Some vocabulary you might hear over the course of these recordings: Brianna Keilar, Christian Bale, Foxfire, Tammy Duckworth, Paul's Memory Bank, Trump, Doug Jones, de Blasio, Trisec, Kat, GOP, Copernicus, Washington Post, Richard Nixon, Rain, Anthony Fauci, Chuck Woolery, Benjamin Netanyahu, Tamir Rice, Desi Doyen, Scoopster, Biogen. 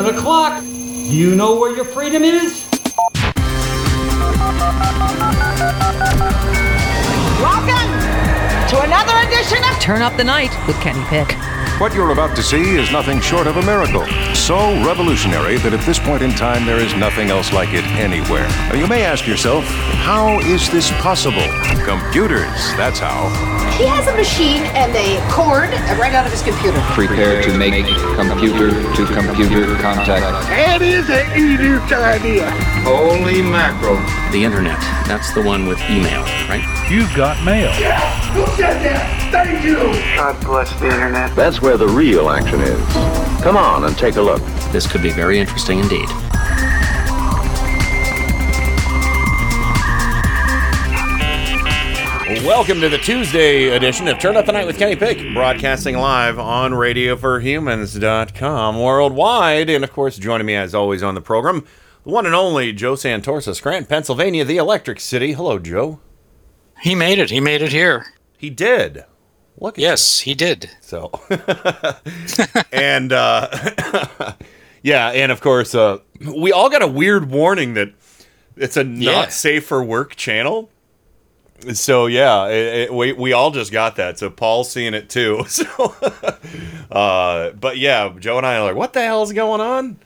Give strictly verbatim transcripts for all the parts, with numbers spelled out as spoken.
eleven o'clock. Do you know where your freedom is? Welcome to another edition of Turn Up the Night with Kenny Pick. What you're about to see is nothing short of a miracle. So revolutionary that at this point in time, there is nothing else like it anywhere. Now, you may ask yourself, how is this possible? Computers, that's how. He has a machine and a cord right out of his computer. Prepare to make computer-to-computer contact. That is an idiot idea. Holy mackerel. The internet, that's the one with email, right? You've got mail. Yeah, who said that? Thank you. God bless the internet. That's where where the real action is. Come on and take a look. This could be very interesting indeed. Welcome to the Tuesday edition of Turn Up the Night with Kenny Pick, broadcasting live on radio for humans dot com worldwide. And of course, joining me as always on the program, the one and only Joe Santorsa, Scranton, Pennsylvania, the Electric City. Hello, Joe. He made it. He made it here. He did. Look at yes, you. He did. So, and uh, yeah, and of course, uh, we all got a weird warning that it's a not yeah. safe for work channel. So yeah, it, it, we we all just got that. So Paul's seeing it too. So, uh, but yeah, Joe and I are like, what the hell is going on?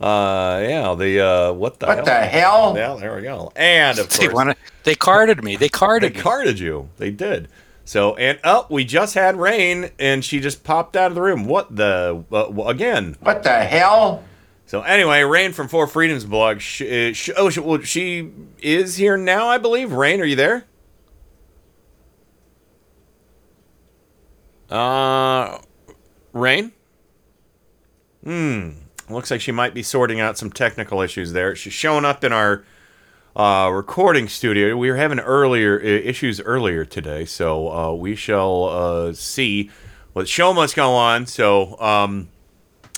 Uh, yeah, the uh, what the what hell? the hell? Yeah, there we go. And of they course, wanna, they carded me. They carded. They me. carded you. They did. So, and oh, we just had Rain, and she just popped out of the room. What the, uh, again? What the hell? So anyway, Rain from Four Freedoms Blog, she, she, oh, she, well, she is here now, I believe. Rain, are you there? Uh, Rain? Hmm, looks like she might be sorting out some technical issues there. She's showing up in our... Uh, recording studio. We were having earlier uh, issues earlier today, so uh, we shall uh, see what show must go on. So, um,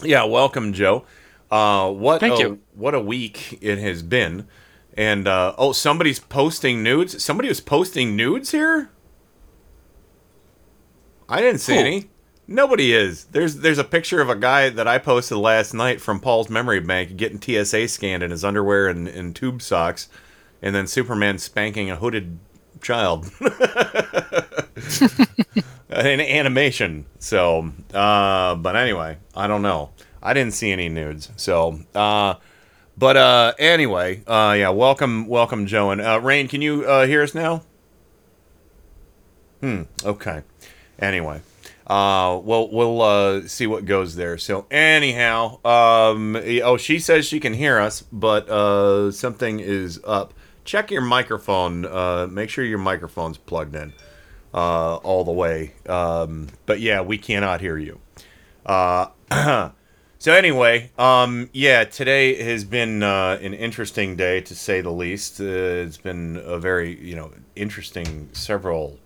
yeah, welcome, Joe. Uh, what Thank a, you. What a week it has been. And uh, oh, somebody's posting nudes. Somebody was posting nudes here. I didn't see Ooh. any. Nobody is. There's there's a picture of a guy that I posted last night from Paul's Memory Bank getting T S A scanned in his underwear and, and tube socks. And then Superman spanking a hooded child. An animation. So, uh, but anyway, I don't know. I didn't see any nudes. So, uh, but uh, anyway, uh, yeah, welcome, welcome, Joe. And uh, Rain, can you uh, hear us now? Hmm, okay. Anyway, uh, well, we'll uh, see what goes there. So, anyhow, um, oh, she says she can hear us, but uh, something is up. Check your microphone. Uh, make sure your microphone's plugged in uh, all the way. Um, but yeah, we cannot hear you. Uh, so anyway, um, yeah, today has been uh, an interesting day to say the least. Uh, it's been a very, you know, interesting several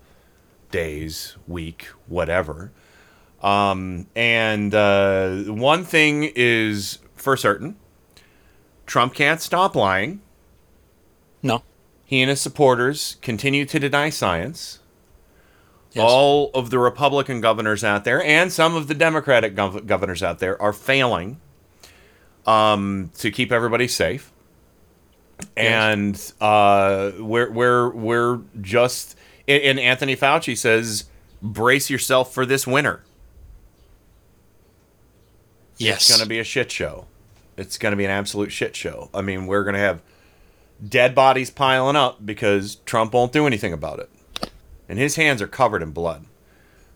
days, week, whatever. Um, and uh, one thing is for certain. Trump can't stop lying. No. He and his supporters continue to deny science. Yes. All of the Republican governors out there and some of the Democratic gov- governors out there are failing um, to keep everybody safe. Yes. And uh, we're, we're, we're just... And Anthony Fauci says, brace yourself for this winter. Yes. It's going to be a shit show. It's going to be an absolute shit show. I mean, we're going to have dead bodies piling up because Trump won't do anything about it. And his hands are covered in blood.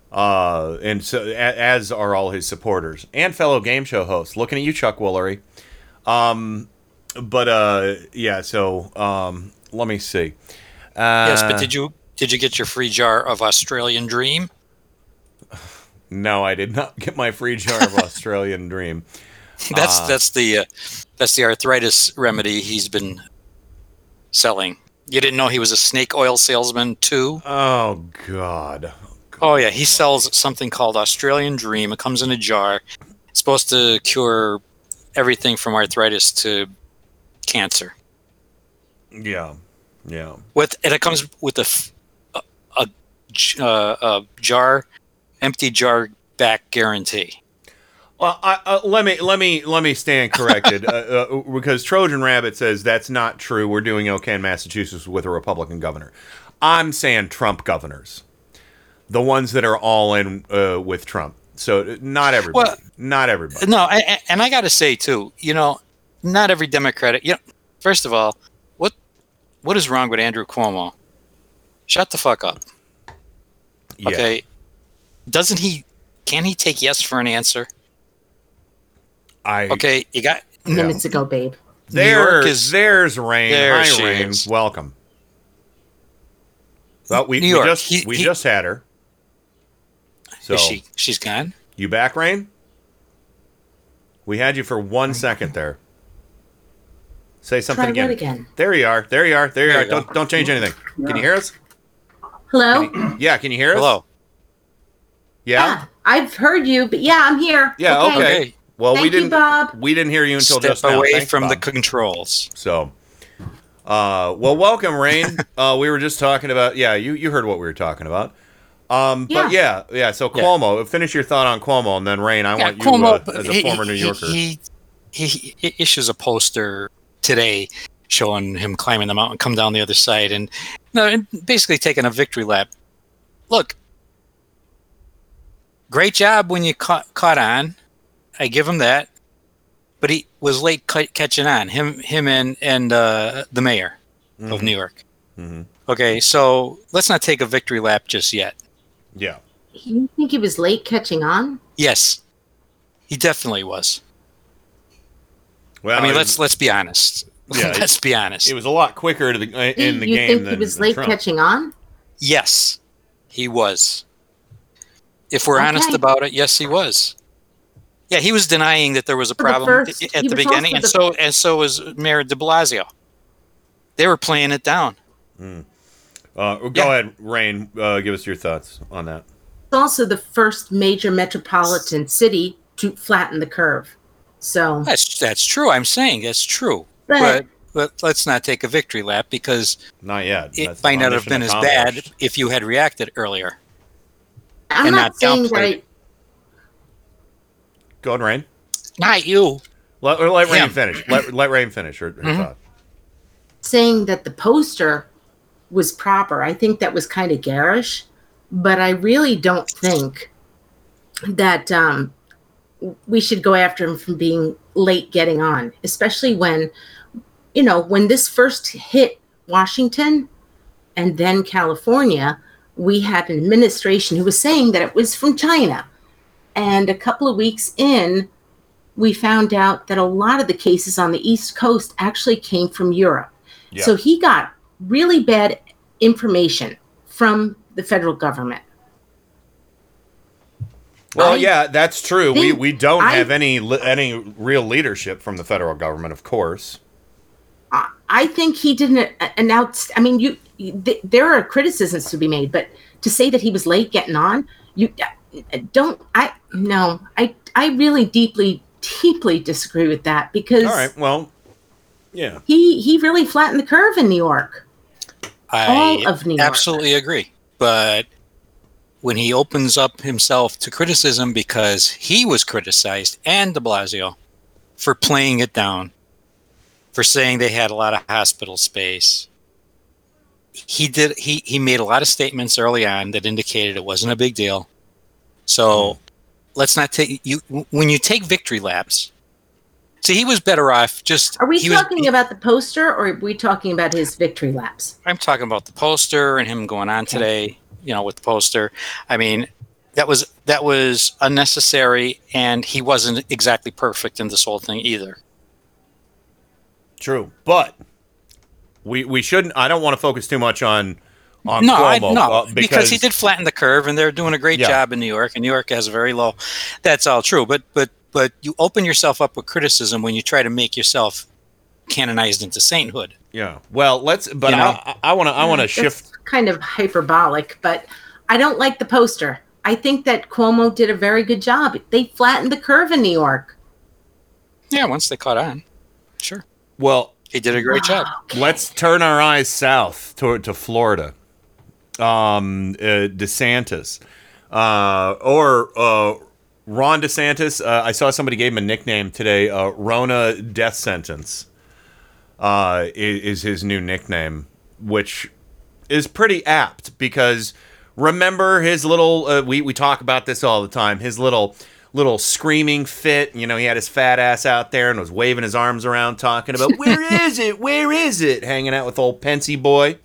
Uh, and so, as are all his supporters and fellow game show hosts. Looking at you, Chuck Woolery. Um, but, uh, yeah, so um, let me see. Uh, yes, but did you... Did you get your free jar of Australian Dream? No, I did not get my free jar of Australian Dream. That's uh, that's the uh, that's the arthritis remedy he's been selling. You didn't know he was a snake oil salesman too? Oh God! Oh, God. Oh yeah, he sells something called Australian Dream. It comes in a jar. It's supposed to cure everything from arthritis to cancer. Yeah, yeah. With and it comes with the. A, uh, a jar, empty jar back guarantee. Well, I, uh, let me let me let me stand corrected uh, uh, because Trojan Rabbit says that's not true. We're doing okay in Massachusetts with a Republican governor. I'm saying Trump governors, the ones that are all in uh, with Trump. So not everybody, well, not everybody. No, I, and I got to say too, you know, not every Democrat. You know, first of all, what what is wrong with Andrew Cuomo? Shut the fuck up. Yeah. Okay, doesn't he? Can he take yes for an answer? I, okay, you got minutes yeah. ago, babe. There is there's Rain. There Hi, Rain. Is. Welcome. Well, we, New we just he, we he, just had her. So is she she's gone. You back, Rain? We had you for one second there. Say something again. again. There you are. There you are. There you there are. You don't go. don't change anything. No. Can you hear us? Hello. Can you, yeah. Can you hear us? Hello. Yeah? yeah. I've heard you, but yeah, I'm here. Yeah. Okay. okay. Well, Thank we didn't. You, Bob. We didn't hear you until Step just now. Step away Thanks, from Bob. the controls. So, uh, well, welcome, Rain. uh, we were just talking about. Yeah, you, you heard what we were talking about. Um, yeah. But yeah, yeah. So Cuomo, yeah. finish your thought on Cuomo, and then Rain. I yeah, want you Cuomo, uh, as a he, former New Yorker. He, he, he, he issues a poster today showing him climbing the mountain, come down the other side, and, no, and basically taking a victory lap. Look, great job when you ca- caught on. I give him that, but he was late c- catching on. Him, him, and and uh, the mayor mm-hmm. of New York. Mm-hmm. Okay, so let's not take a victory lap just yet. Yeah. You think he was late catching on? Yes, he definitely was. Well, I mean, I mean let's let's be honest. Yeah, let's be honest. It was a lot quicker to the, uh, in the you game. You think than, he was late Trump. catching on? Yes, he was. If we're okay. honest about it, yes, he was. Yeah, he was denying that there was a problem the first, at the beginning, and the so and so was Mayor de Blasio. They were playing it down. Mm. Uh, go yeah. ahead, Rain. Uh, give us your thoughts on that. It's also the first major metropolitan city to flatten the curve. So that's that's true. I'm saying that's true. But, but let's not take a victory lap because not yet. It that's might not have been as bad if you had reacted earlier. I'm and not, not saying that. Go on, Rain. Not you. Let, let Rain finish. Let, let Rain finish her, her mm-hmm. thought. Saying that the poster was proper. I think that was kind of garish, but I really don't think that um, we should go after him from being late getting on, especially when, you know, when this first hit Washington and then California, we had an administration who was saying that it was from China. And a couple of weeks in, we found out that a lot of the cases on the East Coast actually came from Europe. Yeah. So he got really bad information from the federal government. Well, I yeah, that's true. We we don't I, have any any real leadership from the federal government, of course. I, I think he didn't announce. I mean, you th- there are criticisms to be made, but to say that he was late getting on, you don't. I. No, I I really deeply, deeply disagree with that because... All right, well, yeah. He he really flattened the curve in New York. I All of New York. absolutely agree. But when he opens up himself to criticism because he was criticized and de Blasio for playing it down, for saying they had a lot of hospital space, he did he, he made a lot of statements early on that indicated it wasn't a big deal. So... Mm. Let's not take you when you take victory laps. See, he was better off just. Are we talking was, about the poster, or are we talking about his victory laps? I'm talking about the poster and him going on today. You know, with the poster, I mean, that was that was unnecessary, and he wasn't exactly perfect in this whole thing either. True, but we we shouldn't. I don't want to focus too much on. On no, Cuomo, I, no, uh, because, because he did flatten the curve, and they're doing a great yeah. job in New York. And New York has a very low. That's all true, but but but you open yourself up with criticism when you try to make yourself canonized into sainthood. Yeah. Well, let's. But you I I want to I want to shift. Kind of hyperbolic, but I don't like the poster. I think that Cuomo did a very good job. They flattened the curve in New York. Yeah. Once they caught on, sure. Well, he did a great wow, job. Okay. Let's turn our eyes south toward to Florida. Um, uh, DeSantis, uh, or uh, Ron DeSantis, uh, I saw somebody gave him a nickname today. Uh, Rona Death Sentence uh, is, is his new nickname, which is pretty apt because remember his little, uh, we, we talk about this all the time, his little little screaming fit. You know, he had his fat ass out there and was waving his arms around talking about, where is it? Where is it? Hanging out with old Pensy boy,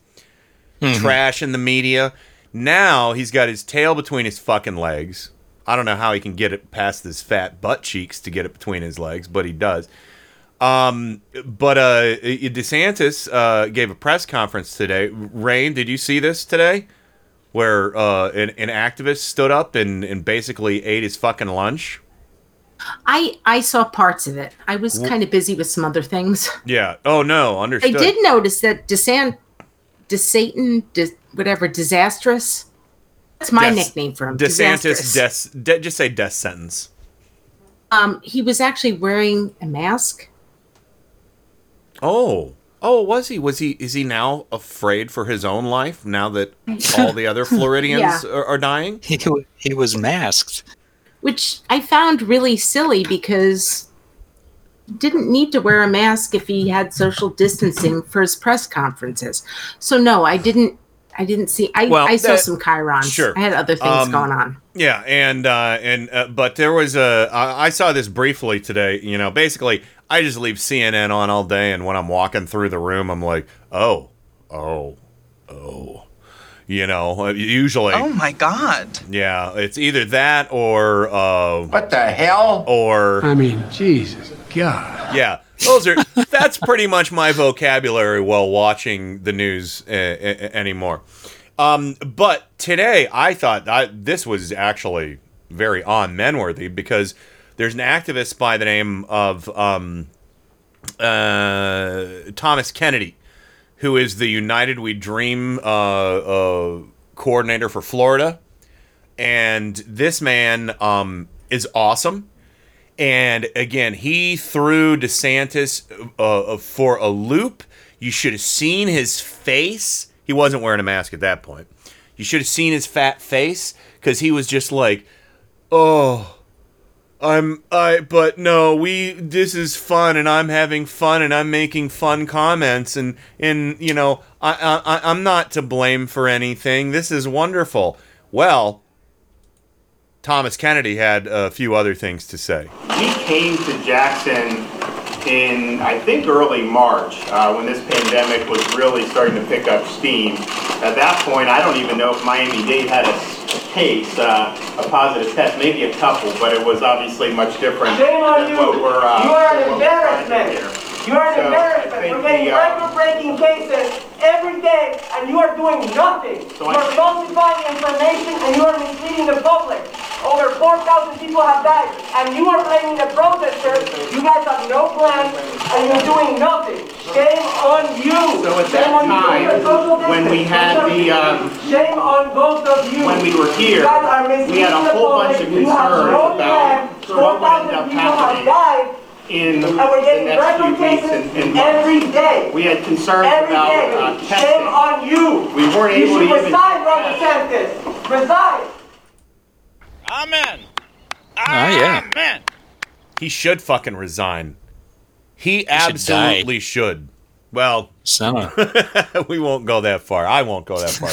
mm-hmm. trash in the media. Now he's got his tail between his fucking legs. I don't know how he can get it past his fat butt cheeks to get it between his legs, but he does. Um, but uh, DeSantis uh, gave a press conference today. Rain, did you see this today? Where uh, an, an activist stood up and, and basically ate his fucking lunch? I I saw parts of it. I was kind of busy with some other things. Yeah. Oh, no. Understood. I did notice that DeSantis, DeSatan, De, whatever, disastrous... That's my Des, nickname for him. DeSantis, des, de, just say death sentence. Um, he was actually wearing a mask. Oh, oh, was he? Was he? Is he now afraid for his own life now that all the other Floridians yeah. are, are dying? He, he was masked, which I found really silly because he didn't need to wear a mask if he had social distancing for his press conferences. So no, I didn't. I didn't see. I, well, I saw that, some chyrons. Sure. I had other things um, going on. Yeah, and uh, and uh, but there was a. I, I saw this briefly today. You know, basically, I just leave C N N on all day, and when I'm walking through the room, I'm like, oh, oh, oh. You know, usually. Oh my God. Yeah, it's either that or. Uh, what the hell? Or. I mean, Jesus God. Yeah. Those are. That's pretty much my vocabulary while watching the news uh, uh, anymore. Um, but today, I thought I, this was actually very on men worthy because there's an activist by the name of um, uh, Thomas Kennedy, who is the United We Dream uh, uh, coordinator for Florida, and this man um, is awesome. And again, he threw DeSantis uh, for a loop. You should have seen his face. He wasn't wearing a mask at that point. You should have seen his fat face because he was just like, "Oh, I'm I, but no, we. This is fun, and I'm having fun, and I'm making fun comments, and and you know, I, I I'm not to blame for anything. This is wonderful." Well. Thomas Kennedy had a few other things to say. He came to Jackson in, I think, early March, uh, when this pandemic was really starting to pick up steam. At that point, I don't even know if Miami-Dade had a case, uh, a positive test, maybe a couple, but it was obviously much different. Shame on you. What we're, uh, you are an embarrassment. You are an so embarrassment. We're getting record-breaking cases every day, and you are doing nothing. So you are falsifying information, and you are misleading the public. Over four thousand people have died, and you are blaming the protesters. You guys have no plan, and you're doing nothing. Shame on you. So at that time, when we had the... Um, shame on both of you. When we were here, we had a whole bunch of concerns about what would end up happening. In and we're getting the next few cases weeks in, in every day. We had concerns every about day. Uh, testing. Shame on you. We weren't you able to even... resign, Ron DeSantis. Resign. Amen. Amen. Oh, yeah. Amen. He should fucking resign. He, he absolutely should, should. Well, so. We won't go that far. I won't go that far.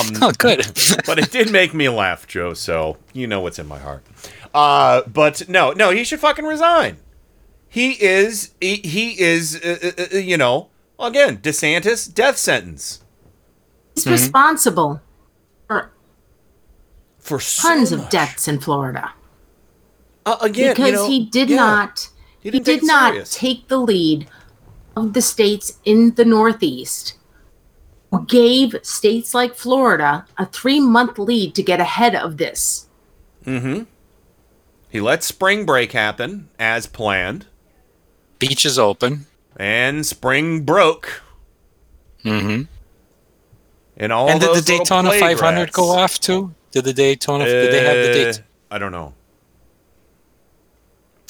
um, oh, good. But it did make me laugh, Joe, so you know what's in my heart. Uh, but no, no, he should fucking resign. He is, he, he is, uh, uh, you know, again, DeSantis, death sentence. He's mm-hmm. responsible for, for so tons much. Of deaths in Florida. Uh, again, because you know, he did yeah, not, he, he did not serious. Take the lead of the states in the Northeast, who gave states like Florida a three month lead to get ahead of this. Mm-hmm. He let spring break happen as planned. Beaches open. And spring broke. Mm-hmm. And all and those did the Daytona five hundred rats. Go off too? Did the Daytona? Uh, did they have the date? I don't know.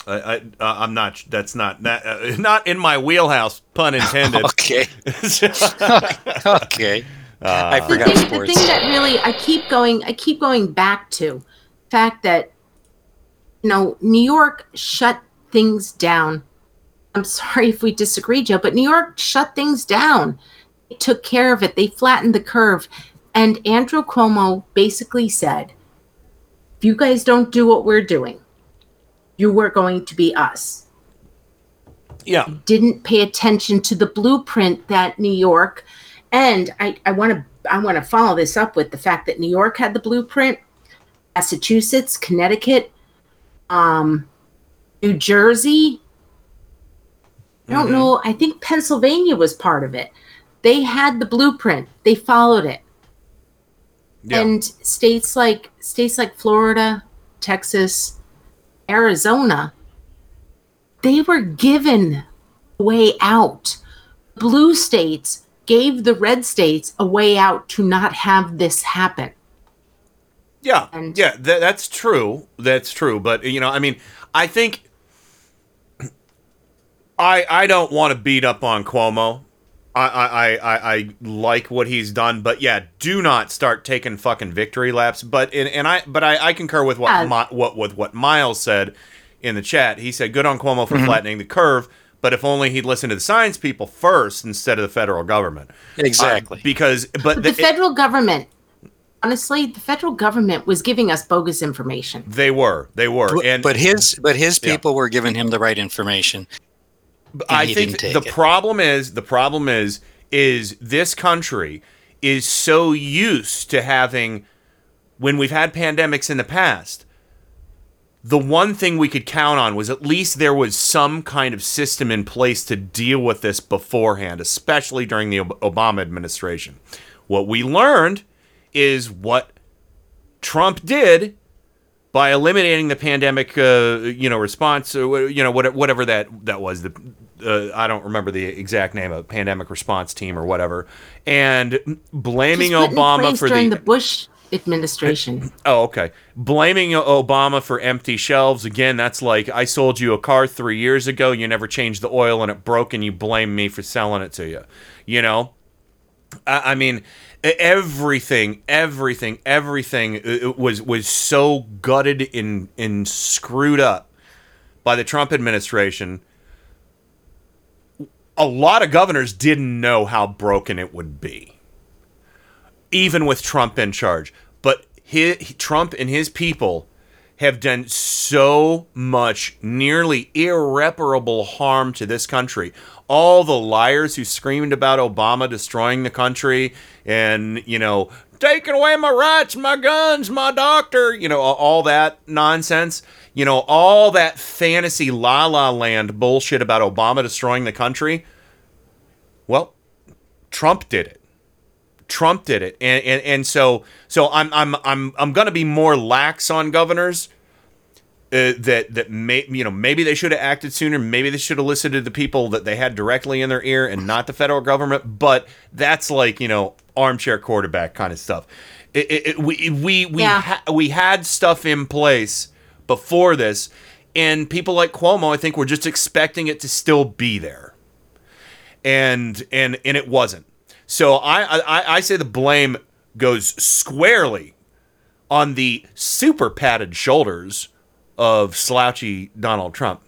I, I uh, I'm not. That's not that. Uh, not in my wheelhouse. Pun intended. Okay. Okay. Uh, I forgot the thing, sports. The thing that really I keep going. I keep going back to the fact that. you know, New York shut things down. I'm sorry if we disagree, Joe, but New York shut things down. They took care of it. They flattened the curve. And Andrew Cuomo basically said, if you guys don't do what we're doing, you were going to be us. Yeah. You didn't pay attention to the blueprint that New York, and I, I want to I want to follow this up with the fact that New York had the blueprint, Massachusetts, Connecticut, um, New Jersey. I don't mm-hmm. know. I think Pennsylvania was part of it. They had the blueprint. They followed it. Yeah. And states like states like Florida, Texas, Arizona, they were given a way out. Blue states gave the red states a way out to not have this happen. Yeah, and yeah, th- that's true. That's true. But, you know, I mean, I think I I don't want to beat up on Cuomo. I, I, I, I like what he's done, but yeah, do not start taking fucking victory laps. But and, and I but I, I concur with what uh, my, what with what Miles said in the chat. He said, "Good on Cuomo for mm-hmm. flattening the curve, but if only he'd listened to the science people first instead of the federal government." Exactly, uh, because but the, the federal it, government, honestly, the federal government was giving us bogus information. They were, they were, but, and but his but his people yeah. were giving him the right information. I think the it. problem is the problem is is this country is so used to having, when we've had pandemics in the past, the one thing we could count on was at least there was some kind of system in place to deal with this beforehand, especially during the Obama administration. What we learned is what Trump did by eliminating the pandemic, uh, you know, response, uh, you know, whatever that that was. The uh, I don't remember the exact name of it, pandemic response team or whatever, and blaming Obama for the, the Bush administration. Oh, okay. Blaming Obama for empty shelves again. That's like, I sold you a car three years ago. You never changed the oil and it broke, and you blame me for selling it to you. You know, I, I mean. Everything, everything, everything was was so gutted and, and screwed up by the Trump administration. A lot of governors didn't know how broken it would be, even with Trump in charge. But his, Trump and his people have done so much nearly irreparable harm to this country. All the liars who screamed about Obama destroying the country and, you know, taking away my rights, my guns, my doctor, you know, all that nonsense. You know, all that fantasy la-la land bullshit about Obama destroying the country. Well, Trump did it. Trump did it, and and, and so so I'm I'm I'm I'm gonna be more lax on governors. Uh, that that may you know maybe they should have acted sooner. Maybe they should have listened to the people that they had directly in their ear and not the federal government. But that's like, you know, armchair quarterback kind of stuff. It, it, it, we it, we we yeah. ha- we had stuff in place before this, and people like Cuomo, I think, were just expecting it to still be there, and and and it wasn't. So I, I I say the blame goes squarely on the super padded shoulders of slouchy Donald Trump.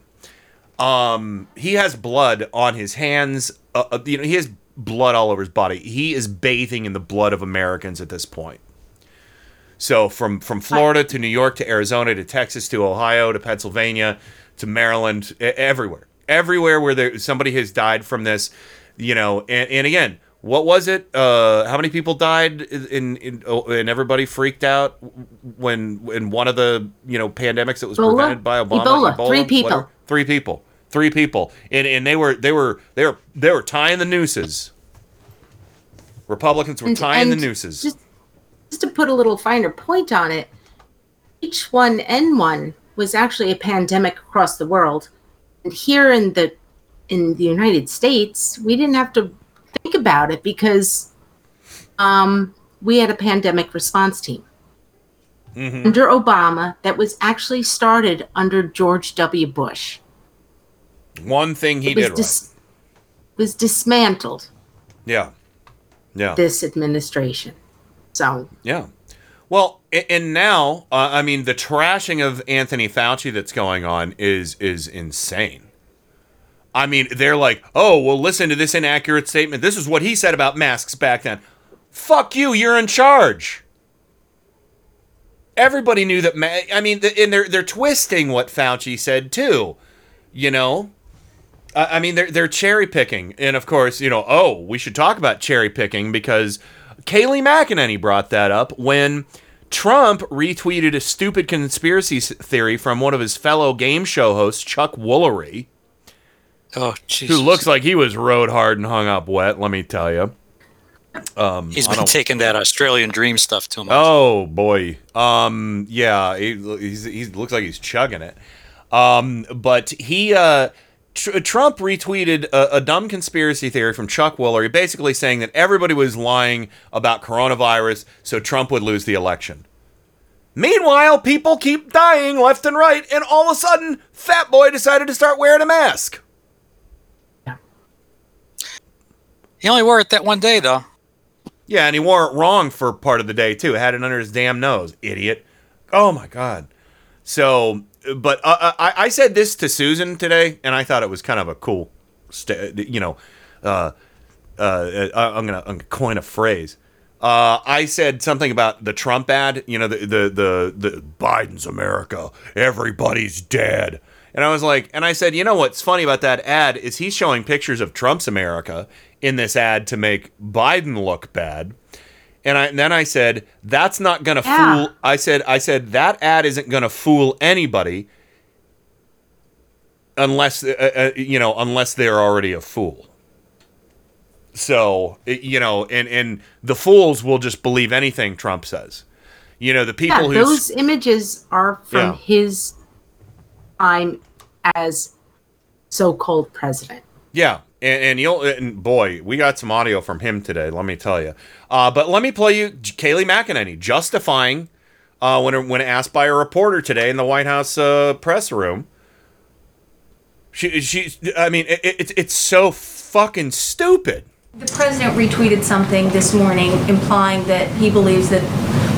Um, he has blood on his hands. Uh, you know, he has blood all over his body. He is bathing in the blood of Americans at this point. So from from Florida to New York to Arizona to Texas to Ohio to Pennsylvania to Maryland, everywhere, everywhere where there somebody has died from this. You know, and, and again. What was it? Uh, how many people died? In, in, in and everybody freaked out when in one of the you know pandemics that was Ebola, prevented by Obama. Ebola, Ebola three people, whatever, three people, three people, and and they were they were they were they were tying the nooses. Republicans were and, tying and the nooses. Just, just to put a little finer point on it, H one N one was actually a pandemic across the world, and here in the in the United States, we didn't have to think about it because um, we had a pandemic response team mm-hmm. under Obama that was actually started under George W. Bush. One thing he did dis- right. was dismantled. Yeah, yeah. This administration. So yeah. Well, and now, uh, I mean, the trashing of Anthony Fauci that's going on is is insane. I mean, they're like, oh, well, listen to this inaccurate statement. This is what he said about masks back then. Fuck you, you're in charge. Everybody knew that. Ma- I mean, and they're they're twisting what Fauci said too. You know, I, I mean, they're they're cherry picking, and of course, you know, oh, we should talk about cherry picking because Kayleigh McEnany brought that up when Trump retweeted a stupid conspiracy theory from one of his fellow game show hosts, Chuck Woolery. Oh, Jesus. Who looks like he was rode hard and hung up wet, let me tell you. Um, He's been taking that Australian Dream stuff too much. Oh, boy. Um, yeah, he he's, he looks like he's chugging it. Um, but he... Uh, Tr- Trump retweeted a, a dumb conspiracy theory from Chuck Woolery, basically saying that everybody was lying about coronavirus so Trump would lose the election. Meanwhile, people keep dying left and right, and all of a sudden, Fat Boy decided to start wearing a mask. Yeah. He only wore it that one day, though. Yeah, and he wore it wrong for part of the day, too. It had it under his damn nose, idiot. Oh, my God. So... But uh, I, I said this to Susan today, and I thought it was kind of a cool, st- you know, uh, uh, I'm gonna, I'm gonna coin a phrase. Uh, I said something about the Trump ad, you know, the, the the the Biden's America, everybody's dead, and I was like, and I said, you know what's funny about that ad is he's showing pictures of Trump's America in this ad to make Biden look bad. And, I, and then I said, that's not going to yeah. fool. I said, I said that ad isn't going to fool anybody unless, uh, uh, you know, unless they're already a fool. So, you know, and, and the fools will just believe anything Trump says. You know, the people yeah, who. Those images are from yeah. his time as so-called president. Yeah. And, and you'll, and boy, we got some audio from him today, let me tell you. Uh, but let me play you Kayleigh McEnany justifying uh, when when asked by a reporter today in the White House uh, press room. She, she, I mean, it, it, it's so fucking stupid. The president retweeted something this morning implying that he believes that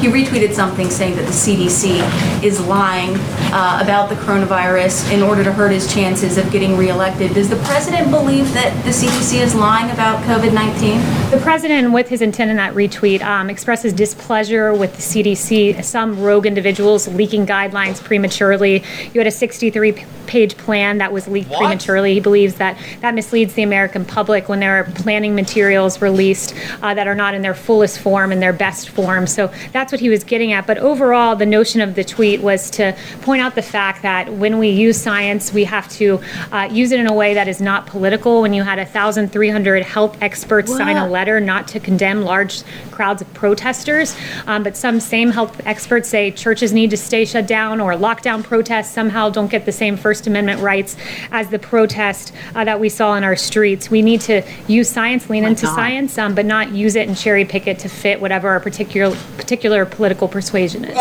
he retweeted something saying that the C D C is lying uh, about the coronavirus in order to hurt his chances of getting reelected. Does the president believe that the C D C is lying about COVID nineteen? The president, with his intent in that retweet, um, expresses displeasure with the C D C, some rogue individuals leaking guidelines prematurely. You had a sixty-three page plan that was leaked what? prematurely. He believes that that misleads the American public when there are planning materials released uh, that are not in their fullest form and their best form. So that's what he was getting at. But overall, the notion of the tweet was to point out the fact that when we use science, we have to uh, use it in a way that is not political. When you had one thousand three hundred health experts what? sign a letter not to condemn large crowds of protesters, um, but some same health experts say churches need to stay shut down or lockdown protests somehow don't get the same First Amendment rights as the protest uh, that we saw in our streets. We need to use science, lean My into God. science, um, but not use it and cherry pick it to fit whatever our particular particular political persuasion is.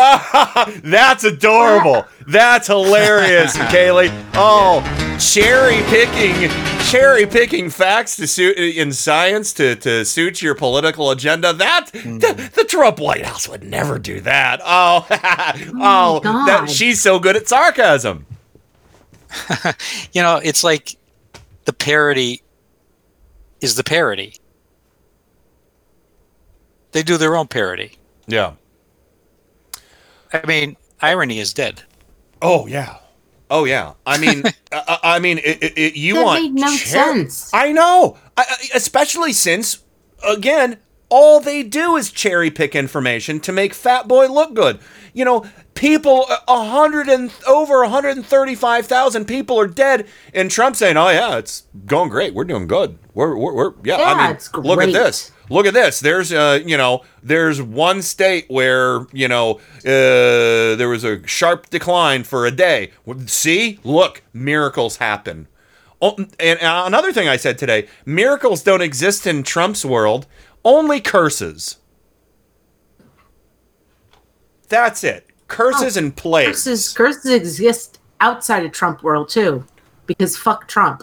That's adorable. That's hilarious, Kayleigh. Oh, cherry picking, cherry picking facts to suit in science to, to suit your political agenda. That mm. the, the Trump White House would never do that. Oh, oh, oh that, she's so good at sarcasm. You know, it's like the parody is the parody. They do their own parody. Yeah. I mean, irony is dead. Oh yeah, oh yeah. I mean, I, I mean, it, it, it, you that want made no cherry- sense. I know, I, especially since, again, all they do is cherry pick information to make Fat Boy look good. You know, people, a hundred and over one hundred and thirty-five thousand people are dead, and Trump saying, "Oh yeah, it's going great. We're doing good. We're, we're, we're yeah. yeah I mean, great. look at this." Look at this. There's, uh, you know, there's one state where, you know, uh, there was a sharp decline for a day. See, look, miracles happen. Oh, and another thing I said today, miracles don't exist in Trump's world. Only curses. That's it. Curses oh, and plagues. Curses, curses exist outside of Trump world, too, because fuck Trump.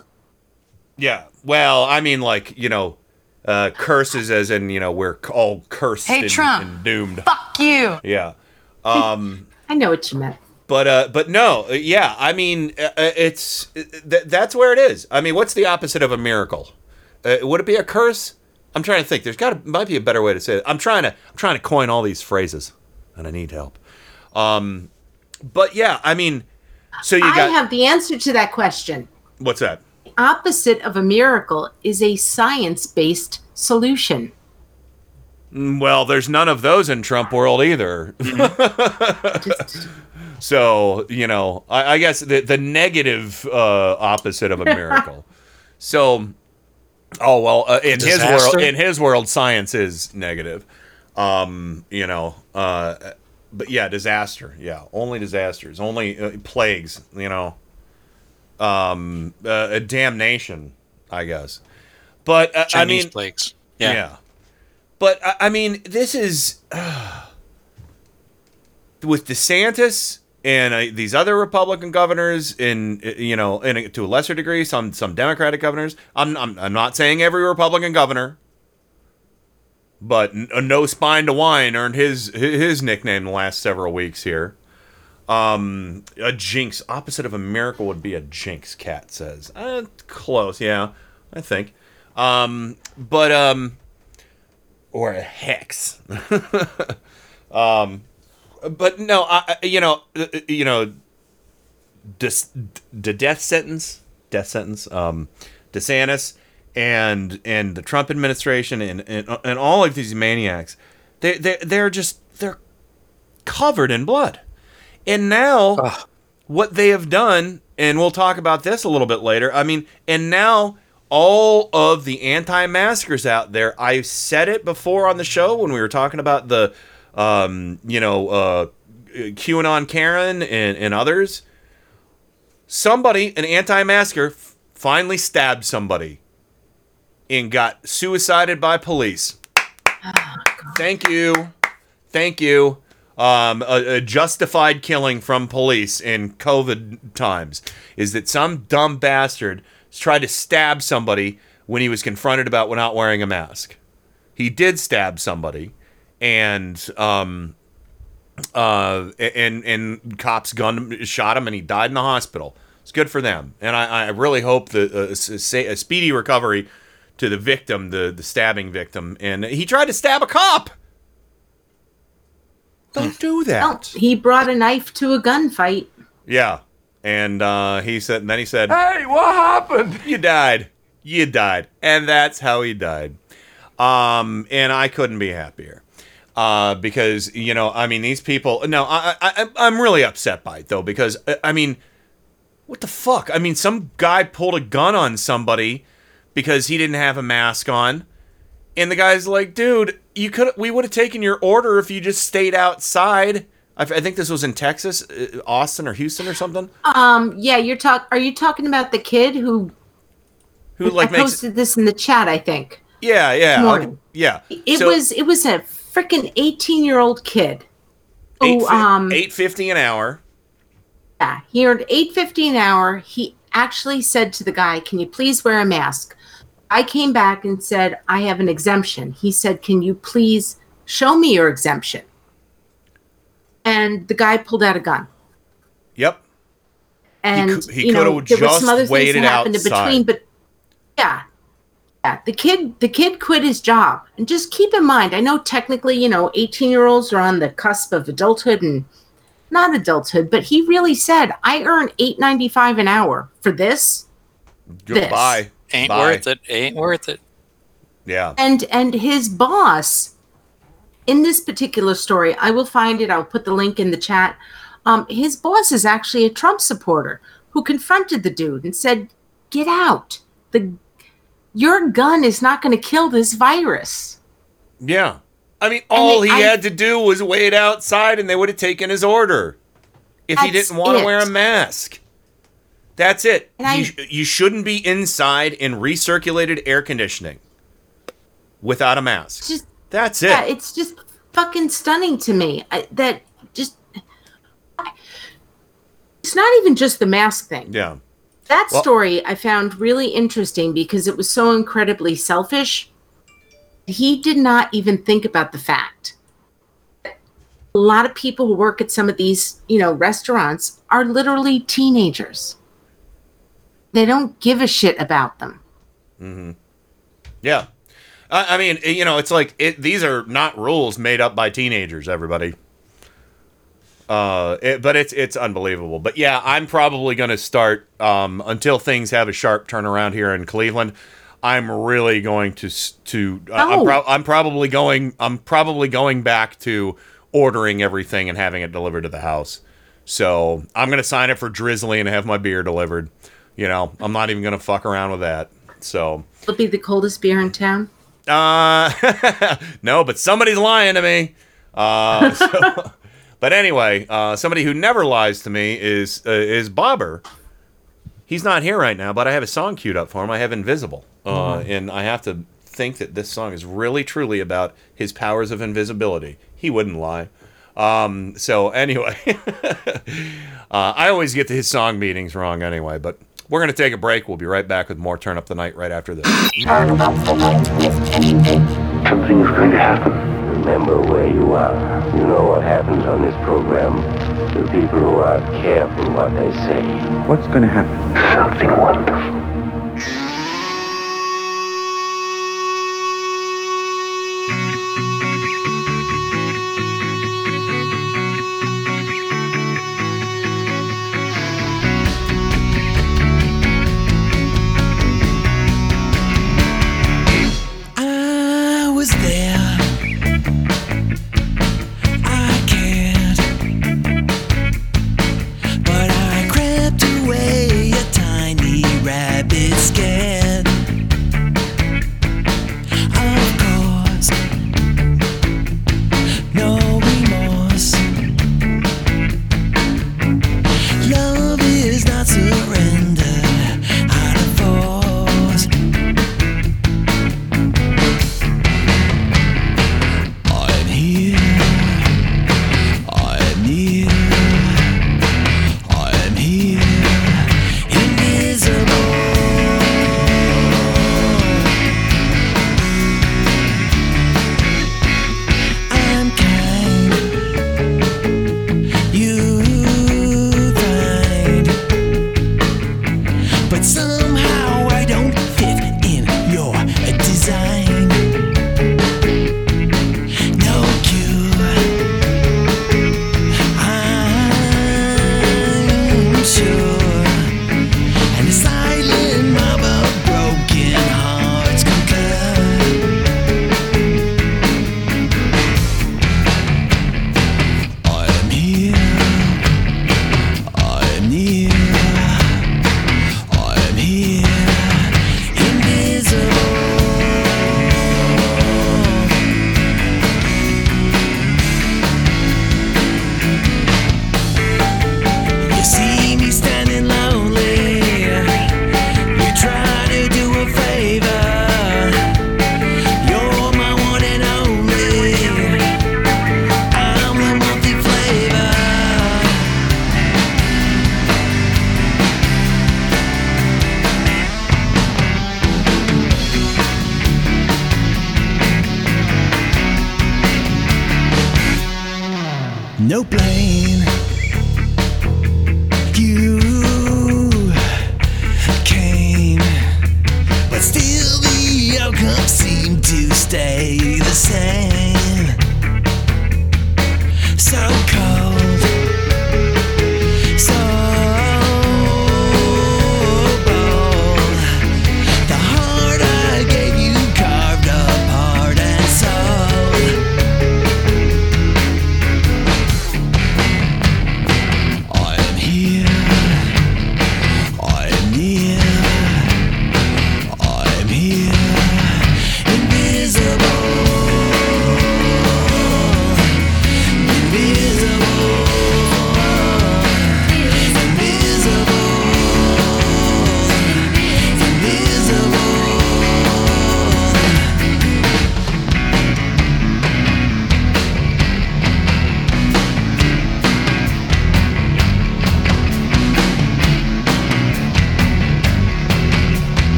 Yeah. Well, I mean, like, you know. Uh, curses as in, you know, we're all cursed hey, and, Trump, and doomed. Fuck you. Yeah. Um, I know what you meant. But uh, but no, yeah, I mean, it's th- that's where it is. I mean, what's the opposite of a miracle? Uh, would it be a curse? I'm trying to think. There's got might be a better way to say it. I'm trying to I'm trying to coin all these phrases, and I need help. Um, but yeah, I mean, so you I got. I have the answer to that question. What's that? The opposite of a miracle is a science-based solution. Well, there's none of those in Trump world either. Just... So, you know, I, I guess the, the negative uh, opposite of a miracle. So, oh, well, uh, in his world, in his world, science is negative, um, you know. Uh, but, yeah, disaster. Yeah, only disasters, only uh, plagues, you know. Um, uh, a damnation, I guess. But, uh, I mean. Chinese plagues. Yeah. yeah. But, I, I mean, this is, uh, with DeSantis. And uh, these other Republican governors, in you know, and to a lesser degree, some some Democratic governors. I'm I'm, I'm not saying every Republican governor, but n- no spine to whine earned his his nickname the last several weeks here. Um, a jinx, opposite of a miracle would be a jinx. Kat says, uh, close, yeah, I think. Um, but um, or a hex. um. But no, I, you know, you know, the the death sentence, death sentence, um, DeSantis and and the Trump administration and, and and all of these maniacs, they they they're just they're covered in blood, and now Ugh. what they have done, and we'll talk about this a little bit later. I mean, and now all of the anti-maskers out there, I said it before on the show when we were talking about the. Um, you know, uh, QAnon Karen and, and others. Somebody, an anti-masker, f- finally stabbed somebody and got suicided by police. Oh, Thank you. Thank you. Um, a, a justified killing from police in COVID times is that some dumb bastard tried to stab somebody when he was confronted about not wearing a mask. He did stab somebody. And um, uh, and and cops gunned shot him, and he died in the hospital. It's good for them, and I, I really hope the uh, say a speedy recovery to the victim, the the stabbing victim. And he tried to stab a cop. Don't do that. Well, he brought a knife to a gunfight. Yeah, and uh, he said, and then he said, "Hey, what happened? You died. You died." And that's how he died. Um, and I couldn't be happier. Uh, because, you know, I mean, these people, no, I, I, I'm really upset by it, though, because, I mean, what the fuck? I mean, some guy pulled a gun on somebody because he didn't have a mask on. And the guy's like, dude, you could, we would have taken your order if you just stayed outside. I, I think this was in Texas, Austin or Houston or something. Um, yeah, you're talk. Are you talking about the kid who, who like I makes, posted this in the chat, I think. Yeah, yeah. Like, yeah. It so, was, it was a freaking eighteen-year-old kid. Who, eight, um, eight fifty an hour. Yeah, he earned eight fifty an hour. He actually said to the guy, "Can you please wear a mask?" I came back and said, "I have an exemption." He said, "Can you please show me your exemption?" And the guy pulled out a gun. Yep. And he, he you know, there were some other things that happened in between, but yeah. Yeah, the kid the kid quit his job. And just keep in mind, I know technically, you know, eighteen-year-olds are on the cusp of adulthood and not adulthood, but he really said, I earn eight dollars and ninety-five cents an hour for this. Goodbye. This. Ain't Bye. worth it. Ain't worth it. Yeah. And and his boss, in this particular story, I will find it. I'll put the link in the chat. Um, his boss is actually a Trump supporter who confronted the dude and said, get out. The Your gun is not going to kill this virus. Yeah. I mean, all they, he I, had to do was wait outside and they would have taken his order. If he didn't want to wear a mask. That's it. You, I, you shouldn't be inside in recirculated air conditioning without a mask. Just, that's it. Yeah, it's just fucking stunning to me. I, that just... I, it's not even just the mask thing. Yeah. That story I found really interesting because it was so incredibly selfish. He did not even think about the fact a lot of people who work at some of these, you know, restaurants are literally teenagers. They don't give a shit about them. Mm-hmm. Yeah. I, I mean, you know, it's like it, these are not rules made up by teenagers, everybody. Uh, it, but it's it's unbelievable. But yeah, I'm probably going to start um, until things have a sharp turnaround here in Cleveland. I'm really going to to uh, oh. I'm, pro- I'm probably going I'm probably going back to ordering everything and having it delivered to the house. So I'm going to sign up for Drizzly and have my beer delivered. You know, I'm not even going to fuck around with that. So it'll be the coldest beer in town. Uh, no, but somebody's lying to me. Uh, so, but anyway, uh, somebody who never lies to me is uh, is Bobber. He's not here right now, but I have a song queued up for him. I have Invisible. Uh, mm-hmm. And I have to think that this song is really, truly about his powers of invisibility. He wouldn't lie. Um, so anyway, uh, I always get to his song meetings wrong anyway, but we're going to take a break. We'll be right back with more Turn Up the Night right after this. Turn up the night with Kenny Pick. Something's going to happen. Remember where you are. You know what happens on this program. The people who are careful what they say. What's going to happen? Something wonderful. Red.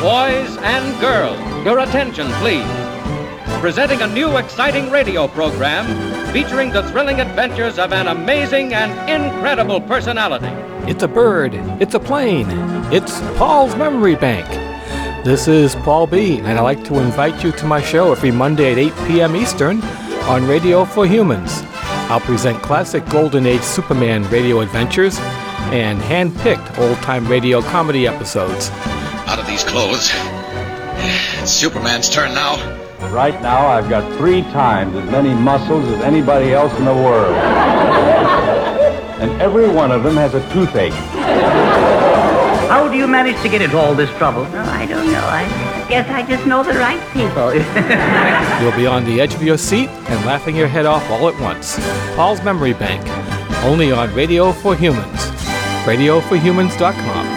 Boys and girls, your attention, please. Presenting a new exciting radio program featuring the thrilling adventures of an amazing and incredible personality. It's a bird. It's a plane. It's Paul's Memory Bank. This is Paul B., and I'd like to invite you to my show every Monday at eight p.m. Eastern on Radio for Humans. I'll present classic Golden Age Superman radio adventures and hand-picked old-time radio comedy episodes. Out of these clothes. It's Superman's turn now. Right now, I've got three times as many muscles as anybody else in the world. And every one of them has a toothache. How do you manage to get into all this trouble? Oh, I don't know. I guess I just know the right people. You'll be on the edge of your seat and laughing your head off all at once. Paul's Memory Bank. Only on Radio for Humans. radio for humans dot com.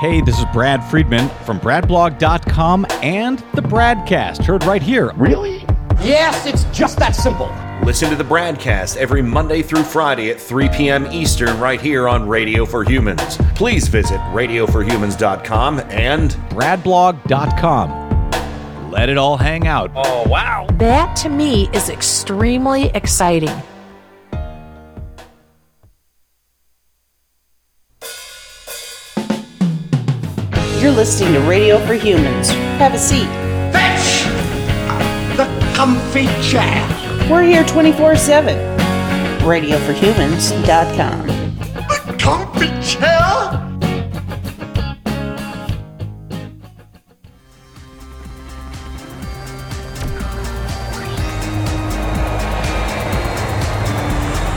Hey, this is Brad Friedman from brad blog dot com and the Bradcast, heard right here. Really? Yes, it's just that simple. Listen to the Bradcast every Monday through Friday at three p.m. Eastern right here on Radio for Humans. Please visit radio for humans dot com and brad blog dot com. Let it all hang out. Oh, wow. That, to me, is extremely exciting. You're listening to Radio for Humans. Have a seat. Fetch the comfy chair. We're here twenty-four seven. radio for humans dot com. The comfy chair.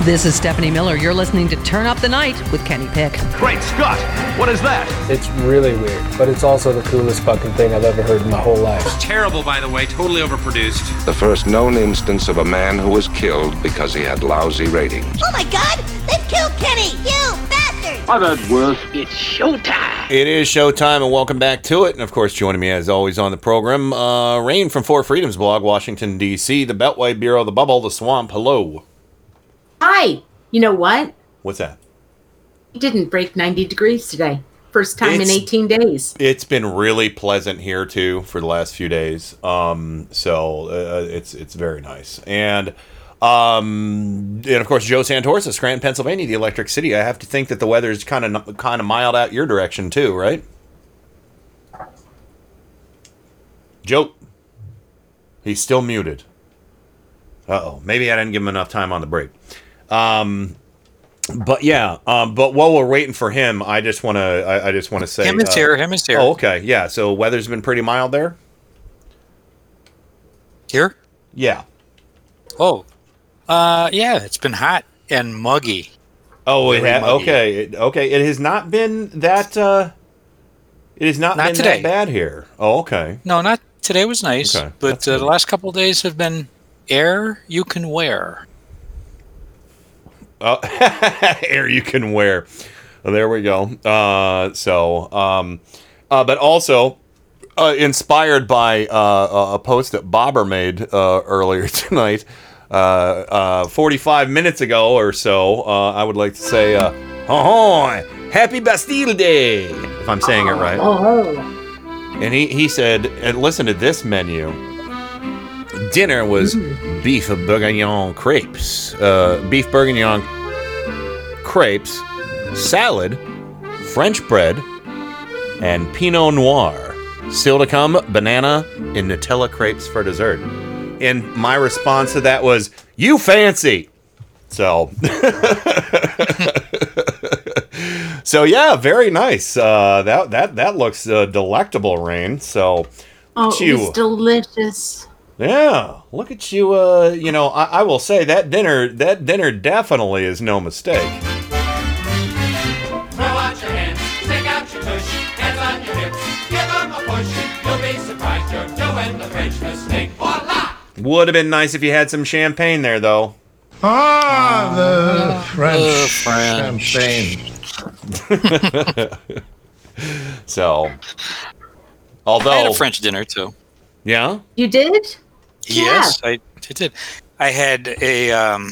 This is Stephanie Miller. You're listening to Turn Up the Night with Kenny Pick. Great Scott! What is that? It's really weird, but it's also the coolest fucking thing I've ever heard in my whole life. It's terrible, by the way, totally overproduced. The first known instance of a man who was killed because he had lousy ratings. Oh my God! They've killed Kenny! You bastard! I've heard worse. It's showtime. It is showtime, and welcome back to it. And of course, joining me as always on the program, uh, Rain from Four Freedoms Blog, Washington, D C, the Beltway Bureau, the Bubble, the Swamp. Hello. Hi. You know what? What's that? It didn't break ninety degrees today. First time it's, in eighteen days. It's been really pleasant here, too, for the last few days. Um, so uh, it's it's very nice. And, um, and of course, Joe Santorsa, Scranton, Pennsylvania, the Electric City. I have to think that the weather is kind of kind of mild out your direction, too, right? Joe. He's still muted. Uh-oh. Maybe I didn't give him enough time on the break. Um... But yeah, um, but while we're waiting for him, I just want to, I, I just want to say, him is uh, here, him is here. Oh, okay, yeah. So weather's been pretty mild there. Here? Yeah. Oh, uh, yeah. It's been hot and muggy. Oh, it ha- okay, it, okay. It has not been that. Uh, it has not, not been today. that bad here. Oh, okay. No, not today was nice, okay. but uh, the last couple of days have been air you can wear. Oh, air you can wear. Well, there we go. Uh, so, um, uh, but also uh, inspired by uh, a post that Bobber made uh, earlier tonight, uh, uh, forty-five minutes ago or so, uh, I would like to say, uh, oh, happy Bastille Day, if I'm saying it right. And he, he said, and listen to this menu. Dinner was mm. beef bourguignon crepes, uh, beef bourguignon crepes, salad, French bread, and Pinot Noir. Still to come, banana and Nutella crepes for dessert. And my response to that was, you fancy! So... so yeah, very nice. Uh, that, that, that looks uh, delectable, Rain. So, oh, it's delicious. Yeah, look at you, uh, you know, I, I will say that dinner, that dinner definitely is no mistake. Throw out your hands, stick out your tush, hands on your hips, give them a push, you'll be surprised you're doing the French mistake, voila! Would have been nice if you had some champagne there, though. Ah, oh, the French, uh, French champagne. So, although... I had a French dinner, too. Yeah? You did? Yes, yeah. I, I did. I had a um,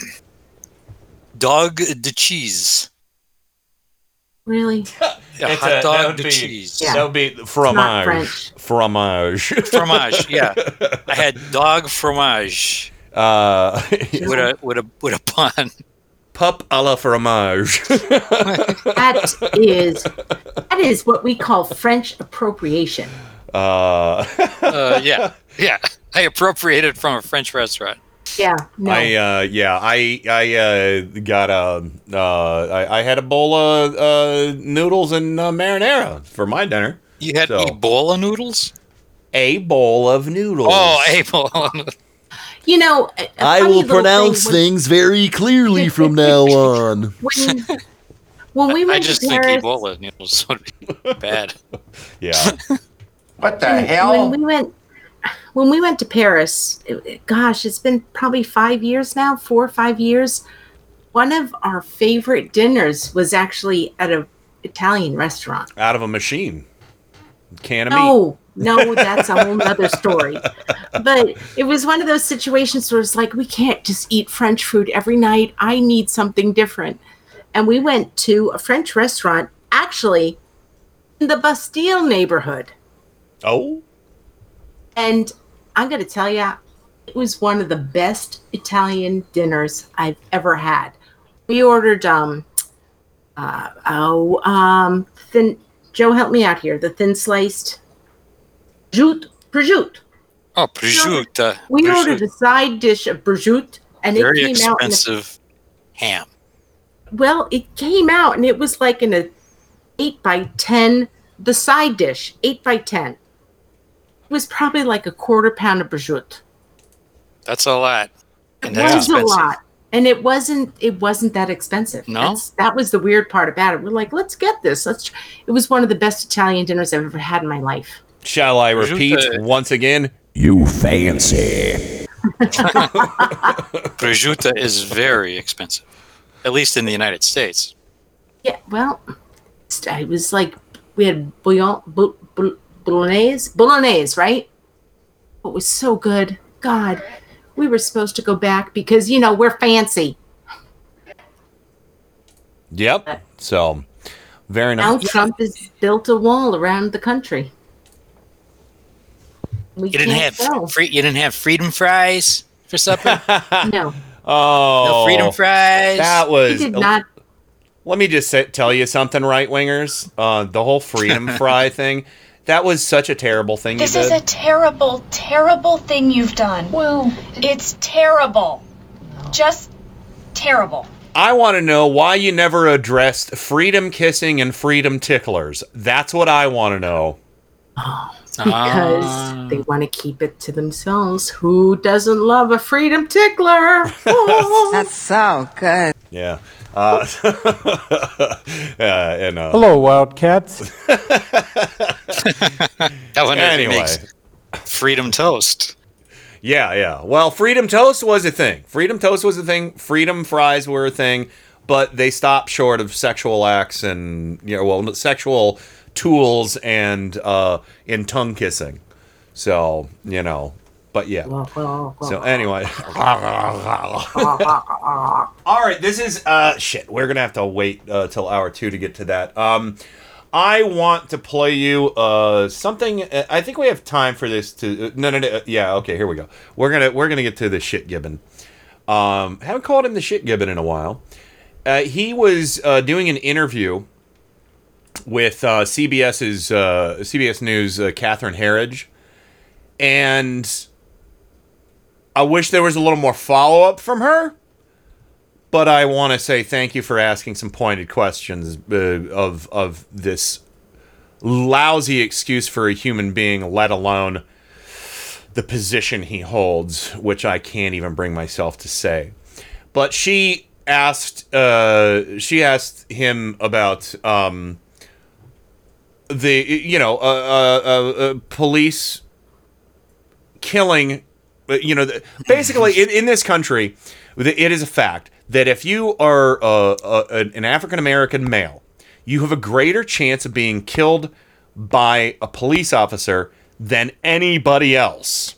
dog de cheese. Really? A it's hot a, dog that would to be, cheese. Yeah. That would be fromage. Fromage. Fromage. Yeah. I had dog fromage. Uh, yeah. With a with a with a bun. Pup à la fromage. That is that is what we call French appropriation. Uh. uh yeah yeah. I appropriated from a French restaurant. Yeah. No. I uh, yeah. I I uh, got a uh, I, I had a bowl of uh, noodles and uh, marinara for my dinner. You had so. Ebola noodles? A bowl of noodles. Oh, a bowl of noodles. You know, I will pronounce thing when, things very clearly from now on. When, when we went I just to think Paris, Ebola noodles would be bad. Yeah. What the when, hell? When we went. When we went to Paris, it, gosh, it's been probably five years now, four or five years. One of our favorite dinners was actually at an Italian restaurant. Out of a machine. Can of no, meat. No, that's a whole other story. But it was one of those situations where it's like, we can't just eat French food every night. I need something different. And we went to a French restaurant, actually, in the Bastille neighborhood. Oh. And I'm going to tell you, it was one of the best Italian dinners I've ever had. We ordered, um, uh, oh, um, thin, Joe, help me out here. The thin sliced jute, prosciutto. Oh, prosciutto. We prosciutto. ordered a side dish of prosciutto, and it Very came expensive out expensive ham. Well, it came out, and it was like in a eight by ten. The side dish, eight by ten. Was probably like a quarter pound of prosciutto. That's a lot. And that was expensive. a lot. And it wasn't it wasn't that expensive. No. That's, that was the weird part about it. We're like, let's get this. Let's try. It was one of the best Italian dinners I've ever had in my life. Shall I repeat prosciutto. once again? You fancy. Prosciutto is very expensive. At least in the United States. Yeah, well, it was like we had bouillon bu- bu- Bolognese, Bolognese, right? It was so good. God, we were supposed to go back because, you know, we're fancy. Yep. So, very nice. Now Trump has built a wall around the country. We you, didn't have free, you didn't have freedom fries for supper? No. Oh. No freedom fries. That was. He did not. Let me just say, tell you something, right-wingers. Uh, the whole freedom fry thing. That was such a terrible thing you did. This is a terrible, terrible thing you've done. Well, it's terrible. Just terrible. I want to know why you never addressed freedom kissing and freedom ticklers. That's what I want to know. Oh, because uh, they want to keep it to themselves. Who doesn't love a freedom tickler? That's so good. Yeah. Uh, uh, and, uh, Hello, Wildcats. That one anyway. Makes freedom toast. Yeah, yeah. Well, freedom toast was a thing. Freedom toast was a thing. Freedom fries were a thing, but they stopped short of sexual acts and you know, well, sexual tools and uh, in tongue kissing. So you know. But yeah. So anyway. All right. This is uh shit. We're gonna have to wait uh, till hour two to get to that. Um, I want to play you uh something. I think we have time for this. To no no no. Yeah. Okay. Here we go. We're gonna we're gonna get to the shit gibbon. Um, haven't called him the shit gibbon in a while. Uh, he was uh, doing an interview with uh, CBS's uh, C B S News uh, Catherine Herridge, and I wish there was a little more follow-up from her, but I want to say thank you for asking some pointed questions uh, of of this lousy excuse for a human being, let alone the position he holds, which I can't even bring myself to say. But she asked, uh, she asked him about um, the you know uh, uh, uh, police killing. You know, basically, in, in this country, it is a fact that if you are uh, uh, an African-American male, you have a greater chance of being killed by a police officer than anybody else.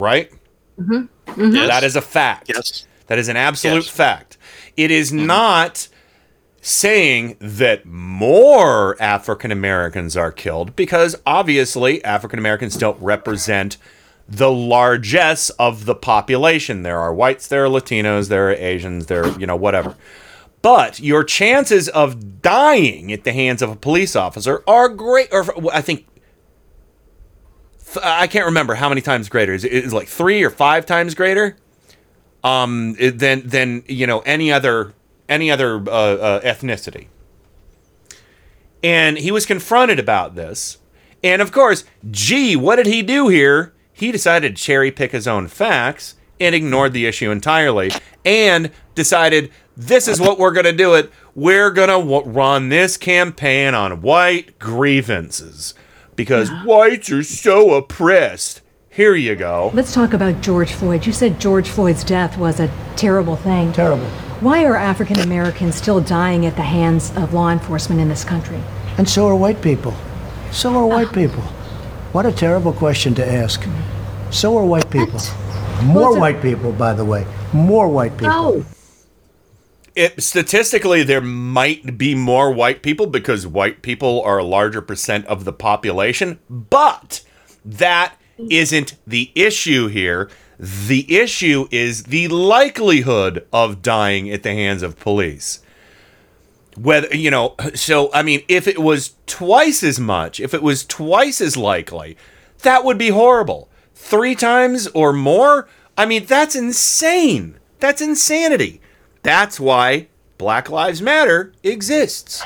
Right? Mm-hmm. Mm-hmm. Yes. That is a fact. Yes. That is an absolute yes. fact. It is mm-hmm. not saying that more African Americans are killed because obviously African Americans don't represent the largesse of the population. There are whites, there are Latinos, there are Asians, there are, you know, whatever. But your chances of dying at the hands of a police officer are great. Or I think, I can't remember how many times greater. Is it like three or five times greater um, than, than, you know, any other, any other uh, uh, ethnicity? And he was confronted about this. And of course, gee, what did he do here? He decided to cherry pick his own facts and ignored the issue entirely and decided this is what we're going to do it. We're going to w- run this campaign on white grievances because whites are so oppressed. Here you go. Let's talk about George Floyd. You said George Floyd's death was a terrible thing. Terrible. Why are African Americans still dying at the hands of law enforcement in this country? And so are white people. So are white uh, people. What a terrible question to ask. So are white people. What? More well, white a- people, by the way. More white people. Oh. It, statistically, there might be more white people because white people are a larger percent of the population, but that isn't the issue here. The issue is the likelihood of dying at the hands of police. Whether, you know, so, I mean, if it was twice as much, if it was twice as likely, that would be horrible. Three times or more? I mean, that's insane. That's insanity. That's why Black Lives Matter exists.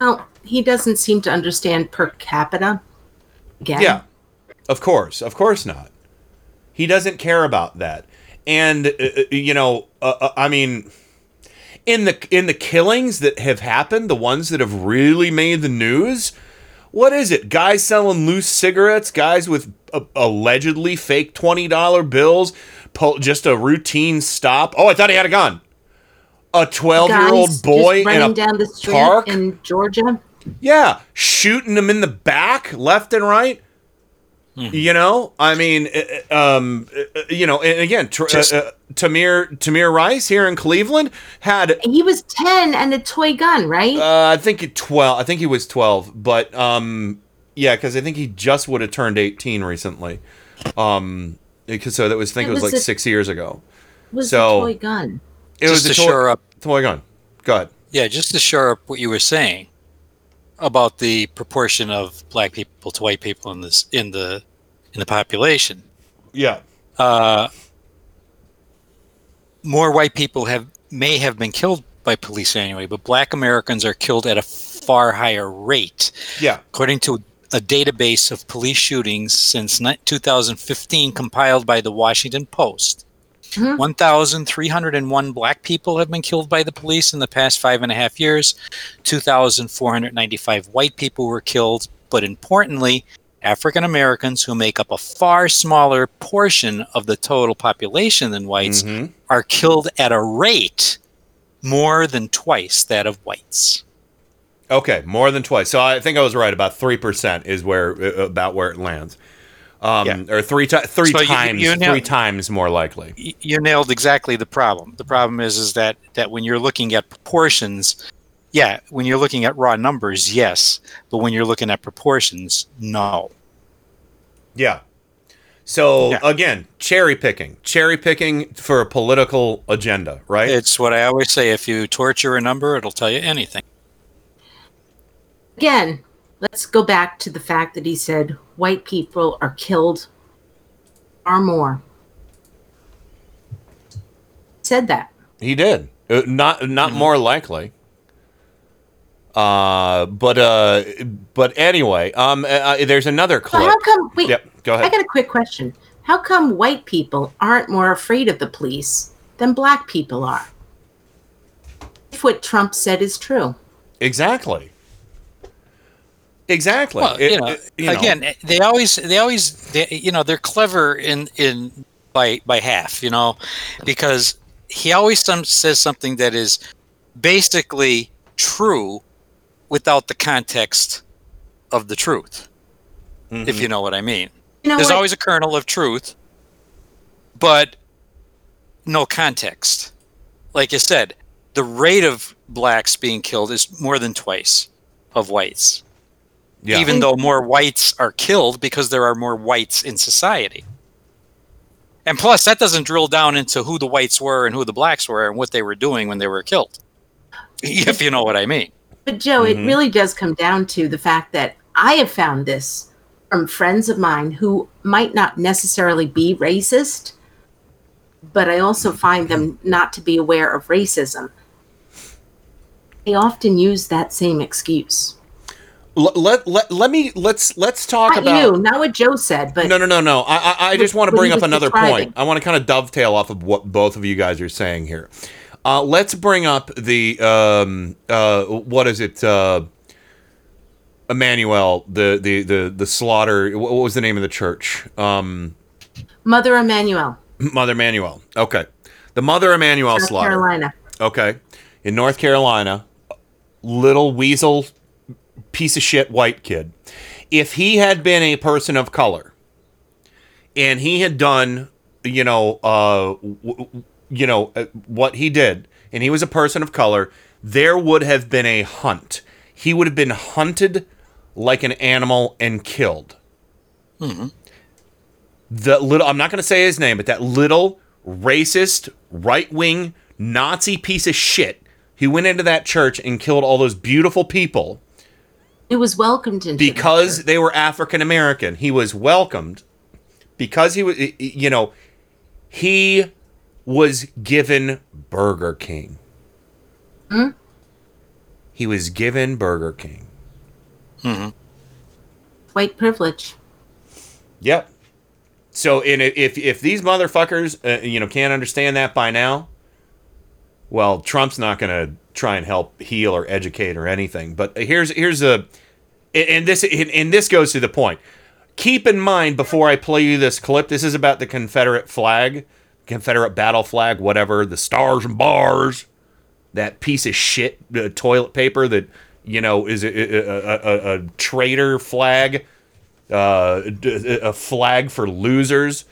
Well, he doesn't seem to understand per capita. Again. Yeah, of course. Of course not. He doesn't care about that. And, uh, you know, uh, I mean... In the in the killings that have happened, the ones that have really made the news, what is it? Guys selling loose cigarettes, guys with uh, allegedly fake twenty dollar bills, po- just a routine stop. Oh, I thought he had a gun. A twelve-year-old boy in a down the street park in Georgia. Yeah, shooting them in the back, left and right. Mm-hmm. You know, I mean, uh, um, uh, you know, and again, tr- just- uh, uh, Tamir Tamir Rice here in Cleveland had he was ten and a toy gun, right? Uh, I think twelve. I think he was twelve, but um, yeah, because I think he just would have turned eighteen recently. Um, because so that was I think it was, it was like a, six years ago. Was so a toy gun? It was just a to toy, shore up, toy gun. Go ahead. Yeah, just to shore up what you were saying about the proportion of black people to white people in this in the in the population. Yeah. Uh, more white people have may have been killed by police anyway, but black Americans are killed at a far higher rate. Yeah. According to a database of police shootings since two thousand fifteen compiled by the Washington Post, mm-hmm. one thousand three hundred one black people have been killed by the police in the past five and a half years. two thousand four hundred ninety-five white people were killed, but importantly, African Americans, who make up a far smaller portion of the total population than whites, mm-hmm. are killed at a rate more than twice that of whites. Okay, more than twice. So I think I was right. About three percent is where about where it lands. Um, yeah. Or three, to- three so times you, you nailed, three times more likely. You nailed exactly the problem. The problem is is that, that when you're looking at proportions, yeah, when you're looking at raw numbers, yes. But when you're looking at proportions, no. Yeah. So, yeah. Again, cherry picking. Cherry picking for a political agenda, right? It's what I always say. If you torture a number, it'll tell you anything. Again, let's go back to the fact that he said white people are killed or more. He said that. He did. Uh, not not mm-hmm. more likely. Uh, but uh, but anyway, um, uh, there's another clip. Well, how come? Wait, yep, go ahead. I got a quick question. How come white people aren't more afraid of the police than black people are? If what Trump said is true. Exactly. Exactly. Well, it, you know, it, you know. Again, they always, they always, they, you know, they're clever in in by by half, you know, because he always some, says something that is basically true. Without the context of the truth, mm-hmm. if you know what I mean. You know There's what? always a kernel of truth, but no context. Like you said, the rate of blacks being killed is more than twice of whites. Yeah. Even though more whites are killed because there are more whites in society. And plus, that doesn't drill down into who the whites were and who the blacks were and what they were doing when they were killed, if you know what I mean. But, Joe, mm-hmm. it really does come down to the fact that I have found this from friends of mine who might not necessarily be racist, but I also find them not to be aware of racism. They often use that same excuse. Let, let let me let's let's talk not about you, not what Joe said, but no no no no. I I, I just want to bring up another describing. point. I want to kind of dovetail off of what both of you guys are saying here. Uh, let's bring up the um uh what is it uh Emmanuel the the the the slaughter. What was the name of the church? Um, Mother Emmanuel. Mother Emmanuel. Okay, the Mother Emmanuel North slaughter. Carolina. Okay, in North Carolina, little weasel. Piece of shit white kid. If he had been a person of color and he had done, you know, uh, w- w- you know, uh, what he did, and he was a person of color, there would have been a hunt. He would have been hunted like an animal and killed. Mm-hmm. The little, I'm not going to say his name, but that little racist, right-wing Nazi piece of shit, he went into that church and killed all those beautiful people. It was welcomed into because the they were African American. He was welcomed because he was, you know, he was given Burger King. Hmm? He was given Burger King. Mm-hmm. White privilege. Yep. So, in if if these motherfuckers, uh, you know, can't understand that by now, well, Trump's not going to try and help heal or educate or anything. But here's here's a and this and this goes to the point. Keep in mind before I play you this clip, this is about the Confederate flag, Confederate battle flag, whatever, the stars and bars, that piece of shit uh, toilet paper that, you know, is a, a, a, a traitor flag, uh, a flag for losers.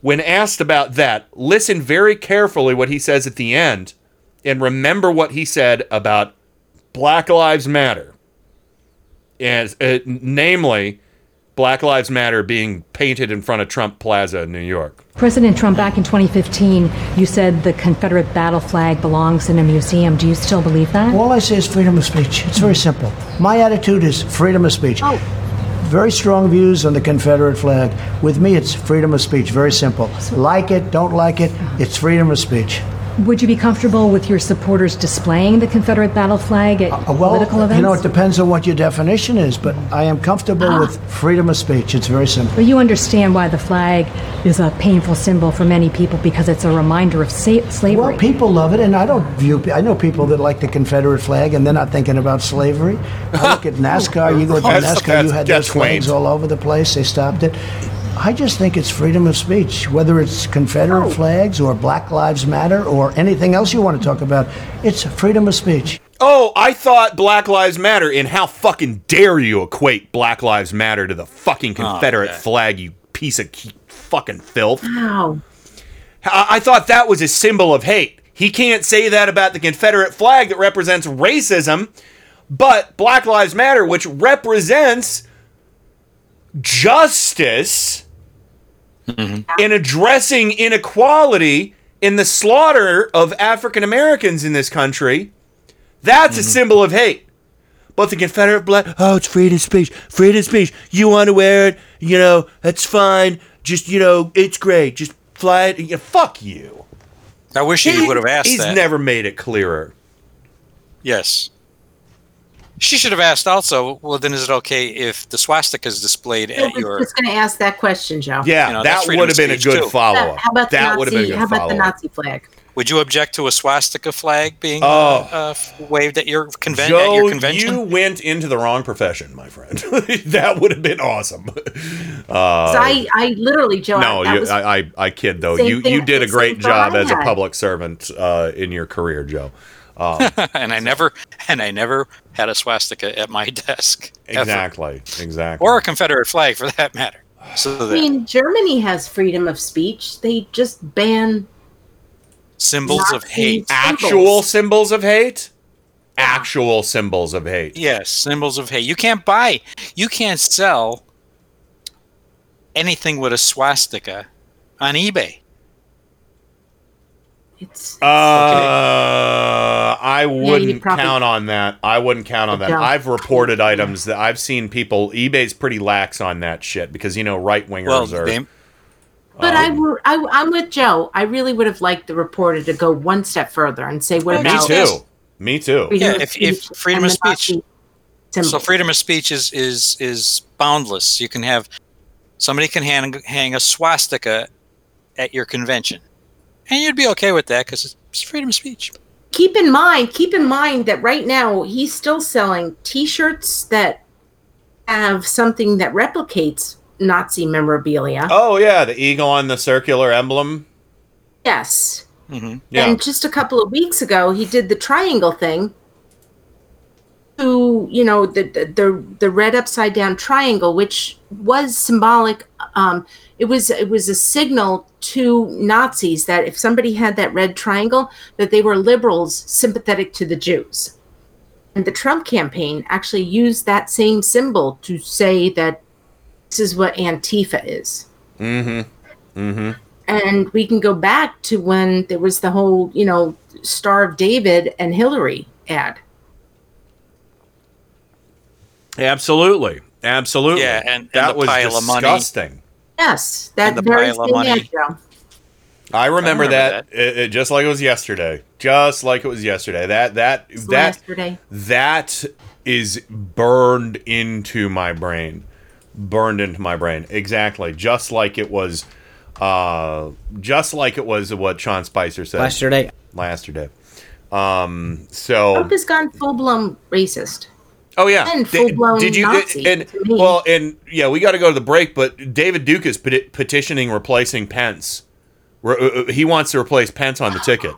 When asked about that, listen very carefully what he says at the end and remember what he said about Black Lives Matter. And, uh, namely, Black Lives Matter being painted in front of Trump Plaza in New York. President Trump, back in twenty fifteen, you said the Confederate battle flag belongs in a museum. Do you still believe that? All I say is freedom of speech. It's very simple. My attitude is freedom of speech. Oh. Very strong views on the Confederate flag. With me, it's freedom of speech. Very simple. Like it, don't like it, it's freedom of speech. Would you be comfortable with your supporters displaying the Confederate battle flag at uh, well, political events? You know, it depends on what your definition is, but I am comfortable ah. with freedom of speech. It's very simple. But you understand why the flag is a painful symbol for many people because it's a reminder of sa- slavery. Well, people love it, and I don't view. I know people that like the Confederate flag, and they're not thinking about slavery. I look at NASCAR. You go to NASCAR. You had those flags all over the place. They stopped it. I just think it's freedom of speech, whether it's Confederate oh. flags or Black Lives Matter or anything else you want to talk about. It's freedom of speech. Oh, I thought Black Lives Matter, and how fucking dare you equate Black Lives Matter to the fucking Confederate oh, okay. flag, you piece of fucking filth. Wow. I-, I thought that was a symbol of hate. He can't say that about the Confederate flag that represents racism, but Black Lives Matter, which represents justice... Mm-hmm. in addressing inequality in the slaughter of African Americans in this country, that's mm-hmm. a symbol of hate. But the Confederate flag, oh, it's freedom of speech, freedom of speech. You want to wear it, you know, that's fine. Just, you know, it's great. Just fly it. Yeah, fuck you. I wish he, he would have asked he's that. He's never made it clearer. Yes. She should have asked also, well, then is it okay if the swastika is displayed at your... I was just going to ask that question, Joe. Yeah, you know, that would have been a good too. follow-up. How about, that the Nazi, how about the Nazi flag? Would you object to a swastika flag being oh. uh, uh, waved at your, conven- Joe, at your convention? Joe, you went into the wrong profession, my friend. That would have been awesome. Uh, I, I literally, Joe... No, you, I, I, I kid, though. You, you did a great job as a public servant uh, in your career, Joe. Um, and I never, and I never had a swastika at my desk. Exactly, ever. exactly. Or a Confederate flag, for that matter. So I mean, Germany has freedom of speech. They just ban Symbols Nazi of hate. Symbols. Actual symbols of hate? Actual symbols of hate. Yes, symbols of hate. You can't buy, you can't sell anything with a swastika on eBay. It's, it's uh, okay. I wouldn't yeah, count on that. I wouldn't count on that. Don't. I've reported items that I've seen people, eBay's pretty lax on that shit because, you know, right wingers well, are. They, But um, I, I, I'm with Joe. I really would have liked the reporter to go one step further and say what about... Me too. Me too. Yeah, if, if freedom of speech. So freedom of speech is, is, is boundless. You can have... Somebody can hang, hang a swastika at your convention. And you'd be okay with that because it's freedom of speech. Keep in mind, keep in mind that right now he's still selling T-shirts that have something that replicates... Nazi memorabilia. Oh yeah, the eagle on the circular emblem. Yes. Mm-hmm. Yeah. And just a couple of weeks ago, he did the triangle thing. To you know the the the red upside down triangle, which was symbolic. Um, it was it was a signal to Nazis that if somebody had that red triangle, that they were liberals sympathetic to the Jews. And the Trump campaign actually used that same symbol to say that. This is what Antifa is. Mm-hmm. Mm-hmm. And we can go back to when there was the whole, you know, Star of David and Hillary ad. Absolutely. Absolutely. Yeah, and, and that was pile disgusting. Of money. Yes. That and the very pile of money. Ad, I, remember I remember that, that. It, it, just like it was yesterday. Just like it was yesterday. That that it's that yesterday. That is burned into my brain. Burned into my brain exactly, just like it was, uh, just like it was what Sean Spicer said yesterday. Last year, um, so Trump has gone full blown racist. Oh yeah, and full blown did, did you? Nazi and, and well, and yeah, we got to go to the break. But David Duke is peti- petitioning replacing Pence. Re- uh, he wants to replace Pence on the ticket.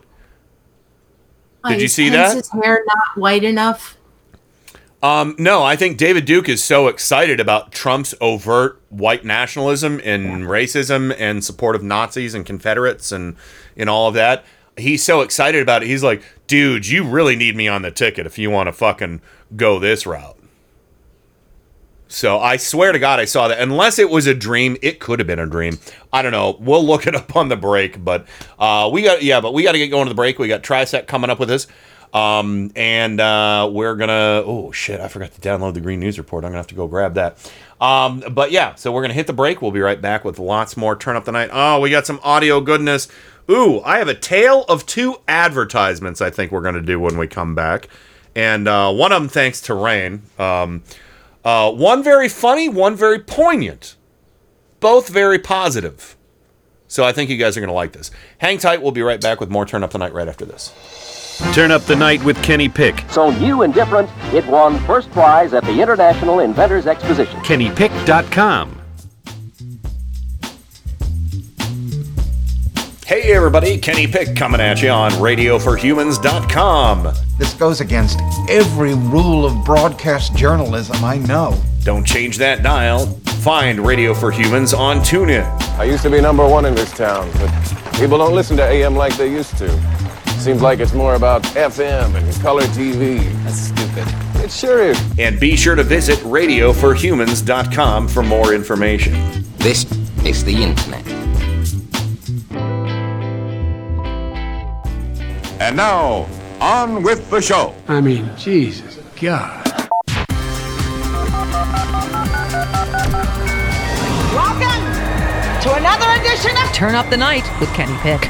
Why, did you see Pence that? Is his hair not white enough? Um, no, I think David Duke is so excited about Trump's overt white nationalism and racism and support of Nazis and Confederates and, and all of that. He's so excited about it. He's like, dude, you really need me on the ticket if you want to fucking go this route. So I swear to God I saw that. Unless it was a dream, it could have been a dream. I don't know. We'll look it up on the break. But uh, we got yeah, but we got to get going to the break. We got Trisec coming up with us. Um, and, uh, we're gonna, oh shit, I forgot to download the Green News Report. I'm gonna have to go grab that. Um, but yeah, so we're gonna hit the break. We'll be right back with lots more Turn Up the Night. Oh, we got some audio goodness. Ooh, I have a tale of two advertisements I think we're gonna do when we come back. And, uh, one of them thanks to Rain. Um, uh, one very funny, one very poignant. Both very positive. So I think you guys are gonna like this. Hang tight. We'll be right back with more Turn Up the Night right after this. Turn Up the Night with Kenny Pick. So new and different, it won first prize at the International Inventors Exposition. Kenny Pick dot com. Hey everybody, Kenny Pick coming at you on radio for humans dot com. This goes against every rule of broadcast journalism I know. Don't change that dial. Find Radio for Humans on TuneIn. I used to be number one in this town, but people don't listen to A M like they used to. Seems like it's more about F M and color T V. That's stupid. It sure is. And be sure to visit radio for humans dot com for more information. This is the internet. And now, on with the show. I mean, Jesus, God. Welcome to another edition of Turn Up the Night with Kenny Pick.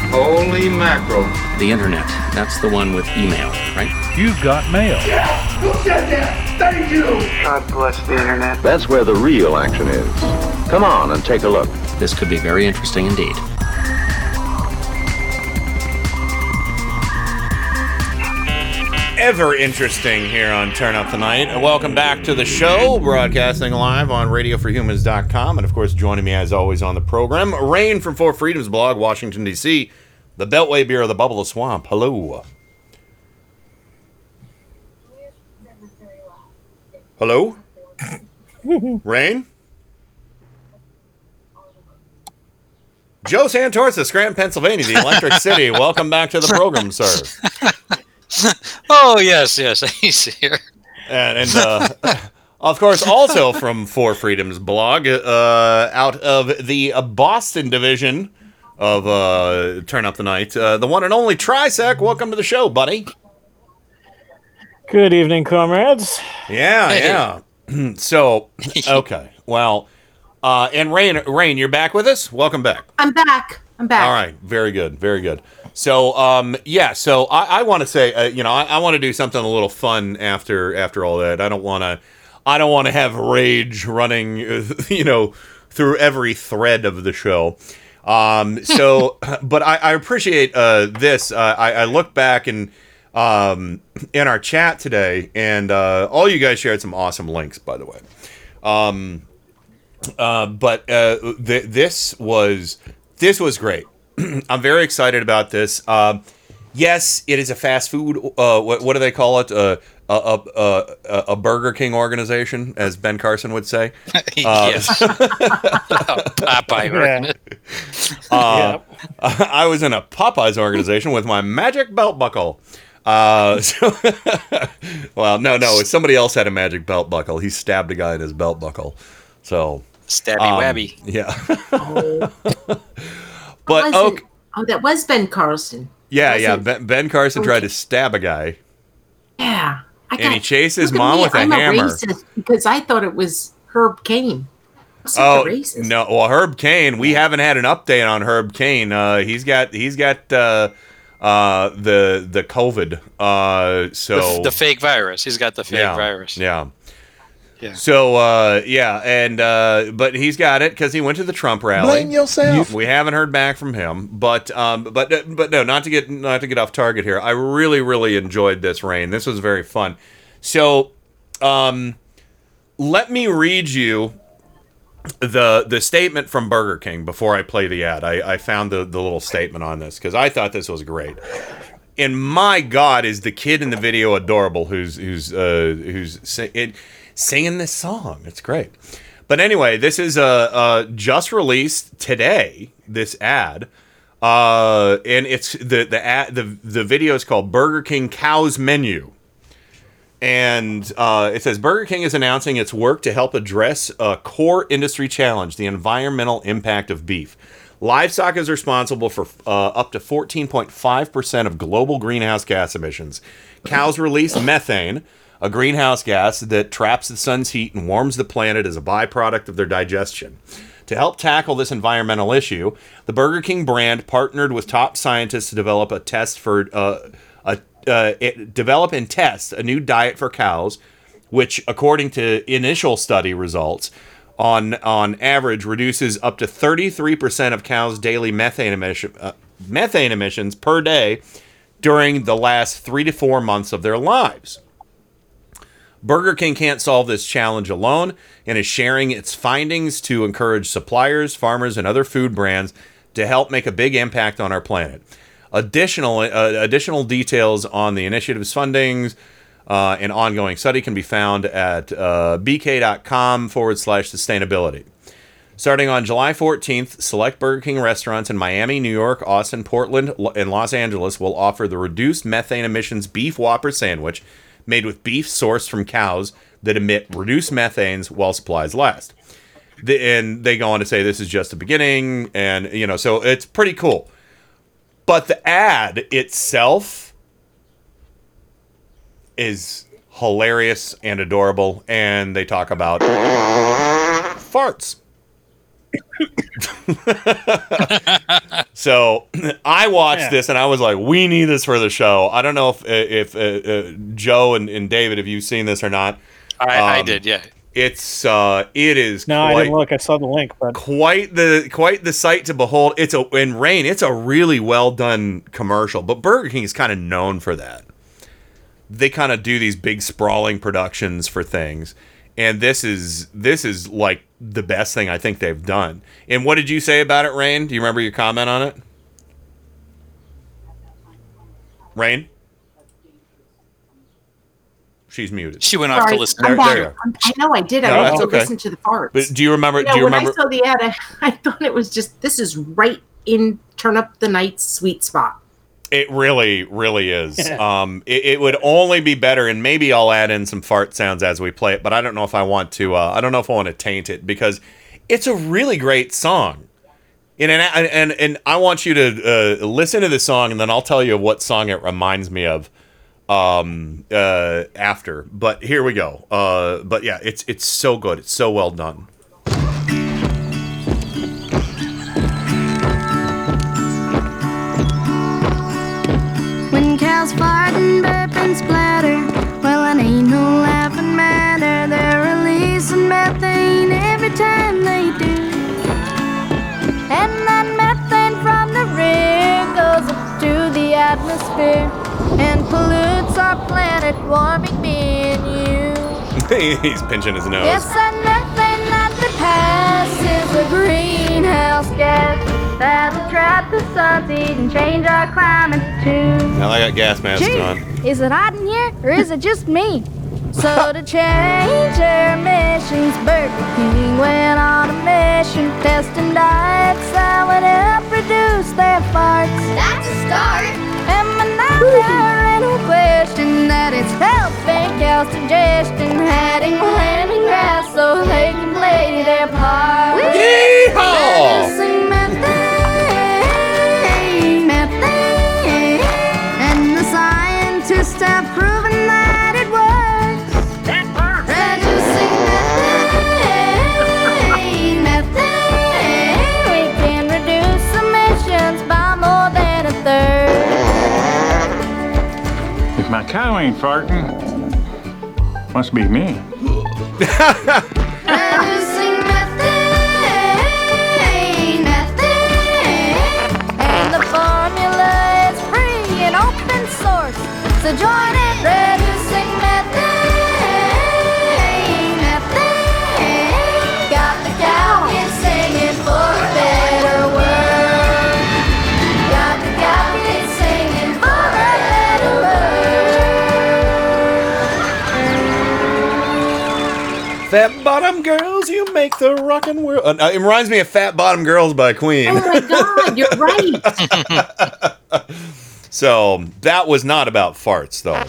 Holy mackerel. The internet, that's the one with email, right? You've got mail. Yeah, who said that? Thank you. God bless the internet. That's where the real action is. Come on and take a look. This could be very interesting indeed. ever interesting here on Turn Up the Night. Welcome back to the show, broadcasting live on radio for humans dot com. And, of course, joining me, as always, on the program, Rain from Four Freedoms Blog, Washington, D C, the Beltway Beer of the Bubble of Swamp. Hello. Hello? Rain? Joe Santorsa, Scranton, Pennsylvania, the Electric City. Welcome back to the program, sir. Oh, yes, yes, he's here. And, and uh, of course, also from Four Freedoms Blog, uh, out of the uh, Boston division of uh, Turn Up the Night, uh, the one and only Trisec. Welcome to the show, buddy. Good evening, comrades. Yeah, hey. yeah. So, okay, well... Uh, and Rain, Rain, you're back with us? Welcome back. I'm back. I'm back. All right. Very good. Very good. So, um, yeah, so I, I want to say, uh, you know, I, I want to do something a little fun after after all that. I don't want to I don't want to have rage running, you know, through every thread of the show. Um, so, but I, I appreciate uh, this. Uh, I, I look back and um, in our chat today, and uh, all you guys shared some awesome links, by the way. Um Uh, but uh, th- this was this was great. I'm very excited about this. Um, yes, it is a fast food. Uh, what, what do they call it? Uh, a, a, a, a Burger King organization, as Ben Carson would say. Uh, yes. Popeye. Right? Yeah. Uh, yeah. I was in a Popeyes organization with my magic belt buckle. Uh, so well, no, no. Somebody else had a magic belt buckle. He stabbed a guy in his belt buckle. So stabby um, wabby, yeah. But oh, okay. Oh, that was Ben Carson. Yeah, yeah. Ben, Ben Carson tried to stab a guy. Yeah, I got, and he chased his mom me. with a I'm hammer a racist because I thought it was Herb Cain. Oh racist. no, well Herb Cain. We haven't had an update on Herb Cain. Uh, he's got he's got uh, uh, the the COVID. Uh, so the, the fake virus. He's got the fake yeah, virus. Yeah. Yeah. So, uh, yeah, and uh, but he's got it because he went to the Trump rally. Blame yourself. We haven't heard back from him, but um, but but no, not to get not to get off target here. I really really enjoyed this, Rain. This was very fun. So, um, let me read you the the statement from Burger King before I play the ad. I, I found the the little statement on this because I thought this was great. And my God, is the kid in the video adorable? Who's who's uh, who's it? Singing this song. It's great. But anyway, this is uh, uh, just released today, this ad. Uh, and it's the the, ad, the the video is called Burger King Cow's Menu. And uh, it says, Burger King is announcing its work to help address a core industry challenge, the environmental impact of beef. Livestock is responsible for uh, up to fourteen point five percent of global greenhouse gas emissions. Cows release methane, a greenhouse gas that traps the sun's heat and warms the planet as a byproduct of their digestion. To help tackle this environmental issue, the Burger King brand partnered with top scientists to develop a test for uh, a uh, it, develop and test a new diet for cows, which, according to initial study results, on on average reduces up to thirty-three percent of cows' daily methane emission uh, methane emissions per day during the last three to four months of their lives. Burger King can't solve this challenge alone and is sharing its findings to encourage suppliers, farmers, and other food brands to help make a big impact on our planet. Additional, uh, additional details on the initiative's fundings uh, and ongoing study can be found at uh, bk.com forward slash sustainability. Starting on July fourteenth, select Burger King restaurants in Miami, New York, Austin, Portland, and Los Angeles will offer the reduced methane emissions beef Whopper sandwich made with beef sourced from cows that emit reduced methanes while supplies last. The, and they go on to say this is just the beginning, and, you know, so it's pretty cool. But the ad itself is hilarious and adorable, and they talk about farts. So I watched yeah. this and I was like, we need this for the show. I don't know if if uh, uh, Joe and, and David, have you seen this or not? I, um, I did, yeah. It's uh, it is. No, quite, I didn't look. I saw the link, but quite the quite the sight to behold. It's a in Rain. It's a really well done commercial. But Burger King is kind of known for that. they kind of do these big sprawling productions for things. And this is this is like the best thing I think they've done. And what did you say about it, Rain? Do you remember your comment on it? Rain? She's muted. She went Sorry, off to listen. There, there you go. I know I did. No, I had to okay. listen to the parts. But do you remember? You know, do you when remember? I saw the ad, I, I thought it was just, this is right in Turn Up the Night's sweet spot. It really, really is. um, it, it would only be better, and maybe I'll add in some fart sounds as we play it, but I don't know if I want to, uh, I don't know if I want to taint it, because it's a really great song. And, and, and, and I want you to uh, listen to the song, and then I'll tell you what song it reminds me of. Um, uh, after, but here we go. Uh, but yeah, it's it's so good. It's so well done. When cows fart and burp and splatter, well, it ain't no laughing matter. They're releasing methane every time they do, and that methane from the rear goes up to the atmosphere. And pollutes our planet, warming me and you. He's pinching his nose. Yes, and methane at the pass is a greenhouse gas that'll trap the sun's heat and change our climate too. Now I got gas masks Gee, on. Is it hot in here, or is it just me? So to change their emissions, Burger King went on a mission, testing diets that would help reduce their farts. That's a start. There ain't no question that it's helping cows' digestion, adding land and grass so they can play their part. Yeehaw! Medicine, methane, methane, and the scientists have proven that it works. That works. Reducing methane, methane, we can reduce emissions by more than a third. My cow ain't farting. Must be me. Reducing methane, methane. And the formula is free and open source. So join it. Reducing methane, methane. Got the cow here singing for a better world. Got the cow here singing for a better world. Fat Bottom Girls, you make the rockin' world. Uh, it reminds me of Fat Bottom Girls by Queen. Oh my God, you're right. So that was not about farts, though.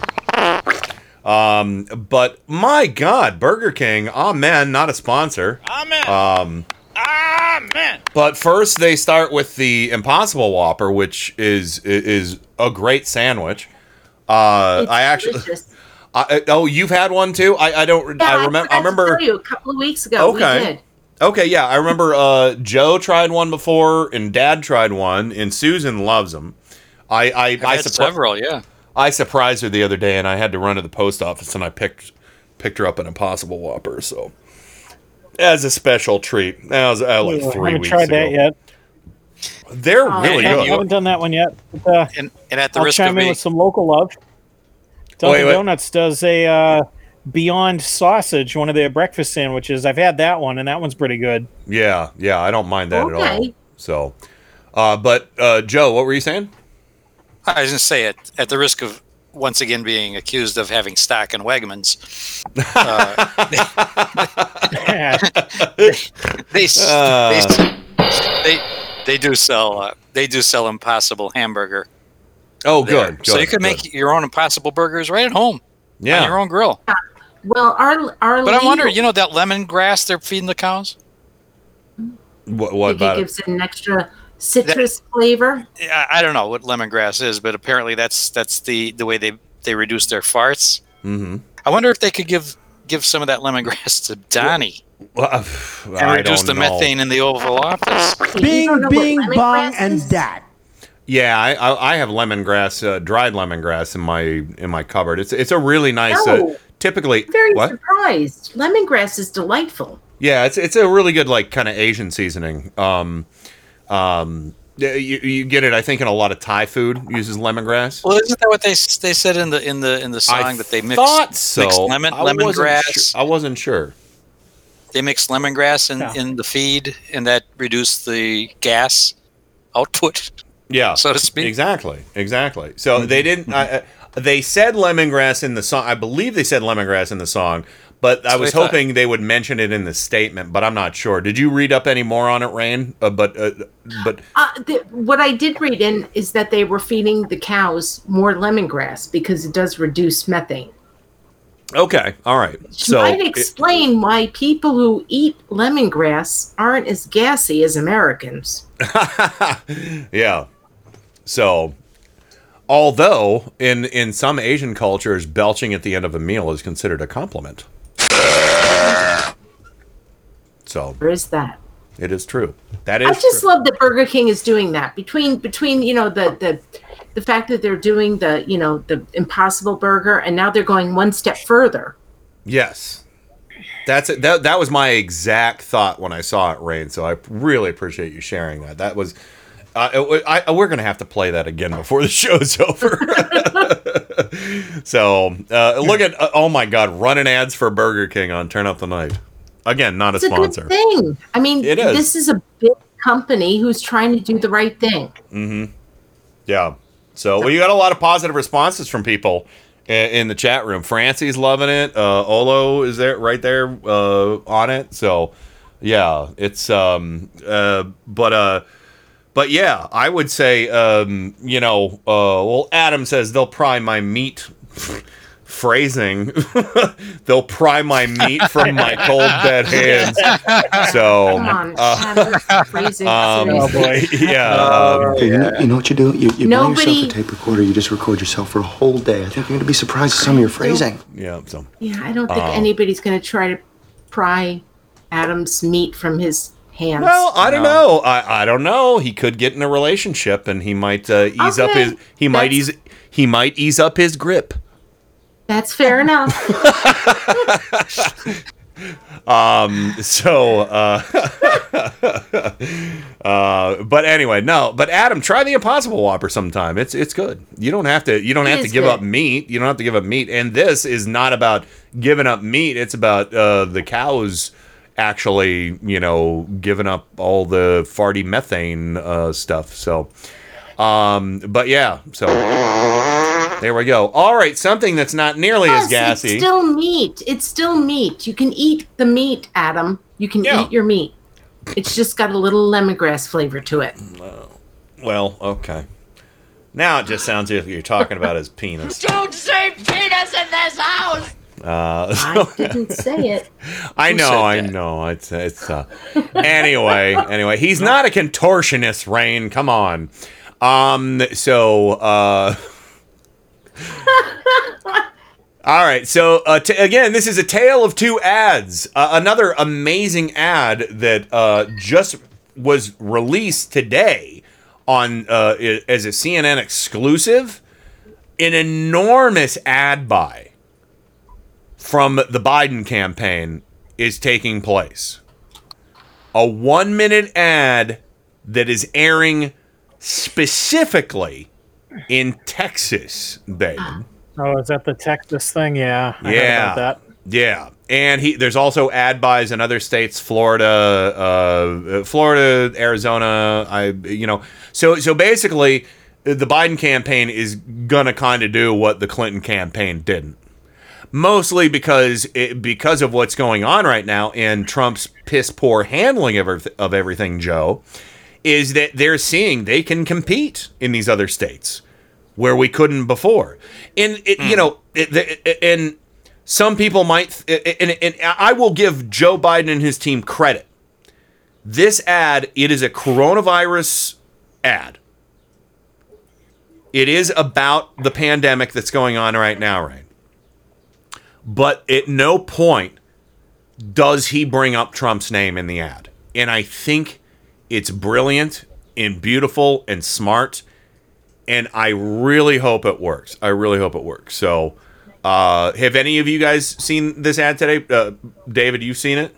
Um, but my God, Burger King, amen, not a sponsor. Amen. Um, amen. But first, they start with the Impossible Whopper, which is is a great sandwich. Uh, it's I actually. Delicious. I, oh, you've had one too? I, I don't. Yeah, I remember. I, I remember. To tell you, a couple of weeks ago. Okay. We did. Okay. Yeah, I remember. Uh, Joe tried one before, and Dad tried one, and Susan loves them. I I, I've I had surpri- several. Yeah. I surprised her the other day, and I had to run to the post office, and I picked picked her up an Impossible Whopper. So, as a special treat, that was uh, like yeah, three I haven't weeks tried ago. That yet. They're oh, really good. I haven't done that one yet. But, uh, and, and at the I'll risk chime of me, in with some local love. Dunkin' Donuts does a uh, Beyond Sausage, one of their breakfast sandwiches. I've had that one, and that one's pretty good. Yeah, yeah, I don't mind that okay. at all. So, uh, but uh, Joe, what were you saying? I was going to say, at, at the risk of once again being accused of having stock in Wegmans, uh, they, they, uh. they, they they do sell uh, they do sell Impossible Hamburger. Oh, good, good. So you could make good. your own Impossible Burgers right at home. Yeah. On your own grill. Yeah. Well, our our. But I wonder, you know, that lemongrass they're feeding the cows. What? What about it? It gives it an extra citrus that, flavor. I don't know what lemongrass is, but apparently that's that's the, the way they, they reduce their farts. Mm-hmm. I wonder if they could give give some of that lemongrass to Donnie. Well, uh, and I reduce the know. methane in the Oval Office. Bing, bing, bong, and that. Yeah, I, I, I have lemongrass, uh, dried lemongrass in my in my cupboard. It's it's a really nice. No, uh, typically, I'm very what? surprised. Lemongrass is delightful. Yeah, it's it's a really good like kind of Asian seasoning. Um, um, Yeah, you, you get it. I think in a lot of Thai food uses lemongrass. Well, isn't that what they they said in the in the in the song I that they mix? Thought so. Mixed lemon, I lemongrass. Sure. I wasn't sure. They mix lemongrass in, yeah. in the feed, and that reduced the gas output. Yeah, so to speak. Exactly, exactly. So mm-hmm. they didn't. Mm-hmm. I, they said lemongrass in the song. I believe they said lemongrass in the song, but I was they hoping thought. they would mention it in the statement. But I'm not sure. Did you read up any more on it, Rain? Uh, but uh, but uh, the, what I did read in is that they were feeding the cows more lemongrass because it does reduce methane. Okay, all right. Which so might explain it, why people who eat lemongrass aren't as gassy as Americans. Yeah. So, although in, in some Asian cultures, belching at the end of a meal is considered a compliment. So there is that. It is true. That is. I just true. love that Burger King is doing that. Between between you know the the the fact that they're doing the you know the Impossible Burger, and now they're going one step further. Yes, that's it. That that was my exact thought when I saw it, Rain. So I really appreciate you sharing that. That was. Uh, it, I, we're going to have to play that again before the show's over. So uh, look at uh, oh my God, running ads for Burger King on Turn Up the Night. Again, not it's a sponsor. It's a good thing. I mean, is. this is a big company who's trying to do the right thing. Mm-hmm. Yeah. So, well, you got a lot of positive responses from people in the chat room. Francie's loving it. Uh, Olo is there, right there uh, on it. So, yeah, it's. Um, uh, but uh, but yeah, I would say, um, you know, uh, well, Adam says they'll pry my meat. Phrasing, they'll pry my meat from my cold dead hands. So, come on, uh, um, oh boy, yeah. Um, okay, you, know, you know what you do? You, you buy yourself a tape recorder. You just record yourself for a whole day. I think you're going to be surprised at some of your phrasing. Yeah. So. Yeah, I don't think um, anybody's going to try to pry Adam's meat from his hands. Well, I don't no. know. I, I don't know. He could get in a relationship, and he might uh, ease okay. up his. He That's- might ease. He might ease up his grip. That's fair enough. um, so, uh, uh, but anyway, no. But Adam, try the Impossible Whopper sometime. It's it's good. You don't have to. You don't it have to give good. up meat. You don't have to give up meat. And this is not about giving up meat. It's about uh, the cows actually, you know, giving up all the farty methane uh, stuff. So, um, but yeah. So. There we go. All right, something that's not nearly yes, as gassy. It's still meat. It's still meat. You can eat the meat, Adam. You can yeah. eat your meat. It's just got a little lemongrass flavor to it. Uh, well, okay. Now it just sounds like you're talking about his penis. Don't say penis in this house! Uh, so, I didn't say it. I know, I know. It's it's. Uh, anyway, anyway, he's not a contortionist, Rain. Come on. Um. So. Uh, All right, so uh, t- again, this is a tale of two ads. Uh, another amazing ad that uh, just was released today on uh, I- as a C N N exclusive. An enormous ad buy from the Biden campaign is taking place. A one-minute ad that is airing specifically in Texas, babe. Oh, is that the Texas thing? Yeah. I yeah. About that. Yeah. And he, there's also ad buys in other states, Florida, uh, Florida, Arizona. I, you know, so, so basically the Biden campaign is going to kind of do what the Clinton campaign didn't, mostly because it, because of what's going on right now and Trump's piss poor handling of, everyth- of everything, Joe, is that they're seeing they can compete in these other states where we couldn't before. And, it, mm. you know, it, it, and some people might, and, and I will give Joe Biden and his team credit. This ad, it is a coronavirus ad. It is about the pandemic that's going on right now, right? But at no point does he bring up Trump's name in the ad. And I think it's brilliant and beautiful and smart. And I really hope it works. I really hope it works. So, uh, have any of you guys seen this ad today? Uh, David, you've seen it?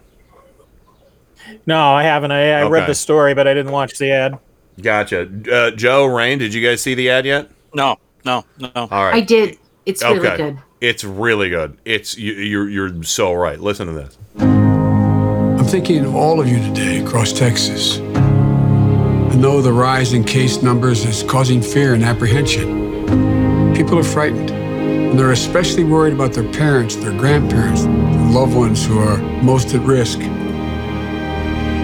No, I haven't. I, I okay. read the story, but I didn't watch the ad. Gotcha. Uh, Joe, Rain, did you guys see the ad yet? No, no, no. All right. I did. It's okay. Really good. It's really good. It's you, you're you're so right. Listen to this. I'm thinking of all of you today across Texas. I know the rise in case numbers is causing fear and apprehension. People are frightened, and they're especially worried about their parents, their grandparents, their loved ones who are most at risk.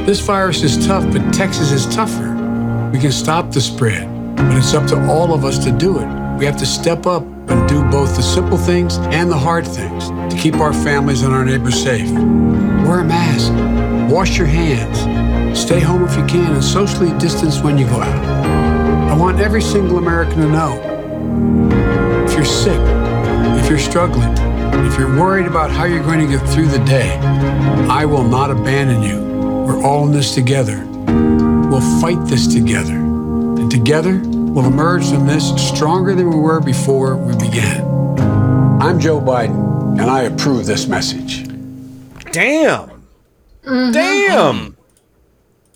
This virus is tough, but Texas is tougher. We can stop the spread, but it's up to all of us to do it. We have to step up and do both the simple things and the hard things to keep our families and our neighbors safe. Wear a mask, wash your hands, stay home if you can, and socially distance when you go out. I want every single American to know, if you're sick, if you're struggling, if you're worried about how you're going to get through the day, I will not abandon you. We're all in this together. We'll fight this together, and together we'll emerge from this stronger than we were before we began. I'm Joe Biden, and I approve this message. Damn. Mm-hmm. Damn.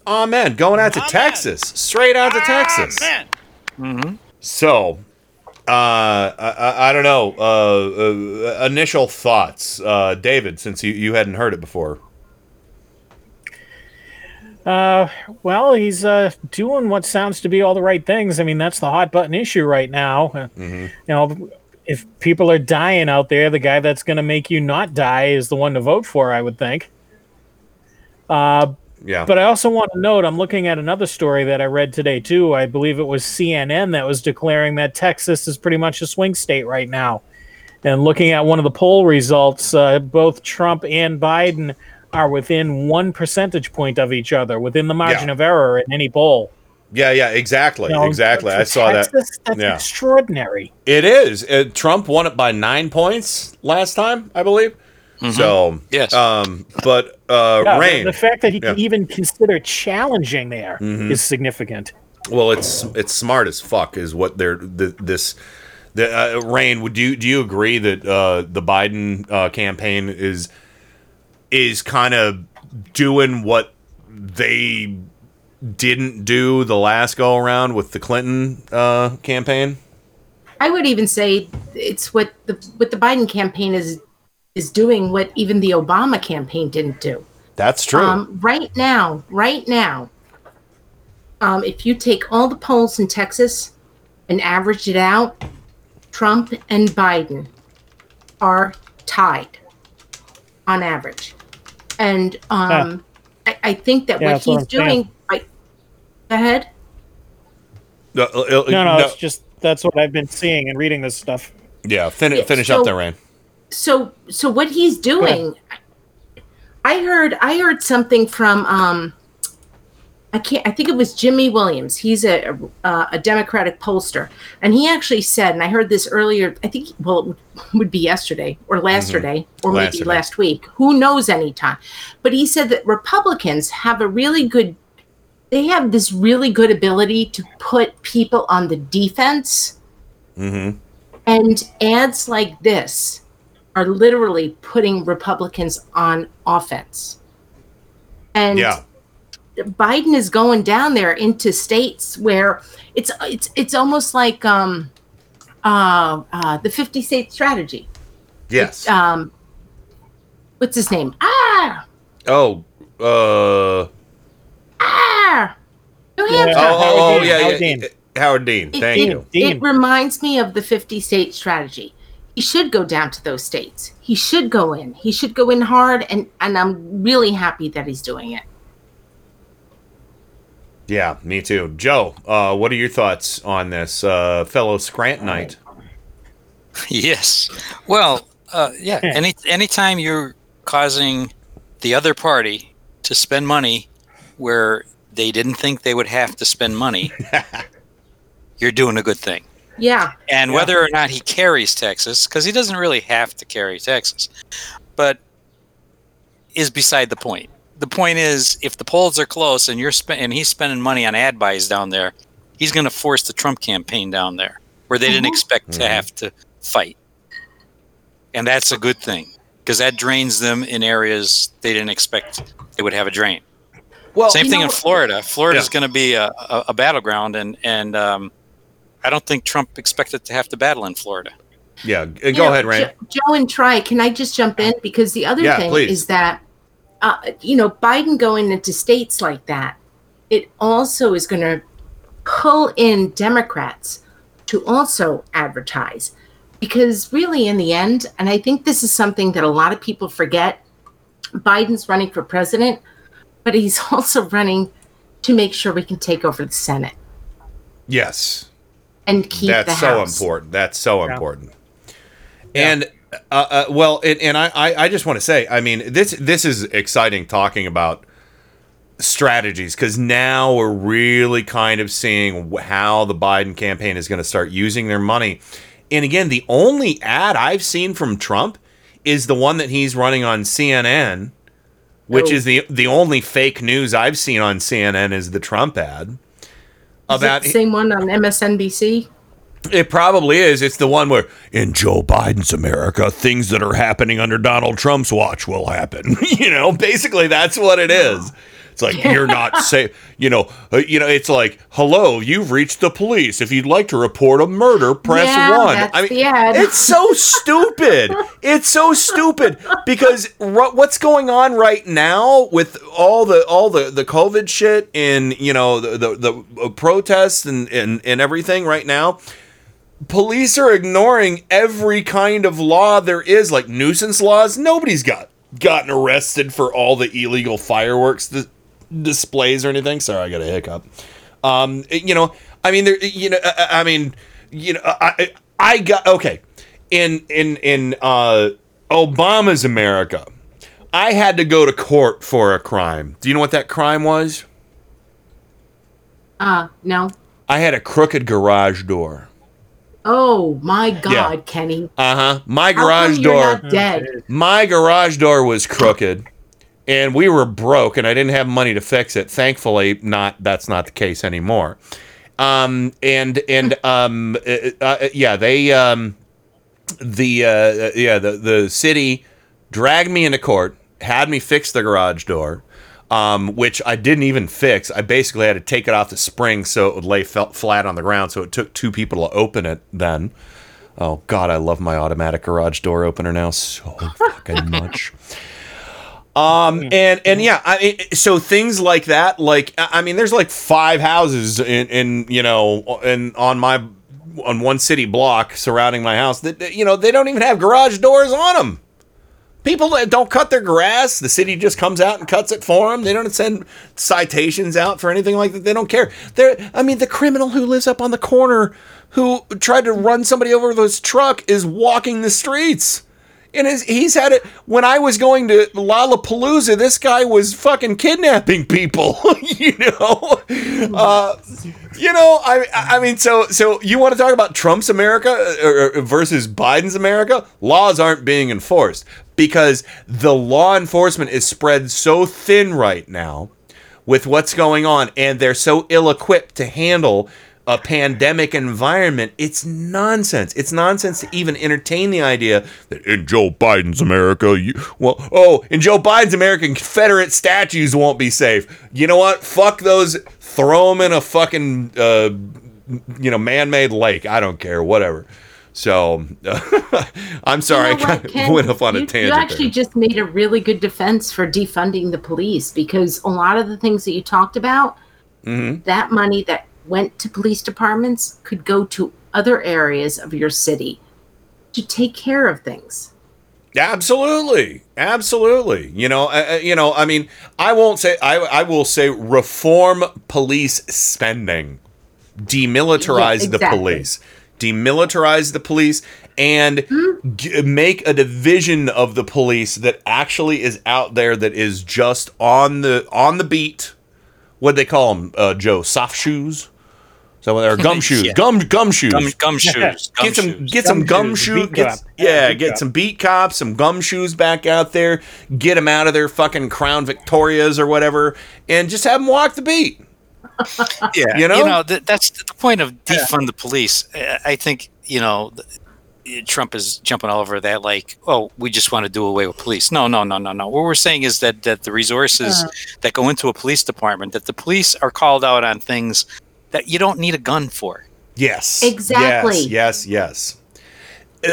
Amen. Going out to Amen. Texas. Straight out to Texas. Amen. Mm-hmm. So, uh, I, I don't know, uh, uh, initial thoughts. Uh, David, since you, you hadn't heard it before. Uh, well, he's uh, doing what sounds to be all the right things. I mean, that's the hot button issue right now. Mm-hmm. You know, if people are dying out there, the guy that's going to make you not die is the one to vote for, I would think. Uh, yeah. But I also want to note, I'm looking at another story that I read today, too. I believe it was C N N that was declaring that Texas is pretty much a swing state right now. And looking at one of the poll results, uh, both Trump and Biden are within one percentage point of each other, within the margin yeah. of error in any poll. Yeah, yeah, exactly, you know, exactly. I saw Texas, that. That's yeah. extraordinary. It is. Uh, Trump won it by nine points last time, I believe. Mm-hmm. So, yes. Um, but uh, yeah, Rain, the, the fact that he yeah. can even consider challenging there mm-hmm. is significant. Well, it's it's smart as fuck, is what they're the, this. The, uh, Rain, would you do you agree that uh, the Biden uh, campaign is? is kind of doing what they didn't do the last go around with the Clinton uh, campaign? I would even say it's what the what the Biden campaign is is doing what even the Obama campaign didn't do. That's true. Um, right now, right now, um, if you take all the polls in Texas and average it out, Trump and Biden are tied on average. And um, uh, I, I think that yeah, what he's doing. I, go ahead. No, no, no, it's just that's what I've been seeing and reading this stuff. Yeah, fin- yeah finish so, up there, Rain. So, so what he's doing, I heard, I heard something from. Um, I can't. I think it was Jimmy Williams. He's a a, a Democratic pollster, and he actually said, and I heard this earlier. I think well, it would be yesterday or last mm-hmm. day, or last maybe day. last week. Who knows? Anytime, but he said that Republicans have a really good. They have this really good ability to put people on the defense, mm-hmm. and ads like this are literally putting Republicans on offense, and. Yeah. Biden is going down there into states where it's it's it's almost like um, uh, uh, the fifty state strategy. Yes. It, um, what's his name? Ah. Oh. Uh. Ah. New Hampshire. Yeah. Oh, oh, oh yeah, Howard yeah. Dean. Howard Dean. It, Thank it, you. It reminds me of the fifty state strategy. He should go down to those states. He should go in. He should go in hard, and and I'm really happy that he's doing it. Yeah, me too. Joe, uh, what are your thoughts on this uh, fellow Scrantonite? Yes. Well, uh, yeah, any anytime you're causing the other party to spend money where they didn't think they would have to spend money, you're doing a good thing. Yeah. And yeah. whether or not he carries Texas, because he doesn't really have to carry Texas, but is beside the point. The point is, if the polls are close and you're spend- and he's spending money on ad buys down there, he's going to force the Trump campaign down there where they mm-hmm. didn't expect mm-hmm. to have to fight. And that's a good thing because that drains them in areas they didn't expect they would have a drain. Well, same thing in Florida. Florida's yeah. going to be a, a, a battleground, and and um, I don't think Trump expected to have to battle in Florida. Yeah, go yeah, ahead, Rain. Joe, Joe and Tri, can I just jump in? Because the other yeah, thing please. is that, uh, you know, Biden going into states like that, it also is going to pull in Democrats to also advertise. Because really in the end, and I think this is something that a lot of people forget, Biden's running for president, but he's also running to make sure we can take over the Senate. Yes. And keep That's the House. That's so important. That's so yeah. important. And yeah. uh, uh, well, and, and I, I just want to say, I mean, this this is exciting talking about strategies, because now we're really kind of seeing how the Biden campaign is going to start using their money. And again, the only ad I've seen from Trump is the one that he's running on C N N, which oh. is the the only fake news I've seen on C N N is the Trump ad. About is it the same one on M S N B C? It probably is. It's the one where, in Joe Biden's America, things that are happening under Donald Trump's watch will happen. You know, basically that's what it is. It's like, yeah. you're not safe. You know, uh, you know, it's like, hello, you've reached the police. If you'd like to report a murder, press yeah, one. That's I mean, the ad. It's so stupid. It's so stupid because r- what's going on right now with all the all the, the COVID shit and, you know, the the, the protests and, and, and everything right now. Police are ignoring every kind of law there is, like nuisance laws. Nobody's got gotten arrested for all the illegal fireworks th- displays or anything. Sorry, I got a hiccup. Um, you know, I mean, there, you know, I, I mean, you know, I, I got, okay. In, in, in, uh, Obama's America, I had to go to court for a crime. Do you know what that crime was? Uh, no. I had a crooked garage door. Oh my God, yeah. Kenny. Uh-huh. My garage door. You're not dead. My garage door was crooked. And we were broke, and I didn't have money to fix it. Thankfully, not that's not the case anymore. Um, and and um, uh, uh, yeah, they um, the uh, yeah the the city dragged me into court, had me fix the garage door, um, which I didn't even fix. I basically had to take it off the spring so it would lay felt flat on the ground. So it took two people to open it then. Oh God, I love my automatic garage door opener now so fucking much. Um, and, and yeah, I, so things like that, like, I mean, there's like five houses in, in, you know, in, on my, on one city block surrounding my house that, you know, they don't even have garage doors on them. People that don't cut their grass, the city just comes out and cuts it for them. They don't send citations out for anything like that. They don't care. They're, I mean, the criminal who lives up on the corner who tried to run somebody over with his truck is walking the streets. And his, he's had it. When I was going to Lollapalooza, this guy was fucking kidnapping people. you know, uh, you know. I, I mean, so, so you want to talk about Trump's America or, or versus Biden's America? Laws aren't being enforced because the law enforcement is spread so thin right now with what's going on, and they're so ill-equipped to handle a pandemic environment. It's nonsense. It's nonsense to even entertain the idea that in Joe Biden's America, you, well, oh, in Joe Biden's America, Confederate statues won't be safe. You know what? Fuck those. Throw them in a fucking, uh, you know, man-made lake. I don't care. Whatever. So uh, I'm sorry. You know what, I Ken, went off on you, a tangent. You actually there. just made a really good defense for defunding the police because a lot of the things that you talked about, mm-hmm. that money that went to police departments could go to other areas of your city to take care of things. Absolutely. Absolutely. You know, uh, you know, I mean, I won't say, I, I will say reform police spending, demilitarize yeah, exactly. the police, demilitarize the police and mm-hmm. g- make a division of the police that actually is out there that is just on the, on the beat. What'd they call them, uh, Joe? Soft shoes? So they're gum shoes. yeah. Gum gum shoes. Gum, gum shoes. Yeah. Gum get some shoes. get some gum, gum shoes. Get, yeah, beat get cop. some beat cops, some gum shoes back out there. Get them out of their fucking Crown Victorias or whatever, and just have them walk the beat. yeah, you know, you know th- that's the point of defund yeah. the police. I think you know Trump is jumping all over that, like, oh, we just want to do away with police. No, no, no, no, no. What we're saying is that that the resources uh-huh. that go into a police department, that the police are called out on things that you don't need a gun for. Yes. Exactly. Yes, yes, yes.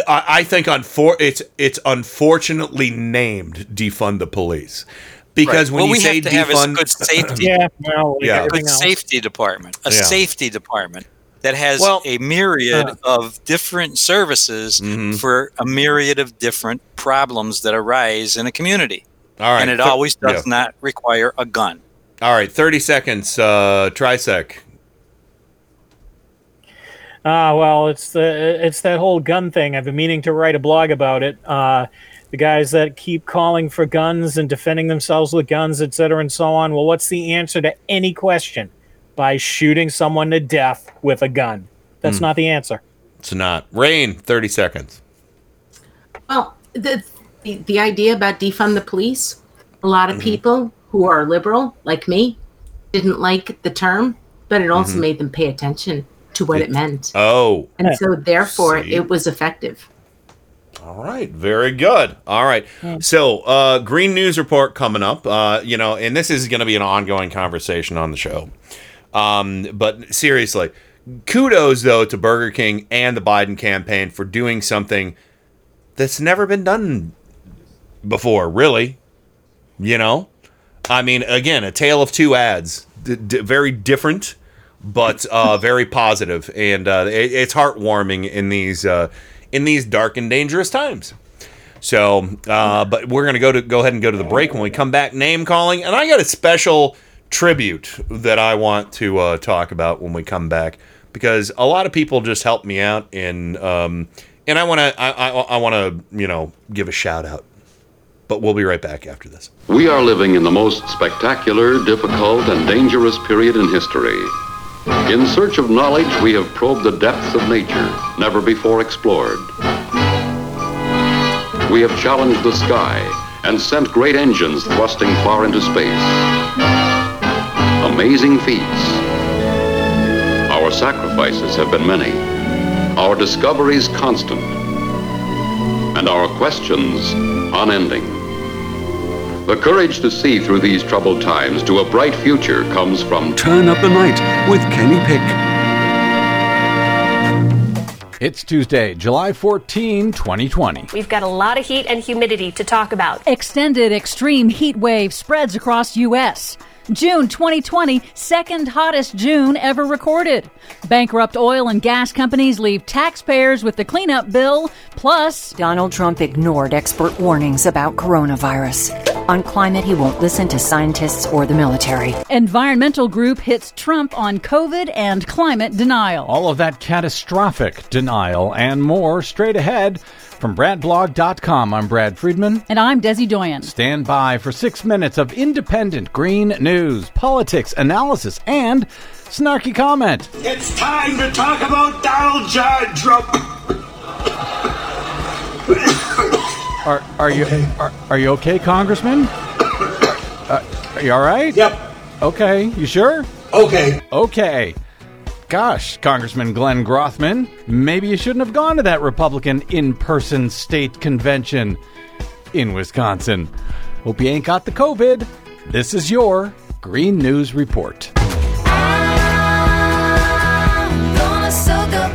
I, I think unfor- it's it's unfortunately named defund the police. Because right. when well, you say defund... What we have to have is a good safety, yeah, no, like yeah. good safety department. A yeah. safety department. That has well, a myriad uh, of different services mm-hmm. for a myriad of different problems that arise in a community. All right. And it Th- always does yeah. not require a gun. All right. thirty seconds, uh, Trisec. Uh, well, it's the it's that whole gun thing. I've been meaning to write a blog about it. Uh, the guys that keep calling for guns and defending themselves with guns, et cetera, and so on. Well, what's the answer to any question? By shooting someone to death with a gun. That's mm. not the answer. It's not. Rain, thirty seconds. Well, the, the the idea about defund the police, a lot of mm-hmm. people who are liberal, like me, didn't like the term, but it also mm-hmm. made them pay attention to what it, it meant. Oh. And so, therefore, See? it was effective. All right. Very good. All right. So, uh, Green News Report coming up, uh, you know, and this is going to be an ongoing conversation on the show. Um, but seriously, kudos, though, to Burger King and the Biden campaign for doing something that's never been done before, really. You know? I mean, again, a tale of two ads. D- d- very different, but uh, very positive. And uh, it- it's heartwarming in these uh, in these dark and dangerous times. So, uh, but we're going to go to go ahead and go to the break. When we come back, name calling. And I got a special... tribute that I want to uh, talk about when we come back, because a lot of people just helped me out, and um, and I want to I, I, I want to you know give a shout out. But we'll be right back after this. We are living in the most spectacular, difficult, and dangerous period in history. In search of knowledge, we have probed the depths of nature never before explored. We have challenged the sky and sent great engines thrusting far into space. Amazing feats. Our sacrifices have been many, our discoveries constant, and our questions unending. The courage to see through these troubled times to a bright future comes from Turn Up the Night with Kenny Pick. It's Tuesday, July fourteenth, twenty twenty. We've got a lot of heat and humidity to talk about. Extended extreme heat wave spreads across U S June twenty twenty, second hottest June ever recorded. Bankrupt oil and gas companies leave taxpayers with the cleanup bill, plus... Donald Trump ignored expert warnings about coronavirus. On climate, he won't listen to scientists or the military. Environmental group hits Trump on COVID and climate denial. All of that catastrophic denial and more straight ahead from brad blog dot com. I'm Brad Friedman. And I'm Desi Doyen. Stand by for six minutes of independent green news, politics, analysis, and snarky comment. It's time to talk about Donald John Trump. Are are you okay. are, are you okay, Congressman? Uh, are you all right? Yep. Okay. You sure? Okay. Okay. Gosh, Congressman Glenn Grothman, maybe you shouldn't have gone to that Republican in-person state convention in Wisconsin. Hope you ain't got the COVID. This is your Green News Report. I'm gonna soak up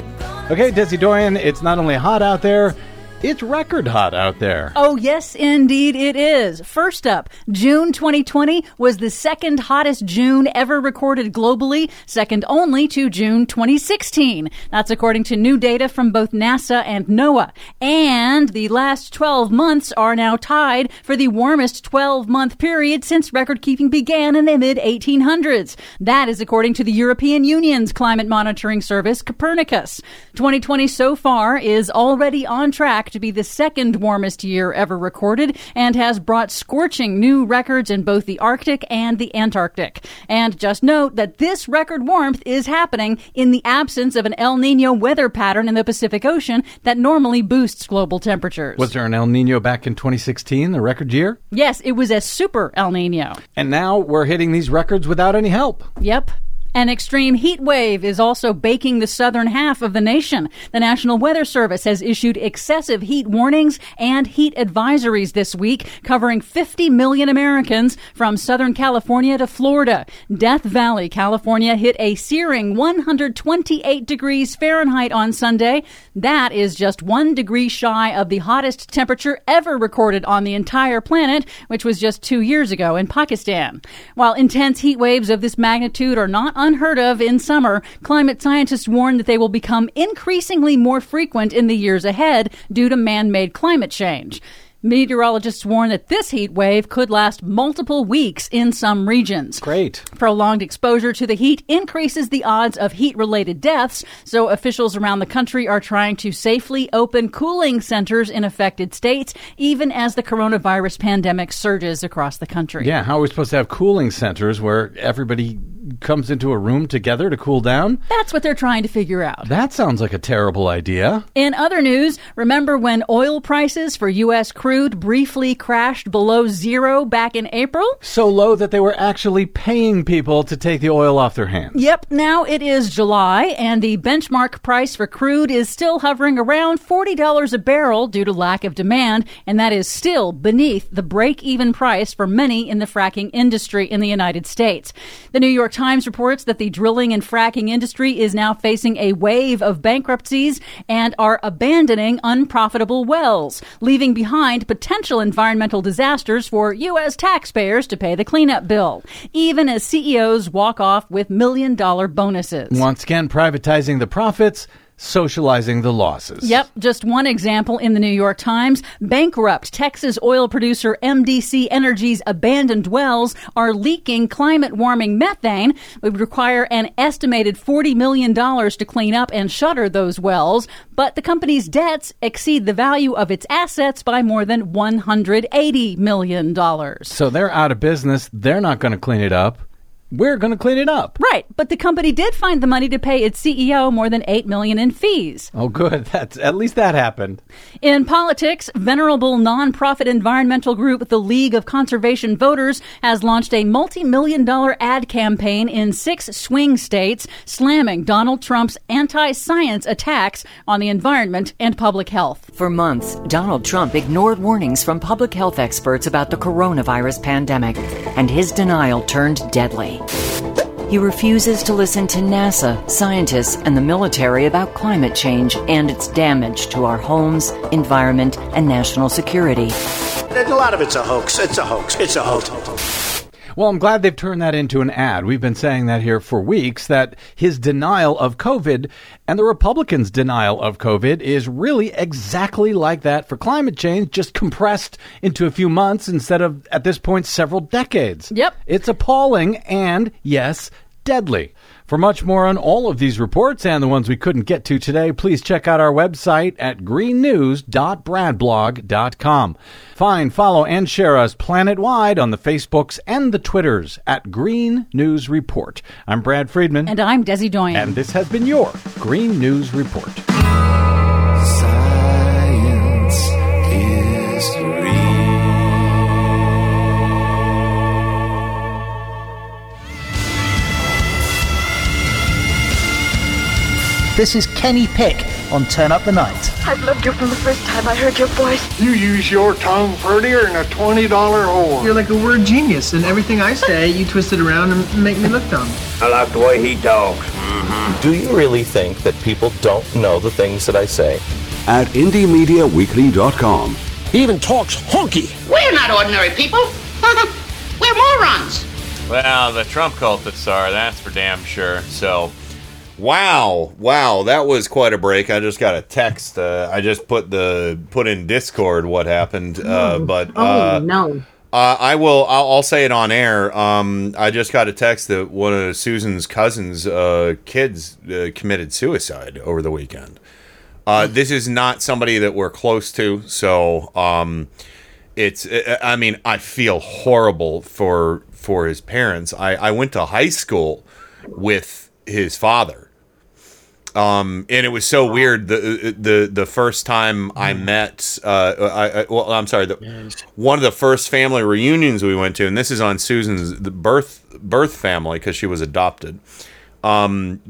the sun. Okay, Desi Doyen, it's not only hot out there, it's record hot out there. Oh, yes, indeed it is. First up, June twenty twenty was the second hottest June ever recorded globally, second only to June twenty sixteen. That's according to new data from both NASA and NOAA. And the last twelve months are now tied for the warmest twelve-month period since record-keeping began in the mid eighteen hundreds. That is according to the European Union's climate monitoring service, Copernicus. twenty twenty so far is already on track to be the second warmest year ever recorded and has brought scorching new records in both the Arctic and the Antarctic. And just note that this record warmth is happening in the absence of an El Nino weather pattern in the Pacific Ocean that normally boosts global temperatures. Was there an El Nino back in twenty sixteen, the record year? Yes, it was a super El Nino. And now we're hitting these records without any help. Yep. An extreme heat wave is also baking the southern half of the nation. The National Weather Service has issued excessive heat warnings and heat advisories this week, covering fifty million Americans from Southern California to Florida. Death Valley, California hit a searing one hundred twenty-eight degrees Fahrenheit on Sunday. That is just one degree shy of the hottest temperature ever recorded on the entire planet, which was just two years ago in Pakistan. While intense heat waves of this magnitude are not unheard of in summer, climate scientists warn that they will become increasingly more frequent in the years ahead due to man-made climate change. Meteorologists warn that this heat wave could last multiple weeks in some regions. Great. Prolonged exposure to the heat increases the odds of heat-related deaths, so officials around the country are trying to safely open cooling centers in affected states, even as the coronavirus pandemic surges across the country. Yeah, how are we supposed to have cooling centers where everybody comes into a room together to cool down? That's what they're trying to figure out. That sounds like a terrible idea. In other news, remember when oil prices for U S crude briefly crashed below zero back in April? So low that they were actually paying people to take the oil off their hands. Yep, now it is July, and the benchmark price for crude is still hovering around forty dollars a barrel due to lack of demand, and that is still beneath the break-even price for many in the fracking industry in the United States. The New York Times reports that the drilling and fracking industry is now facing a wave of bankruptcies and are abandoning unprofitable wells, leaving behind potential environmental disasters for U S taxpayers to pay the cleanup bill, even as C E Os walk off with million-dollar bonuses. Once again, privatizing the profits, socializing the losses. Yep. Just one example in the New York Times. Bankrupt Texas oil producer M D C Energy's abandoned wells are leaking climate warming methane. It would require an estimated forty million dollars to clean up and shutter those wells. But the company's debts exceed the value of its assets by more than one hundred eighty million dollars. So they're out of business. They're not going to clean it up. We're going to clean it up. Right. But the company did find the money to pay its C E O more than eight million dollars in fees. Oh, good. That's, at least that happened. In politics, venerable nonprofit environmental group The League of Conservation Voters has launched a multi-million dollar ad campaign in six swing states, slamming Donald Trump's anti-science attacks on the environment and public health. For months, Donald Trump ignored warnings from public health experts about the coronavirus pandemic, and his denial turned deadly. He refuses to listen to NASA, scientists, and the military about climate change and its damage to our homes, environment, and national security. A lot of it's a hoax. It's a hoax. It's a hoax. Well, I'm glad they've turned that into an ad. We've been saying that here for weeks, that his denial of COVID and the Republicans' denial of COVID is really exactly like that for climate change, just compressed into a few months instead of, at this point, several decades. Yep. It's appalling and, yes, deadly. For much more on all of these reports and the ones we couldn't get to today, please check out our website at green news dot brad blog dot com. Find, follow, and share us planet-wide on the Facebooks and the Twitters at Green News Report. I'm Brad Friedman. And I'm Desi Doyen. And this has been your Green News Report. Science is real. This is Kenny Pick on Turn Up the Night. I've loved you from the first time I heard your voice. You use your tongue prettier than a twenty dollar whore. You're like a word genius, and everything I say, you twist it around and make me look dumb. I like the way he talks. Mm-hmm. Do you really think that people don't know the things that I say? At indie media weekly dot com. He even talks honky. We're not ordinary people. We're morons. Well, the Trump cultists are, that's for damn sure, so... Wow, wow, that was quite a break. I just got a text. Uh, I just put the put in Discord what happened, uh, but uh, oh, no. uh, I will. I'll, I'll say it on air. Um, I just got a text that one of Susan's cousins' uh, kids uh, committed suicide over the weekend. Uh, this is not somebody that we're close to, so um, it's. I mean, I feel horrible for for his parents. I, I went to high school with his father. Um, and it was so weird. The the the first time I met, uh, I, I, well, I'm sorry, the, one of the first family reunions we went to, and this is on Susan's the birth birth family because she was adopted. um,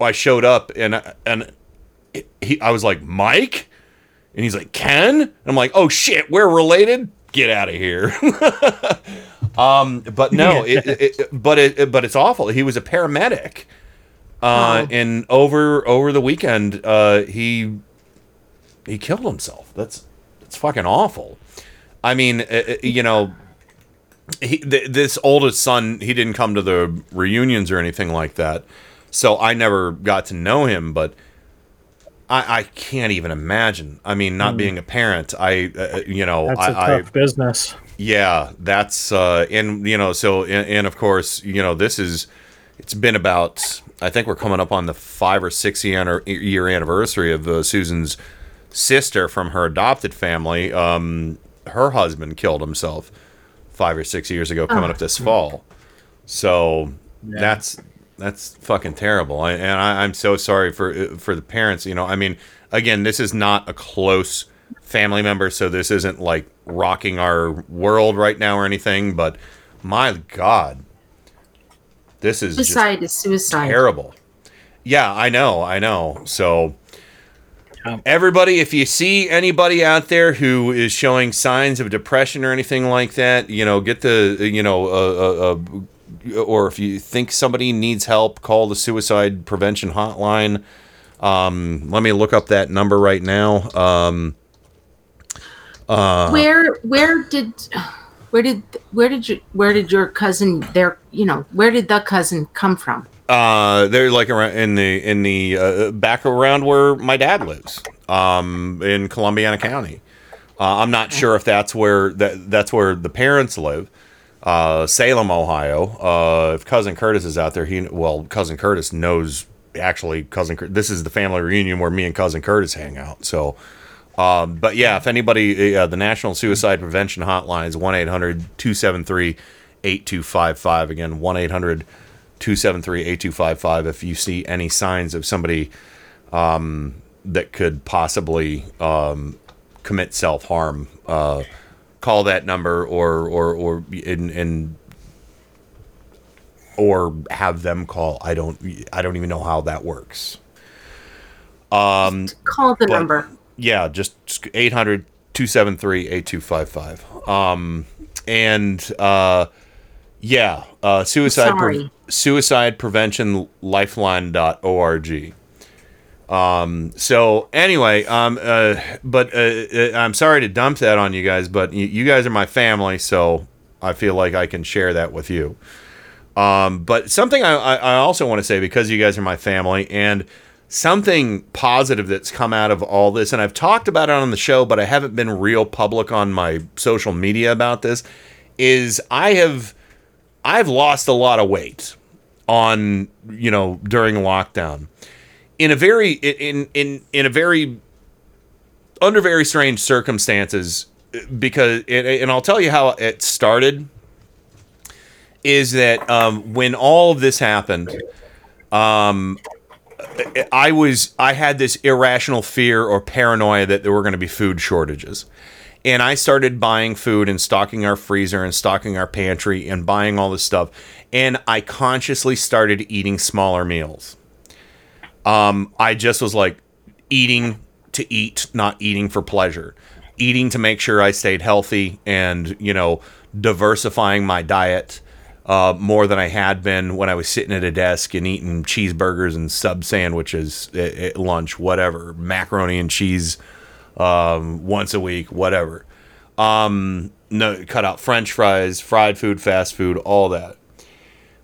I showed up and and he, I was like, Mike? And he's like, Ken? And I'm like, oh shit, we're related? Get out of here. um, but no, it, it, but it, but it's awful. He was a paramedic. Uh, oh. And over over the weekend, uh, he he killed himself. That's that's fucking awful. I mean, uh, you know, he, th- this oldest son, he didn't come to the reunions or anything like that, so I never got to know him. But I, I can't even imagine. I mean, not mm. being a parent, I uh, you know, that's I, a tough I, business. Yeah, that's uh, and you know, so and, and of course, you know, this is it's been about. I think we're coming up on the five or six year anniversary of uh, Susan's sister from her adopted family. Um, her husband killed himself five or six years ago, coming oh. up this fall. So yeah. that's that's fucking terrible, I, and I, I'm so sorry for for the parents. You know, I mean, again, this is not a close family member, so this isn't like rocking our world right now or anything. But my God. This is suicide is suicide. Terrible. Yeah, I know, I know. So, everybody, if you see anybody out there who is showing signs of depression or anything like that, you know, get the, you know, uh, uh, uh, or if you think somebody needs help, call the suicide prevention hotline. Um, let me look up that number right now. Um, uh, where, where did? Where did where did you where did your cousin their you know where did the cousin come from? Uh, they're like around in the in the uh, back around where my dad lives, um, in Columbiana County. Uh, I'm not sure if that's where that that's where the parents live. Uh, Salem, Ohio. Uh, if cousin Curtis is out there, he well cousin Curtis knows actually cousin. This is the family reunion where me and cousin Curtis hang out. So. Uh, but yeah, if anybody, uh, the National Suicide Prevention Hotline is one eight hundred two seven three eight two five five. Again, one eight hundred two seven three eight two five five. If you see any signs of somebody um, that could possibly um, commit self-harm, uh, call that number or or or in, in or have them call. I don't I don't even know how that works. Um, Just call the but, number. Yeah, just eight hundred two seven three eight two five five. Um, and uh, yeah, uh, suicide pre- suicide prevention lifeline dot org. Um, so anyway, um, uh, but uh, I'm sorry to dump that on you guys, but you, you guys are my family, so I feel like I can share that with you. Um, but something I, I also want to say, because you guys are my family, and something positive that's come out of all this, and I've talked about it on the show, but I haven't been real public on my social media about this, is I have I've lost a lot of weight on, you know, during lockdown. In a very in in in a very under very strange circumstances, because it, and I'll tell you how it started, is that um, when all of this happened, um I was I had this irrational fear or paranoia that there were going to be food shortages, and I started buying food and stocking our freezer and stocking our pantry and buying all this stuff, and I consciously started eating smaller meals. Um, I just was like eating to eat, not eating for pleasure, eating to make sure I stayed healthy, and you know, diversifying my diet. Uh, more than I had been when I was sitting at a desk and eating cheeseburgers and sub sandwiches at, at lunch, whatever, macaroni and cheese um, once a week, whatever. Um, no, cut out French fries, fried food, fast food, all that.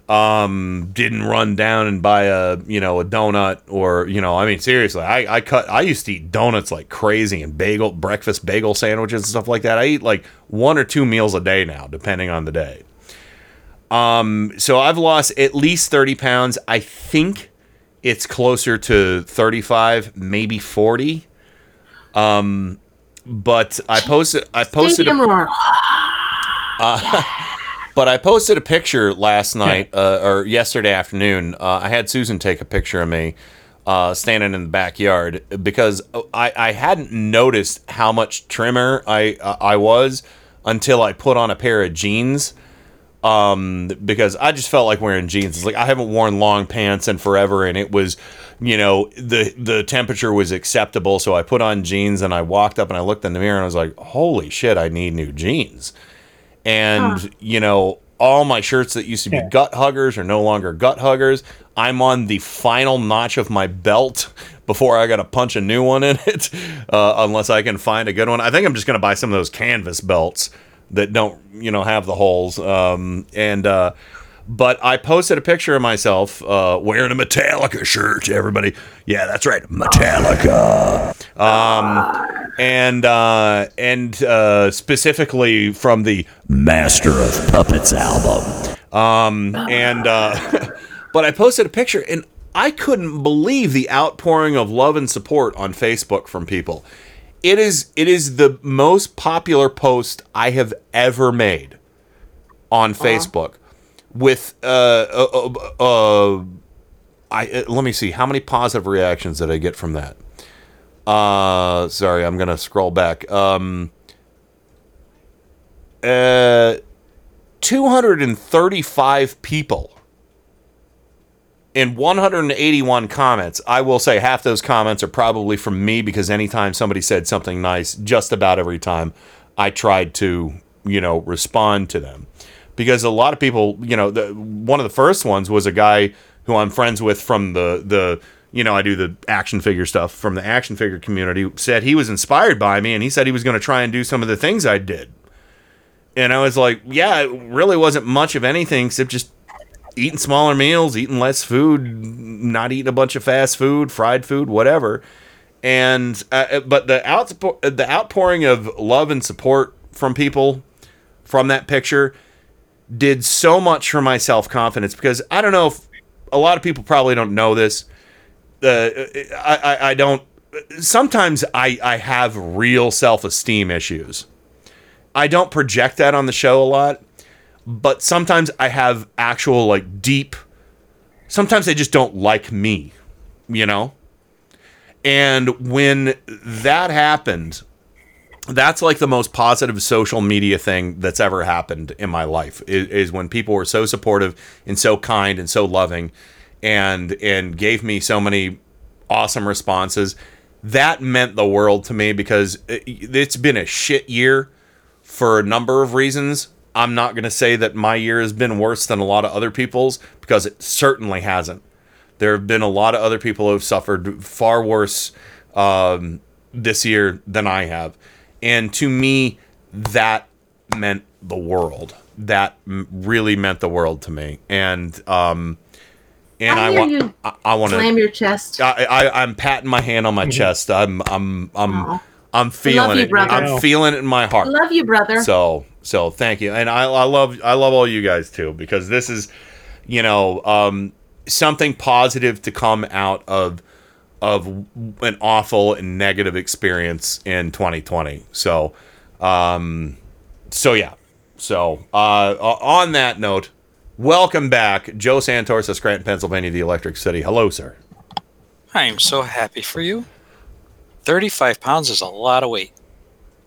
Um, didn't run down and buy a you know a donut or you know I mean seriously, I I cut I used to eat donuts like crazy and bagel breakfast bagel sandwiches and stuff like that. I eat like one or two meals a day now, depending on the day. Um, so I've lost at least thirty pounds. I think it's closer to thirty-five, maybe forty. Um, but I posted, I posted, a, uh, but I posted a picture last night, uh, or yesterday afternoon. Uh, I had Susan take a picture of me, uh, standing in the backyard because I, I hadn't noticed how much trimmer I, uh, I was until I put on a pair of jeans. um, because I just felt like wearing jeans. It's like I haven't worn long pants in forever, and it was, you know, the the temperature was acceptable, so I put on jeans, and I walked up, and I looked in the mirror, and I was like, holy shit, I need new jeans. And, huh. you know, all my shirts that used to be yeah. gut huggers are no longer gut huggers. I'm on the final notch of my belt before I got to punch a new one in it, uh, unless I can find a good one. I think I'm just going to buy some of those canvas belts that don't, you know, have the holes. Um, and, uh, but I posted a picture of myself uh, wearing a Metallica shirt, everybody. Yeah, that's right. Metallica. Um, and uh, and uh, specifically from the Master of Puppets album. Um, and uh, but I posted a picture, and I couldn't believe the outpouring of love and support on Facebook from people. It is it is the most popular post I have ever made on uh-huh. Facebook. With uh, uh, uh, uh I uh, let me see how many positive reactions did I get from that? Uh, sorry, I'm gonna scroll back. Um, uh, two hundred thirty-five people in one hundred eighty-one comments. I will say half those comments are probably from me, because anytime somebody said something nice, just about every time, I tried to, you know, respond to them. Because a lot of people, you know, the, one of the first ones was a guy who I'm friends with from the, the, you know, I do the action figure stuff, from the action figure community, said he was inspired by me, and he said he was going to try and do some of the things I did. And I was like, yeah, it really wasn't much of anything except just eating smaller meals, eating less food, not eating a bunch of fast food, fried food, whatever. And, uh, but the out, the outpouring of love and support from people from that picture did so much for my self-confidence, because I don't know if a lot of people probably don't know this. Uh, I, I, I don't, sometimes I, I have real self-esteem issues. I don't project that on the show a lot, but sometimes I have actual, like, deep, sometimes they just don't like me, you know? And when that happened, that's like the most positive social media thing that's ever happened in my life, is, is when people were so supportive and so kind and so loving, and and gave me so many awesome responses. That meant the world to me, because it, it's been a shit year for a number of reasons. I'm not going to say that my year has been worse than a lot of other people's, because it certainly hasn't. There have been a lot of other people who have suffered far worse um, this year than I have. And to me, that meant the world. That m- really meant the world to me. And um, and I want, I, I want to slam your chest. I, I, I'm patting my hand on my mm-hmm. chest. I'm, I'm, I'm, Aww. I'm feeling you, it. Brother. I'm feeling it in my heart. I love you, brother. So, so thank you. And I, I love, I love all you guys too, because this is, you know, um, something positive to come out of. of an awful and negative experience in twenty twenty. So, um, so yeah. So, uh, on that note, welcome back, Joe Santorsa, Scranton, Pennsylvania, the Electric City. Hello, sir. I am so happy for you. thirty-five pounds is a lot of weight.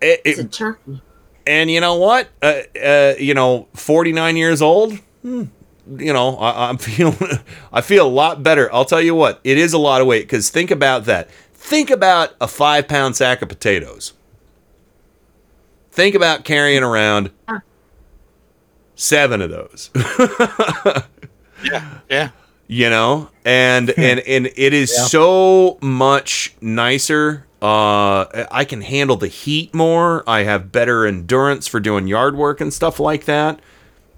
It, it, it's a turkey. And you know what? Uh, uh, you know, forty-nine years old. Hmm. You know, I, I'm feeling, I feel a lot better. I'll tell you what, it is a lot of weight, because think about that. Think about a five pound sack of potatoes. Think about carrying around seven of those. yeah, yeah. You know, and, and, and it is yeah. so much nicer. Uh, I can handle the heat more. I have better endurance for doing yard work and stuff like that.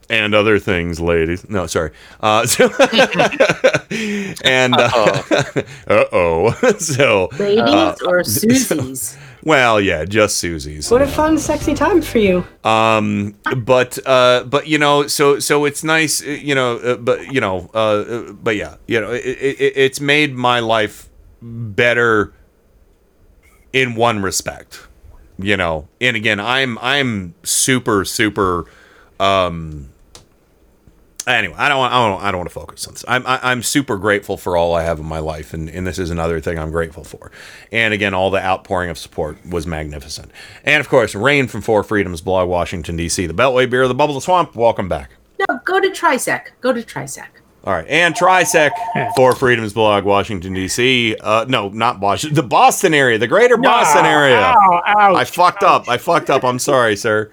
And other things, ladies. No, sorry. Uh, so and uh oh. So ladies uh, or Susie's? Well, yeah, just Susie's. What a fun, sexy time for you. Um, but uh, but you know, so so it's nice, you know. Uh, but you know, uh, but yeah, you know, it, it, it's made my life better in one respect, you know. And again, I'm I'm super super. Um. Anyway, I don't want. I don't. I don't want to focus on this. I'm. I, I'm super grateful for all I have in my life, and, and this is another thing I'm grateful for. And again, all the outpouring of support was magnificent. And of course, Rain from Four Freedoms Blog, Washington D C, the Beltway Beer, the Bubble, the Swamp. Welcome back. Go to Trisec. Go to Trisec. All right. And Trisec, Four Freedoms Blog, Washington, D C Uh, no, not Washington. The Boston area, the greater Boston no, area. Ow, ouch, I fucked ouch. up. I fucked up. I'm sorry, sir.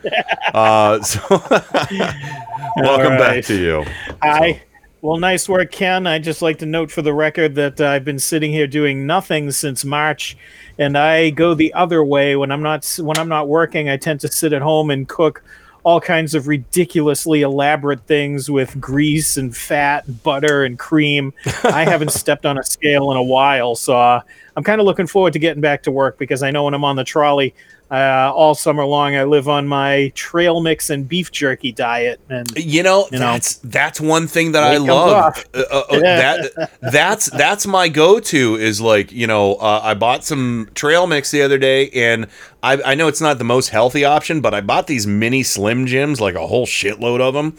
Uh, so welcome right. back to you. I. Well, nice work, Ken. I'd just like to note for the record that uh, I've been sitting here doing nothing since March, and I go the other way. When I'm not when I'm not working, I tend to sit at home and cook all kinds of ridiculously elaborate things with grease and fat and butter and cream. I haven't stepped on a scale in a while, so uh, I'm kind of looking forward to getting back to work, because I know when I'm on the trolley uh, all summer long, I live on my trail mix and beef jerky diet. And you know, you know that's that's one thing that I love. Uh, uh, that that's that's my go-to is like, you know, uh, I bought some trail mix the other day, and I, I know it's not the most healthy option, but I bought these mini Slim Jims, like a whole shitload of them.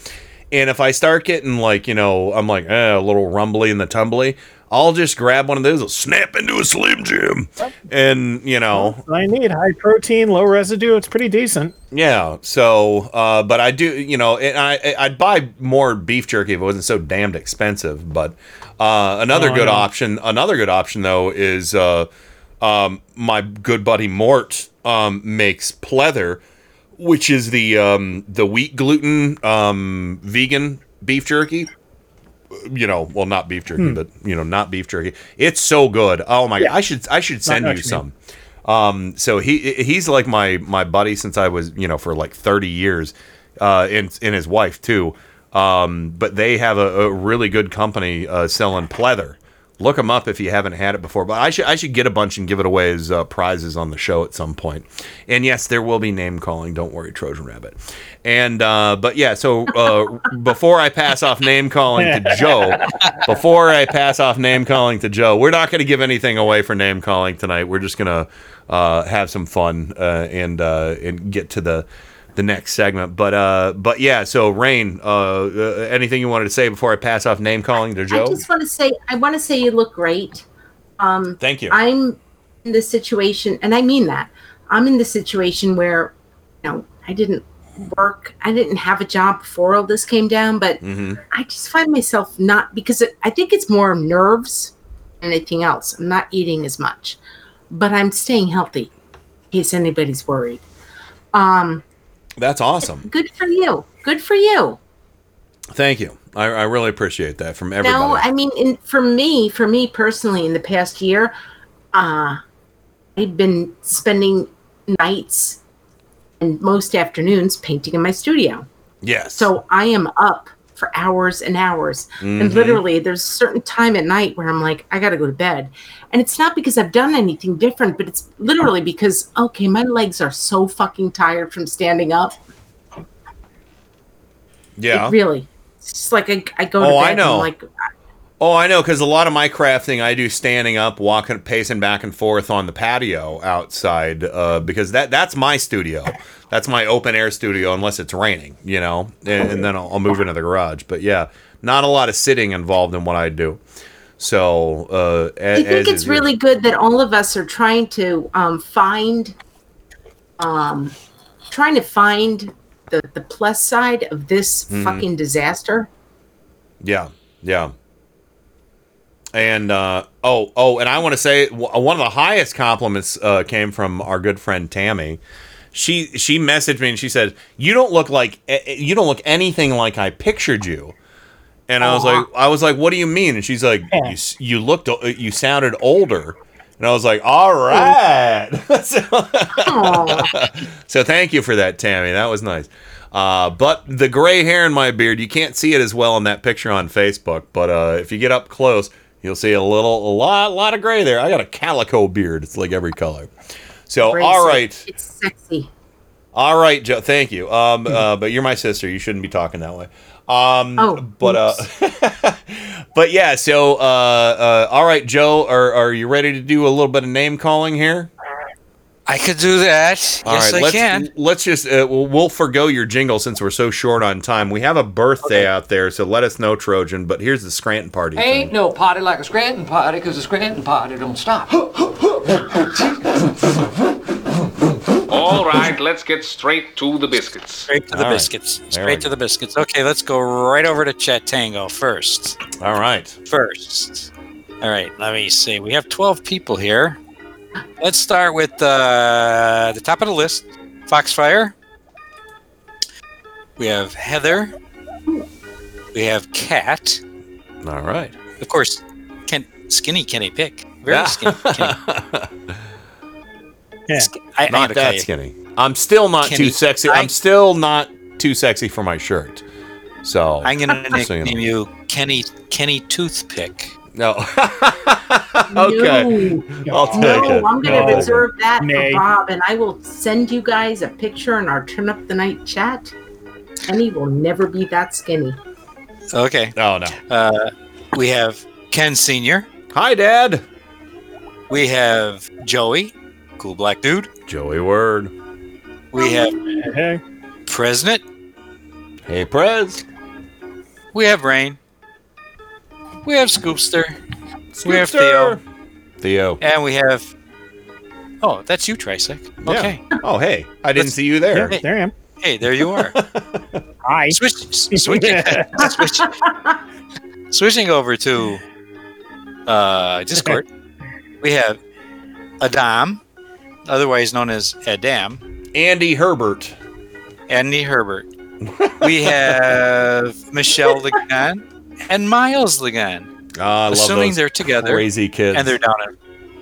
And if I start getting like, you know, I'm like eh, a little rumbly in the tumbly, I'll just grab one of those, snap into a Slim Jim, and, you know. I need high protein, low residue. It's pretty decent. Yeah, so, uh, but I do, you know, and I, I'd buy more beef jerky if it wasn't so damned expensive. But uh, another oh, good yeah. option, another good option, though, is uh, um, my good buddy Mort um, makes pleather, which is the, um, the wheat gluten um, vegan beef jerky. You know, well, not beef jerky, hmm. but, you know, not beef jerky. It's so good. Oh, my yeah. God. I should I should send you some. Um, so he he's like my my buddy since I was, you know, for like thirty years, uh, and, and his wife, too. Um, but they have a, a really good company uh, selling pleather. Look them up if you haven't had it before. But I should I should get a bunch and give it away as uh, prizes on the show at some point. And yes, there will be name calling. Don't worry, Trojan Rabbit. And uh, but yeah, so uh, before I pass off name calling to Joe, before I pass off name calling to Joe, we're not going to give anything away for name calling tonight. We're just going to uh, have some fun uh, and uh, and get to the the next segment. But uh, but yeah, so Rain, uh, uh, anything you wanted to say before I pass off name calling to Joe? I just want to say, I want to say you look great. Um, Thank you. I'm in this situation, and I mean that. I'm in this situation where, you know, I didn't work. I didn't have a job before all this came down, but mm-hmm. I just find myself not, because it, I think it's more nerves than anything else. I'm not eating as much, but I'm staying healthy in case anybody's worried. Um, That's awesome. Good for you. Good for you. Thank you. I, I really appreciate that from everybody. No, I mean, in, for me, for me personally, in the past year, uh, I've been spending nights and most afternoons painting in my studio. Yes. So I am up for hours and hours. Mm-hmm. And literally, there's a certain time at night where I'm like, I got to go to bed. And it's not because I've done anything different, but it's literally because, okay, my legs are so fucking tired from standing up. Yeah. It really. It's just like I, I go oh, to bed I know. and I'm like... Oh, I know, because a lot of my crafting I do standing up, walking, pacing back and forth on the patio outside, uh, because that that's my studio. That's my open-air studio, unless it's raining, you know, and, and then I'll, I'll move into the garage. But, yeah, not a lot of sitting involved in what I do. So uh, I think it's really good that all of us are trying to um, find um, trying to find the, the plus side of this mm-hmm. fucking disaster. Yeah, yeah. And, uh, oh, oh, and I want to say one of the highest compliments uh, came from our good friend Tammy. She she messaged me and she said, you don't look like, you don't look anything like I pictured you. And I was like, I was like, what do you mean? And she's like, you, you looked, you sounded older. And I was like, all right. so, so thank you for that, Tammy. That was nice. Uh, but the gray hair in my beard, you can't see it as well in that picture on Facebook. But uh, if you get up close, you'll see a little, a lot, lot of gray there. I got a calico beard. It's like every color. So, Grace, all right. It's sexy. All right, Joe. Thank you. Um, uh, but you're my sister. You shouldn't be talking that way. Um, oh, but, uh, but yeah, so, uh, uh, all right, Joe, are, are you ready to do a little bit of name calling here? I could do that. All yes, right, I let's, can. Let's just, uh, we'll, we'll forgo your jingle since we're so short on time. We have a birthday okay. out there, so let us know, Trojan, but here's the Scranton party. Ain't thing. no party like a Scranton party, because the Scranton party don't stop. Oh, All right, let's get straight to the biscuits. Straight to the All biscuits. Right. Straight to go. the biscuits. Okay, let's go right over to Chatango first. All right. First. All right, let me see. We have twelve people here. Let's start with uh, the top of the list, Foxfire. We have Heather. We have Kat. All right. Of course, Ken, skinny Kenny Pick. Very yeah. skinny Kenny. yeah. Sk- I, not I that you, skinny. I'm still not Kenny, too sexy. I, I'm still not too sexy for my shirt. So I'm going to nickname so you, know. you Kenny Kenny Toothpick. No. okay. No. I'll take no, it. I'm going to no. reserve that Nay. for Bob, and I will send you guys a picture in our Turn Up the Night chat. Kenny will never be that skinny. Okay. Oh, no. Uh, we have Ken Senior. Hi, Dad. We have Joey. Cool black dude. Joey Word. We have hey. President. Hey, Prez. We have Rain. We have Scoopster. Scoopster. We have Theo. Theo. And we have... Oh, that's you, Trisec. Okay. Yeah. Oh, hey. I didn't Let's... see you there. Hey. There I am. Hey, there you are. Hi. Switch, switch, switch, switching over to uh, Discord, we have Adam, otherwise known as Adam. Andy Herbert. Andy Herbert. We have Michelle Ligon and Miles Ligon. Ah, I Assuming love those they're together. Crazy kids. And they're down at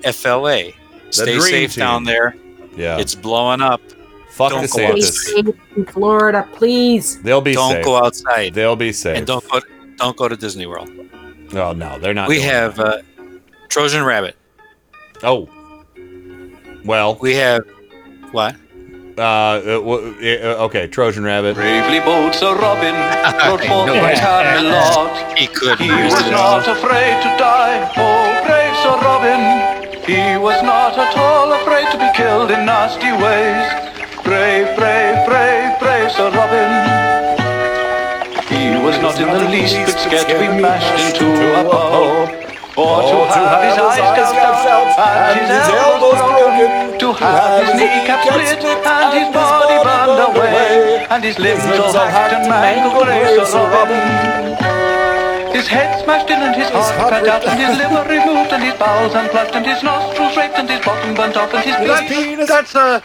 F L A. The Stay safe team. down there. Yeah. It's blowing up. Fuck don't go outside in Florida, please. They'll be don't safe. Don't go outside. They'll be safe. And don't go, don't go to Disney World. Oh, no, they're not. We have uh, Trojan Rabbit. Oh. Well. We have what? Uh, it, it, okay, Trojan Rabbit. Bravely boats a robin. Rode forth by Camelot. He could. He was not afraid to die. Oh, brave Sir Robin. He was not at all afraid to be killed in nasty ways. Brave, brave, brave, brave Sir Robin. He was not in the least bit scared to be mashed into a bowl, or to have his eyes gouged out and his elbows broken, to have his kneecap split and his body burned away, and his limbs all hacked and mangled, brave Sir Robin. His head smashed in and his heart cut out and his liver removed and his bowels unplugged and his nostrils raped and his bottom burnt off and his penis. That's a...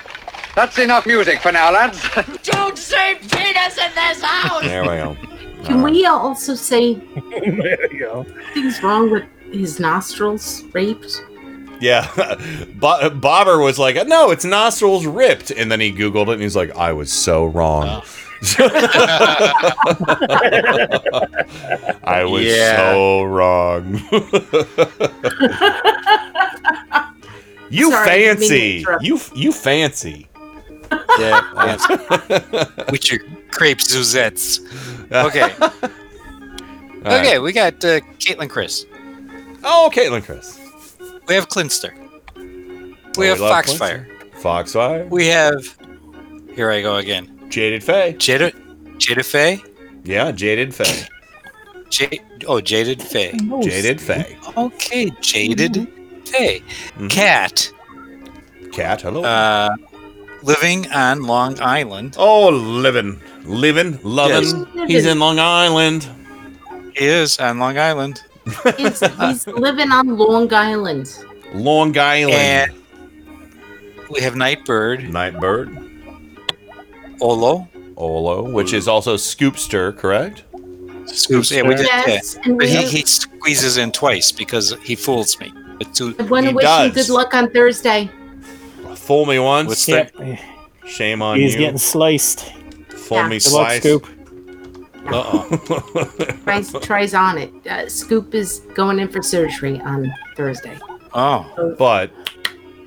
That's enough music for now, lads. Don't say penis in this house! There we go. Can right. we also say there we go. things wrong with his nostrils raped? Yeah. Bo- Bobber was like, no, it's nostrils ripped. And then he Googled it and he's like, I was so wrong. Oh. I was yeah. so wrong. you, Sorry, fancy. You, you fancy. You fancy. Yeah, yes. With your crepe Suzettes. Okay. All okay, right. We got uh, Caitlin Chris. Oh, Caitlin Chris. We have Clinster. We oh, have we Foxfire. Clinster. Foxfire. We have. Here I go again. Jaded Faye. Jaded. Jaded Faye. Yeah, Jaded Faye. J- oh, Jaded Faye. Oh, Jaded Faye. Okay, Jaded mm-hmm. Faye. Cat. Mm-hmm. Cat. Hello. Uh. Living on Long Island. Oh, living. Living. Loving. Yes. He's in Long Island. He is on Long Island. He's, he's living on Long Island. Long Island. And we have Nightbird. Nightbird. Olo. Olo, which is also Scoopster, correct? Scoopster. Yeah, we did yes, that. But he, he squeezes in twice because he fools me. But two, I want to wish does. you good luck on Thursday. Fool me once. What's that? Yep. Shame on He's you. He's getting sliced. Fool yeah. me Good sliced. Luck, Scoop. Yeah. Uh-oh. tries, tries on it. Uh, Scoop is going in for surgery on Thursday. Oh, so, but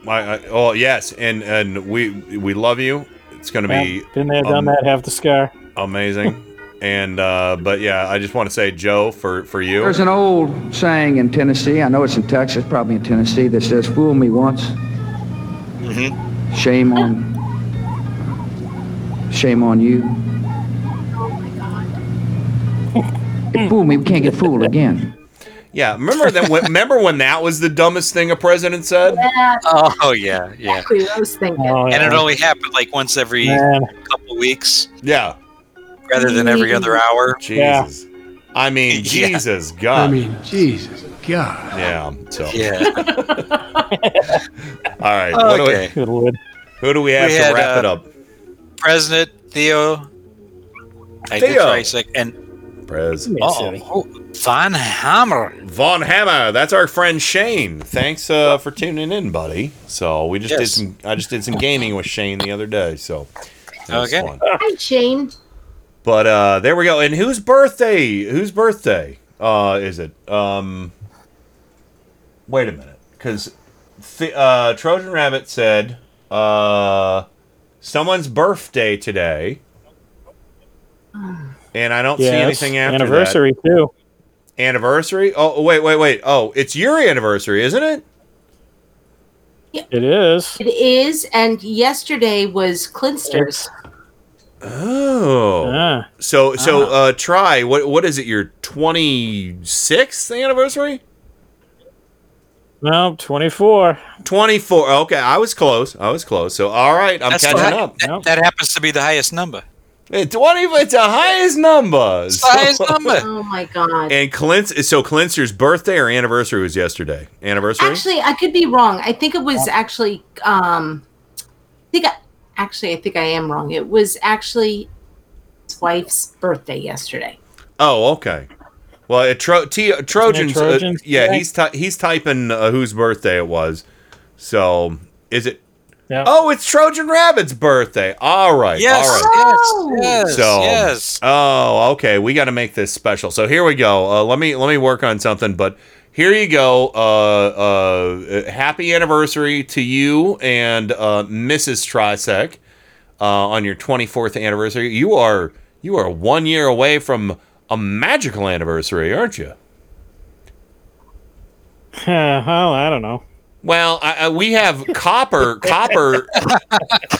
I, I, oh yes, and and we we love you. It's going to well, be been there, done um, that. Have the scar. Amazing. And uh, but yeah, I just want to say, Joe, for for you. There's an old saying in Tennessee. I know it's in Texas, probably in Tennessee, that says, "Fool me once." Mm-hmm. Shame on, shame on you. Oh my God! Fool me, we can't get fooled again. Yeah, remember that? When, remember when that was the dumbest thing a president said? Yeah. Oh yeah, yeah. Exactly, I was thinking. Oh, yeah. And it only happened like once every Man. couple weeks. Yeah. Rather than every other hour. Jesus. Yeah. I mean, yeah. Jesus God. I mean, Jesus God. Yeah. So. Yeah. All right. Okay. What do we, who do we have we to had, wrap uh, it up? President Theo. I Theo. did Trisec and. Prez. Oh, Von Hammer. Von Hammer. That's our friend Shane. Thanks uh, for tuning in, buddy. So we just yes. did some. I just did some gaming with Shane the other day. So okay. Fun. Hi, Shane. But uh, there we go. And whose birthday? Whose birthday uh, is it? Um, wait a minute, because uh, Trojan Rabbit said uh, someone's birthday today. And I don't yes. see anything after anniversary that. Anniversary, too. Anniversary? Oh, wait, wait, wait. Oh, it's your anniversary, isn't it? Yeah. It is. It is, and yesterday was Clintster's. Oh. Yeah. So, so uh-huh. uh, try, what, what is it, your twenty-sixth anniversary? No, twenty-four. twenty-four. Okay, I was close. I was close. So, all right, I'm That's catching what, up. That, that happens to be the highest number. It's one of it's the highest number. It's the highest number. Oh my god! And Clint's so Clintster's birthday or anniversary was yesterday. Anniversary. Actually, I could be wrong. I think it was actually. Um, I think I, actually I think I am wrong. It was actually his wife's birthday yesterday. Oh, okay. Well, it tro- T- Trojans. Trojans uh, yeah, today? he's ty- he's typing uh, whose birthday it was. So is it? Yeah. Oh, it's Trojan Rabbit's birthday. All right. Yes. All right. Oh. Yes. So, yes. Oh, okay. We got to make this special. So here we go. Uh, let me let me work on something. But here you go. Uh, uh, happy anniversary to you and uh, Missus Trisec uh, on your twenty-fourth anniversary. You are you are one year away from a magical anniversary, aren't you? Uh, well, I don't know. Well, I, I, we have copper. Copper.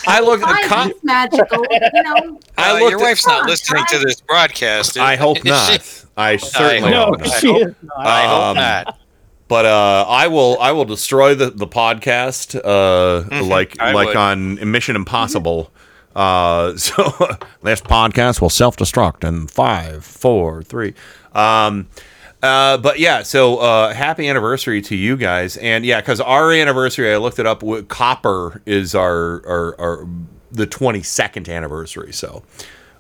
I look at the copper. Magical, you know. I uh, your wife's not listening to this broadcast. I hope not. I certainly hope not. I hope not. But uh, I will. I will destroy the the podcast, uh, mm-hmm. like I like would. on Mission Impossible. Mm-hmm. Uh, so this podcast will self destruct in five, four, three. Um, Uh, but yeah, so uh, happy anniversary to you guys, and yeah, because our anniversary, I looked it up. W- copper is our, our, our the twenty-second anniversary. So,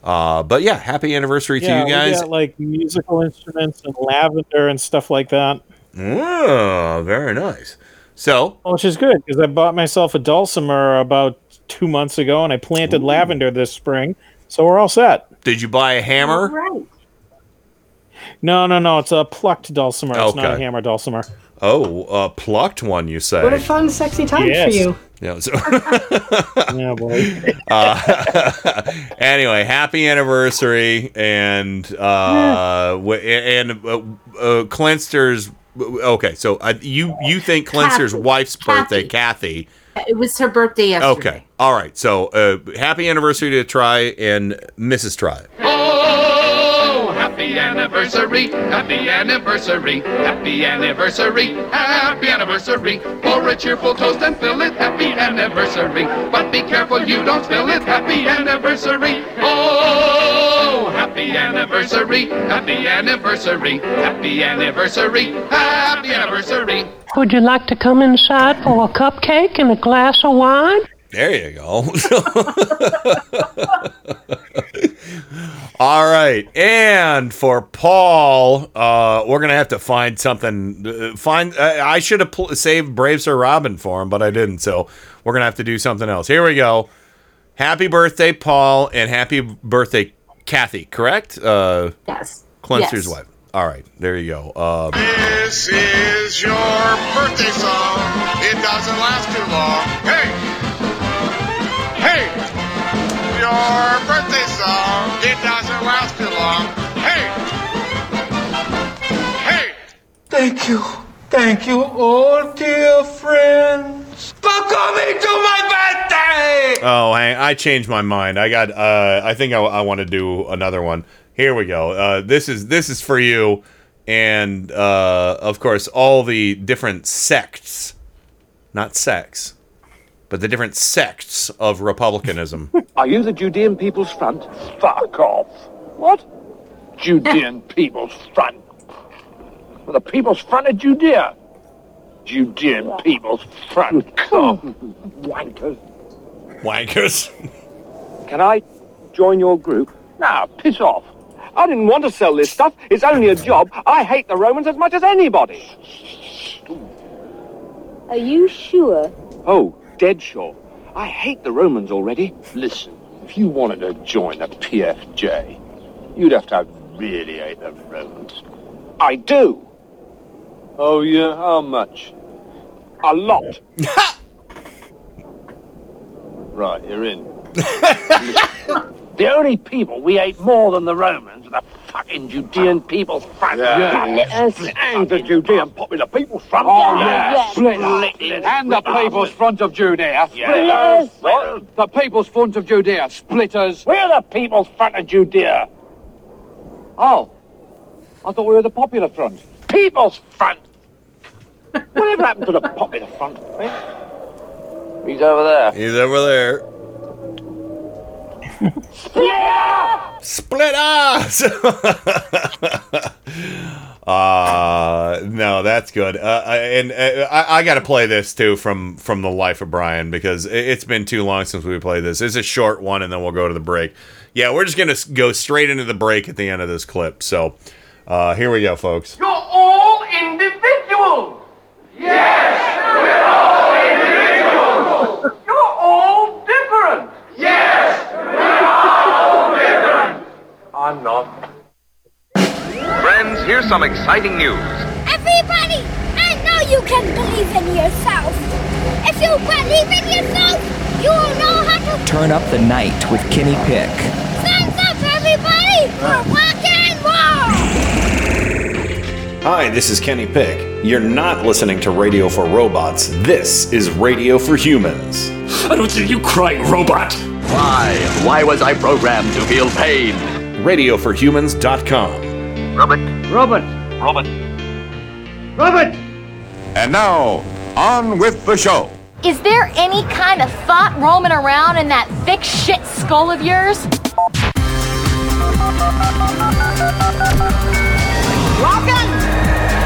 uh, but yeah, happy anniversary yeah, to you guys. We got, like musical instruments and lavender and stuff like that. Oh, very nice. So, which is good because I bought myself a dulcimer about two months ago, and I planted ooh. lavender this spring, so we're all set. Did you buy a hammer? All right. No, no, no. It's a plucked dulcimer. Okay. It's not a hammer dulcimer. Oh, a plucked one, you say? What a fun, sexy time yes. for you. Yeah, so yeah, boy. Uh, anyway, happy anniversary. And uh, yeah. and uh, uh, Clintster's. Okay, so uh, you, you think Clintster's Kathy. wife's birthday, Kathy. Kathy. It was her birthday yesterday. Okay, all right. So uh, happy anniversary to Try and Missus Try. Happy anniversary, happy anniversary, happy anniversary, happy anniversary. Pour a cheerful toast and fill it, happy anniversary. But be careful you don't spill it, happy anniversary. Oh, happy anniversary, happy anniversary, happy anniversary, happy anniversary. Would you like to come inside for a cupcake and a glass of wine? There you go. All right. And for Paul, uh, we're going to have to find something. Find. Uh, I should have pl- saved Brave Sir Robin for him, but I didn't. So we're going to have to do something else. Here we go. Happy birthday, Paul, and happy birthday, Kathy, correct? Uh, yes. Clintster's yes. wife. All right, there you go. Um, this is your birthday song. It doesn't last too long. Hey! Hey, your birthday song, it doesn't last too long. Hey, hey. Thank you, thank you, all dear friends. Buckle me to my birthday. Oh, I, I changed my mind. I got. Uh, I think I, I want to do another one. Here we go. Uh, this is this is for you, And, uh, of course, all the different sects, not sex, but the different sects of Republicanism. Are you the Judean People's Front? Fuck off. What? Judean People's Front. Well, the People's Front of Judea. Judean People's Front. Oh, wankers. Wankers. Can I join your group? No, piss off. I didn't want to sell this stuff. It's only a job. I hate the Romans as much as anybody. Are you sure? Oh, dead sure. I hate the Romans already. Listen, if you wanted to join the P F J, you'd have to really hate the Romans. I do. Oh, yeah? How much? A lot. Right, you're in. The only people we hate more than the Romans are the fucking Judean People's Front. Yeah. Yeah. Yes. And the Judean Popular People's Front. Oh, yeah. Yes. Yes. And the People's Front of Judea. Yes. Splitters. Yes. The People's Front of Judea. Splitters. We're the People's Front of Judea. Oh. I thought we were the Popular Front. People's Front. Whatever happened to the Popular Front? He's over there. He's over there. Splitter! Splitter! uh, no, that's good. Uh, and uh, I, I got to play this, too, from, from The Life of Brian, because it's been too long since we played this. It's a short one, and then we'll go to the break. Yeah, we're just going to go straight into the break at the end of this clip. So uh, here we go, folks. You're all individuals! Yes! We're all individuals! You're all different! Yes! I'm not. Friends, here's some exciting news. Everybody, I know you can believe in yourself. If you believe in yourself, you will know how to... Turn up the night with Kenny Pick. Thumbs up, everybody! We're walking wall! Hi, this is Kenny Pick. You're not listening to Radio for Robots. This is Radio for Humans. I don't hear you crying, robot! Why? Why was I programmed to feel pain? radio for humans dot com. Robert. Robert. Robert. Robert! And now, on with the show. Is there any kind of thought roaming around in that thick shit skull of yours? Welcome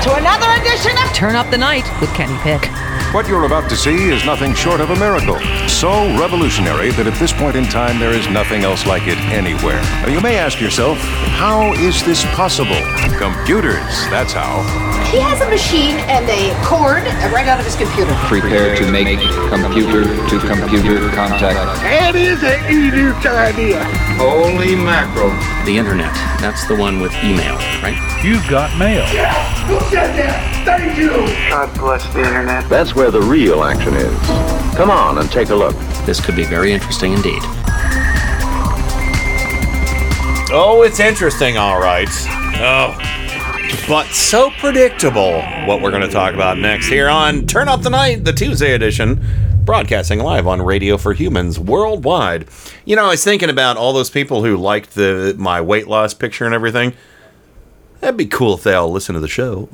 to another edition of Turn Up the Night with Kenny Pick. What you're about to see is nothing short of a miracle. So revolutionary that at this point in time, there is nothing else like it anywhere. Now you may ask yourself, how is this possible? Computers, that's how. He has a machine and a cord right out of his computer. Prepare to make computer to computer contact. That is an idiot idea. Holy mackerel. The internet, that's the one with email, right? You've got mail. Yeah, who said that? Thank you. God bless the internet. That's where the real action is. Come on and take a look. This could be very interesting indeed. Oh, it's interesting, all right. Oh, but so predictable what we're going to talk about next here on Turn Up the Night, the Tuesday edition, broadcasting live on Radio for Humans worldwide. You know, I was thinking about all those people who liked the my weight loss picture and everything. That'd be cool if they all listened to the show.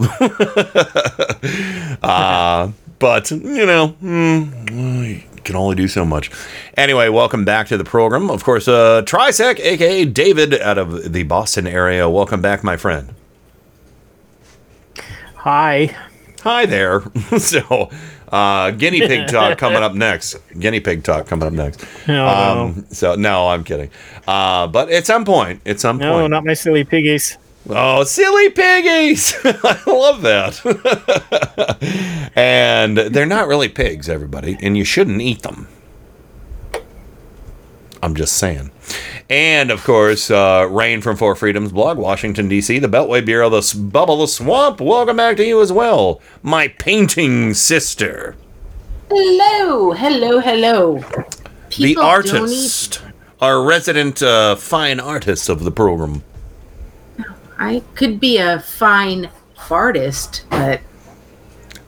uh, but, you know, mm, you can only do so much. Anyway, welcome back to the program. Of course, uh, Trisec, a k a. David, out of the Boston area. Welcome back, my friend. Hi. Hi there. so, uh, guinea pig talk coming up next. Guinea pig talk coming up next. No, um, no. So, no, I'm kidding. Uh, but at some point, at some no, point. No, not my silly piggies. Oh, silly piggies! I love that. And they're not really pigs, everybody, and you shouldn't eat them. I'm just saying. And, of course, uh, Rain from Four Freedoms Blog, Washington, D C, the Beltway Bureau, the Bubble, the Swamp. Welcome back to you as well, my painting sister. Hello, hello, hello. People the artist, don't eat- our resident uh, fine artist of the program. I could be a fine fartist, but...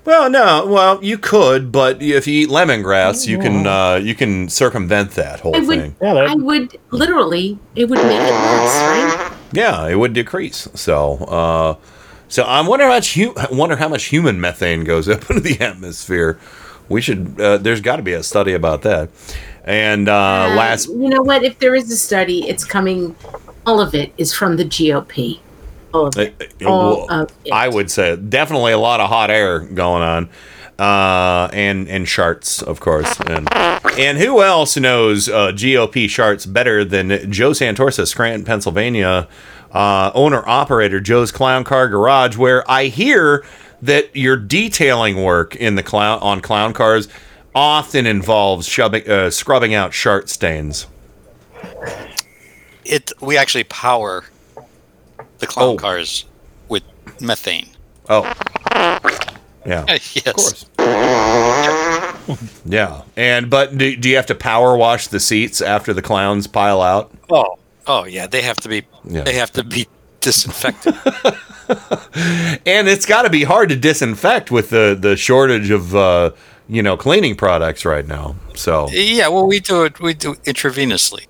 Well, no. Well, you could, but if you eat lemongrass, you can uh, you can circumvent that whole I would, thing. Yeah, I would literally, it would make it worse, right? Yeah, it would decrease. So, uh, So I wonder how much hu- wonder how much human methane goes up into the atmosphere. We should. Uh, there's got to be a study about that. And uh, uh, last, you know what? If there is a study, it's coming. All of it is from the G O P. All of it. Uh, All well, of it. I would say definitely a lot of hot air going on, uh, and and sharts, of course. And and who else knows uh, G O P sharts better than Joe Santorsa, Scranton, Pennsylvania, uh, owner operator Joe's Clown Car Garage, where I hear that your detailing work in the clown on clown cars often involves shubbing, uh, scrubbing out shart stains. It we actually power the clown oh. cars with methane. Oh, yeah, uh, yes, of course. yeah, and but do, do you have to power wash the seats after the clowns pile out? Oh, oh yeah, they have to be. Yeah. They have to be disinfected. And it's got to be hard to disinfect with the, the shortage of uh, you know cleaning products right now. So yeah, well we do it we do it intravenously.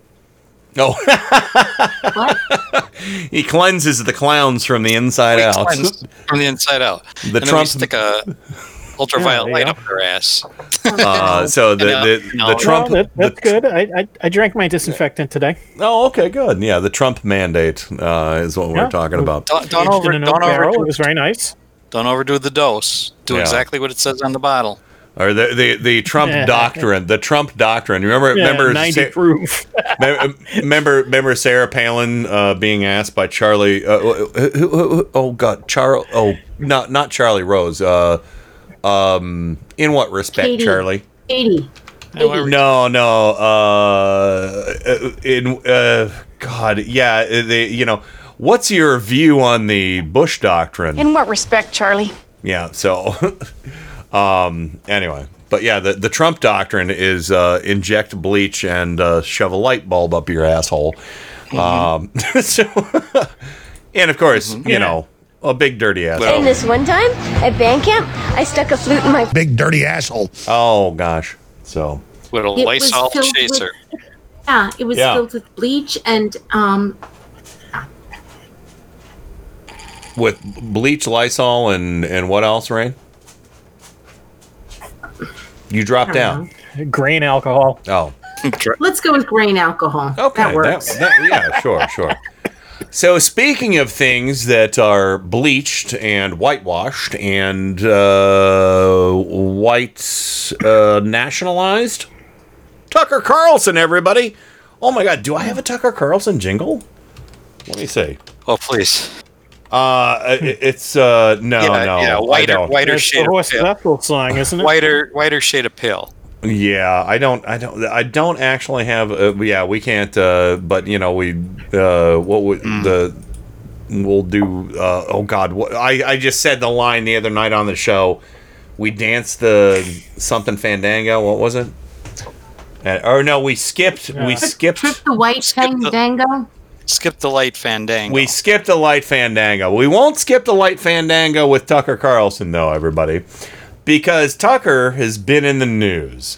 No, oh. He cleanses the clowns from the inside we out. From the inside out. The and Trump then we stick a ultraviolet yeah, light up their ass. uh, so the the, the, the Trump well, that, that's good. I, I I drank my disinfectant today. Oh, okay, good. Yeah, the Trump mandate uh, is what yeah. we're talking about. Don't, don't over, don't overdo it. Was very nice. Don't overdo the dose. Do yeah. exactly what it says on the bottle. Or the the, the Trump doctrine, the Trump doctrine. Remember, yeah, remember, ninety Sa- proof. remember, remember Sarah Palin uh, being asked by Charlie. Uh, who, who, who, oh God, Charlie. Oh, not not Charlie Rose. Uh, um, in what respect, Katie. Charlie? Katie. Katie. No, no. Uh, in uh, God, yeah. They, you know, what's your view on the Bush doctrine? In what respect, Charlie? Yeah. So. Um, anyway, but yeah, the, the Trump doctrine is uh, inject bleach and uh, shove a light bulb up your asshole. Mm-hmm. Um, so, and of course, mm-hmm. you yeah. know, a big dirty asshole. And this one time at band camp, I stuck a flute in my big dirty asshole. Oh gosh! So with a Lysol chaser. With, yeah, it was yeah. filled with bleach and um. With bleach, Lysol, and and what else, Rain? You dropped down. Grain alcohol. Oh. Let's go with grain alcohol. Okay. That works. That, that, yeah, sure, sure. So speaking of things that are bleached and whitewashed and uh, white uh, nationalized, Tucker Carlson, everybody. Oh, my God. Do I have a Tucker Carlson jingle? Let me see. Oh, please. Uh, it's uh, no, yeah, no, yeah, whiter, whiter it's shade of pale. Song, isn't it? Whiter, whiter shade of pale. Yeah, I don't, I don't, I don't actually have. A, yeah, we can't. Uh, but you know, we uh, what would mm. the we'll do? Uh, oh God, what, I I just said the line the other night on the show. We danced the something Fandango. What was it? Uh, or no, we skipped. Yeah. We skipped Trip the white Fandango. Skip the light Fandango. We skip the light Fandango. We won't skip the light Fandango with Tucker Carlson, though, everybody. Because Tucker has been in the news.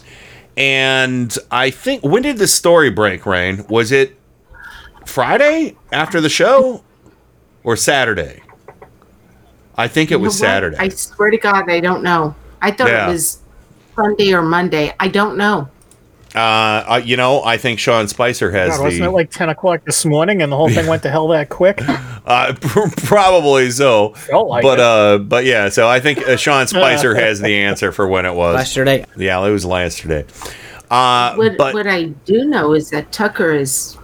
And I think... When did the story break, Rain? Was it Friday after the show? Or Saturday? I think it was you know Saturday. I swear to God, I don't know. I thought yeah. it was Sunday or Monday. I don't know. Uh, you know, I think Sean Spicer has. God, wasn't the, it like ten o'clock this morning, and the whole thing went to hell that quick? Uh, probably so. Felt like but it. uh, but yeah. So I think uh, Sean Spicer has the answer for when it was yesterday. Yeah, it was last yesterday. Uh, what, but, what I do know is that Tucker is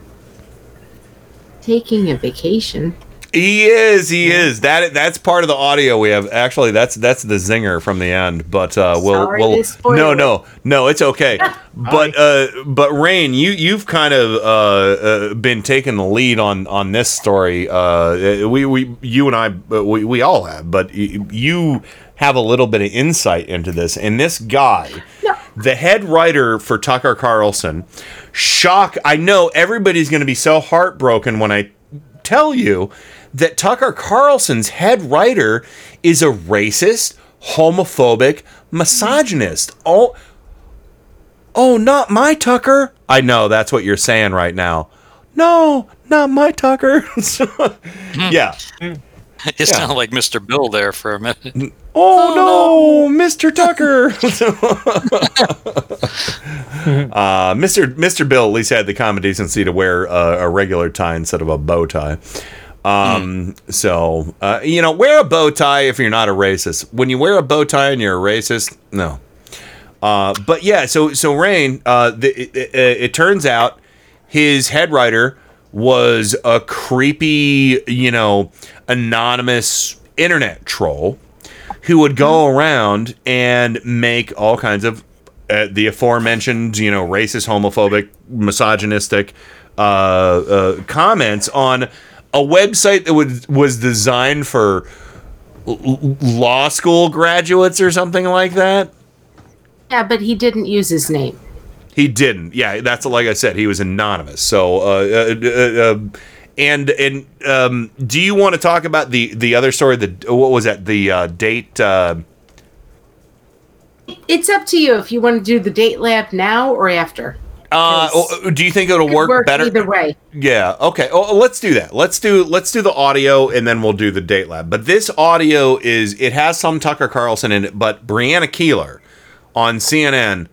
taking a vacation. He is. He yeah. is. That that's part of the audio we have. Actually, that's that's the zinger from the end. But uh, we'll Sorry we'll no no no. It's okay. but uh, but Rain, you you've kind of uh, uh, been taking the lead on on this story. Uh, we we you and I we we all have. But you have a little bit of insight into this. And this guy, no. the head writer for Tucker Carlson, shock. I know everybody's going to be so heartbroken when I tell you that Tucker Carlson's head writer is a racist, homophobic, misogynist. Oh, oh, not my Tucker. I know that's what you're saying right now. No, not my Tucker. Yeah. It's yeah. not like Mister Bill there for a minute. Oh, oh no, no, Mister Tucker. uh, Mister Mister Bill at least had the common decency to wear a, a regular tie instead of a bow tie. Um, mm. So, uh, you know, wear a bow tie if you're not a racist. When you wear a bow tie and you're a racist, no. Uh, but yeah, so so Rain, uh, the, it, it, it turns out his head writer was a creepy, you know, anonymous internet troll who would go around and make all kinds of uh, the aforementioned, you know, racist, homophobic, misogynistic uh, uh, comments on a website that would, was designed for l- law school graduates or something like that. Yeah, but he didn't use his name. He didn't. Yeah, that's like I said. He was anonymous. So, uh, uh, uh, uh, and and um, do you want to talk about the, the other story? The what was that? The uh, date. Uh... It's up to you if you want to do the date lab now or after. Uh, do you think it'll work, work better either way? Yeah. Okay. Well, let's do that. Let's do let's do the audio and then we'll do the date lab. But this audio is it has some Tucker Carlson in it, but Brianna Keilar on C N N.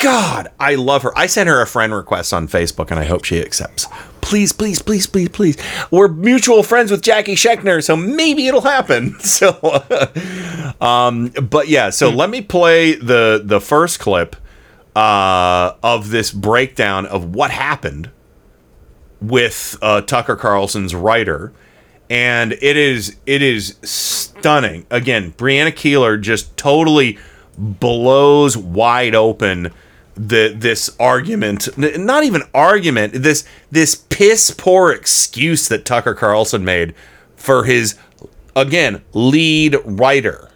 God, I love her. I sent her a friend request on Facebook, and I hope she accepts. Please, please, please, please, please. We're mutual friends with Jackie Schechner, so maybe it'll happen. So, um, but yeah. So let me play the the first clip uh, of this breakdown of what happened with uh, Tucker Carlson's writer, and it is it is stunning. Again, Brianna Keilar just totally blows wide open the this argument, not even argument, this this piss poor excuse that Tucker Carlson made for his, again, lead writer.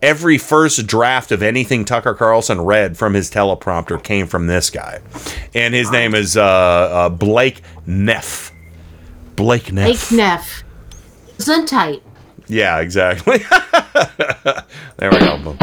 Every first draft of anything Tucker Carlson read from his teleprompter came from this guy, and his name is uh, uh, Blake Neff. Blake Neff. Blake Neff. Gesundheit. Yeah, exactly. There we go.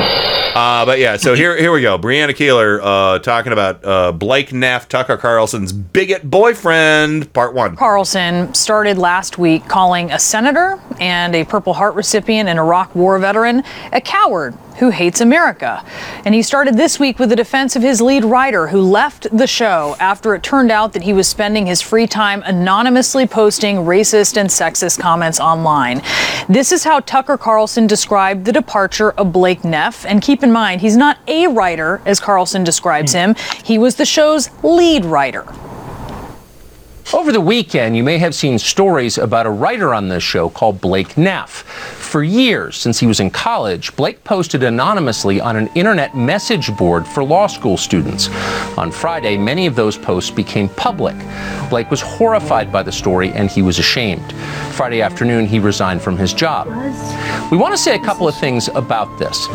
Uh, but yeah, so here here we go. Brianna Keilar uh, talking about uh, Blake Neff, Tucker Carlson's bigot boyfriend, part one. Carlson started last week calling a senator and a Purple Heart recipient and Iraq war veteran a coward who hates America. And he started this week with the defense of his lead writer who left the show after it turned out that he was spending his free time anonymously posting racist and sexist comments online. This is how Tucker Carlson described the departure of Blake Neff. And keep in mind, he's not a writer, as Carlson describes him. He was the show's lead writer. Over the weekend, you may have seen stories about a writer on this show called Blake Neff. For years, since he was in college, Blake posted anonymously on an internet message board for law school students. On Friday, many of those posts became public. Blake was horrified by the story and he was ashamed. Friday afternoon, he resigned from his job. We want to say a couple of things about this.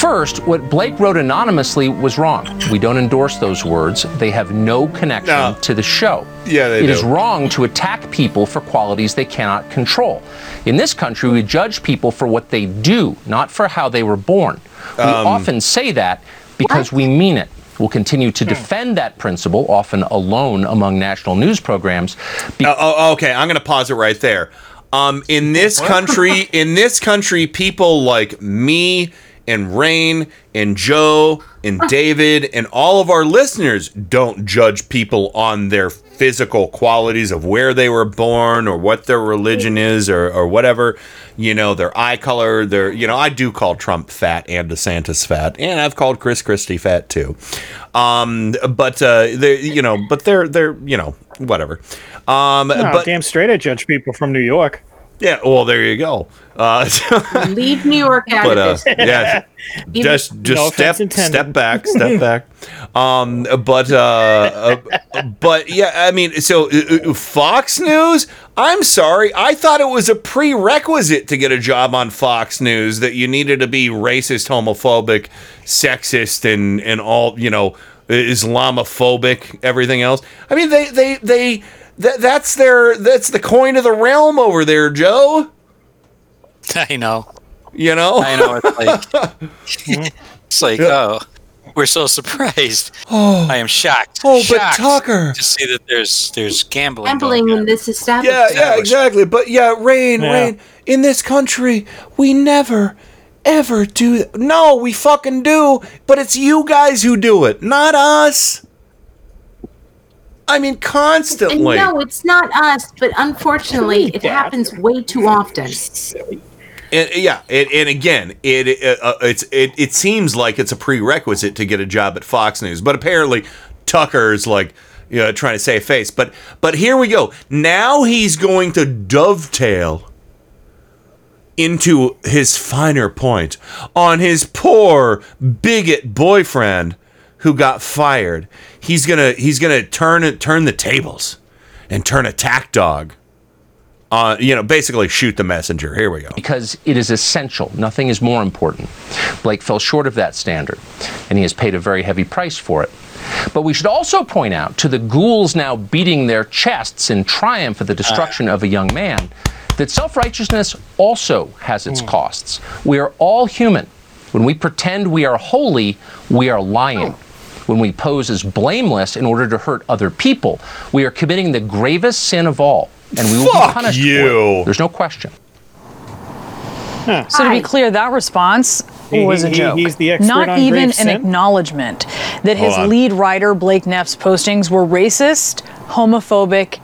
First, what Blake wrote anonymously was wrong. We don't endorse those words. They have no connection no. to the show. Yeah, they it do. Is wrong to attack people for qualities they cannot control. In this country, we judge people for what they do, not for how they were born. We um, often say that because what? we mean it. We'll continue to defend that principle, often alone among national news programs. Be- uh, oh, okay, I'm going to pause it right there. Um, in this country, in this country, people like me and Rain and Joe and David and all of our listeners don't judge people on their physical qualities of where they were born or what their religion is or, or whatever, you know, their eye color, their, you know, I do call Trump fat and DeSantis fat, and I've called Chris Christie fat too. Um, but, uh, they, you know, but they're, they're, you know, whatever. Um, no, but damn straight I judge people from New York. Yeah, well, there you go. Uh, Leave New York out but, of it. Uh, yeah, just just no step step back, step back. Um, but uh, uh, but yeah, I mean, so uh, Fox News. I'm sorry, I thought it was a prerequisite to get a job on Fox News that you needed to be racist, homophobic, sexist, and and all you know, Islamophobic, everything else. I mean, they they they. That that's their that's the coin of the realm over there, Joe. I know. You know. I know. It's like, it's like oh, We're so surprised. Oh, I am shocked. Oh, shocked but Tucker, to see that there's there's gambling. Gambling in this establishment. Yeah, yeah, exactly. But yeah, Rain, yeah. Rain. In this country, we never, ever do. Th- no, we fucking do. But it's you guys who do it, not us. I mean, constantly. And no, it's not us. But unfortunately, it happens way too often. And, yeah, and, and again, it it, uh, it's, it it seems like it's a prerequisite to get a job at Fox News, but apparently Tucker's like, you know, trying to save face. But but here we go. Now he's going to dovetail into his finer point on his poor bigot boyfriend who got fired. He's gonna he's gonna turn turn the tables and turn attack dog. Uh, you know, basically shoot the messenger. Here we go. Because it is essential. Nothing is more important. Blake fell short of that standard, and he has paid a very heavy price for it. But we should also point out to the ghouls now beating their chests in triumph at the destruction uh. of a young man that self-righteousness also has its mm. costs. We are all human. When we pretend we are holy, we are lying. Oh. When we pose as blameless in order to hurt other people, we are committing the gravest sin of all. And we will Fuck be punished you. For it. There's no question. Huh. So to be clear, that response he, was he, a joke. He, he's the expert Not on even an sin? Acknowledgement that Hold his on. Lead writer, Blake Neff's postings were racist, homophobic,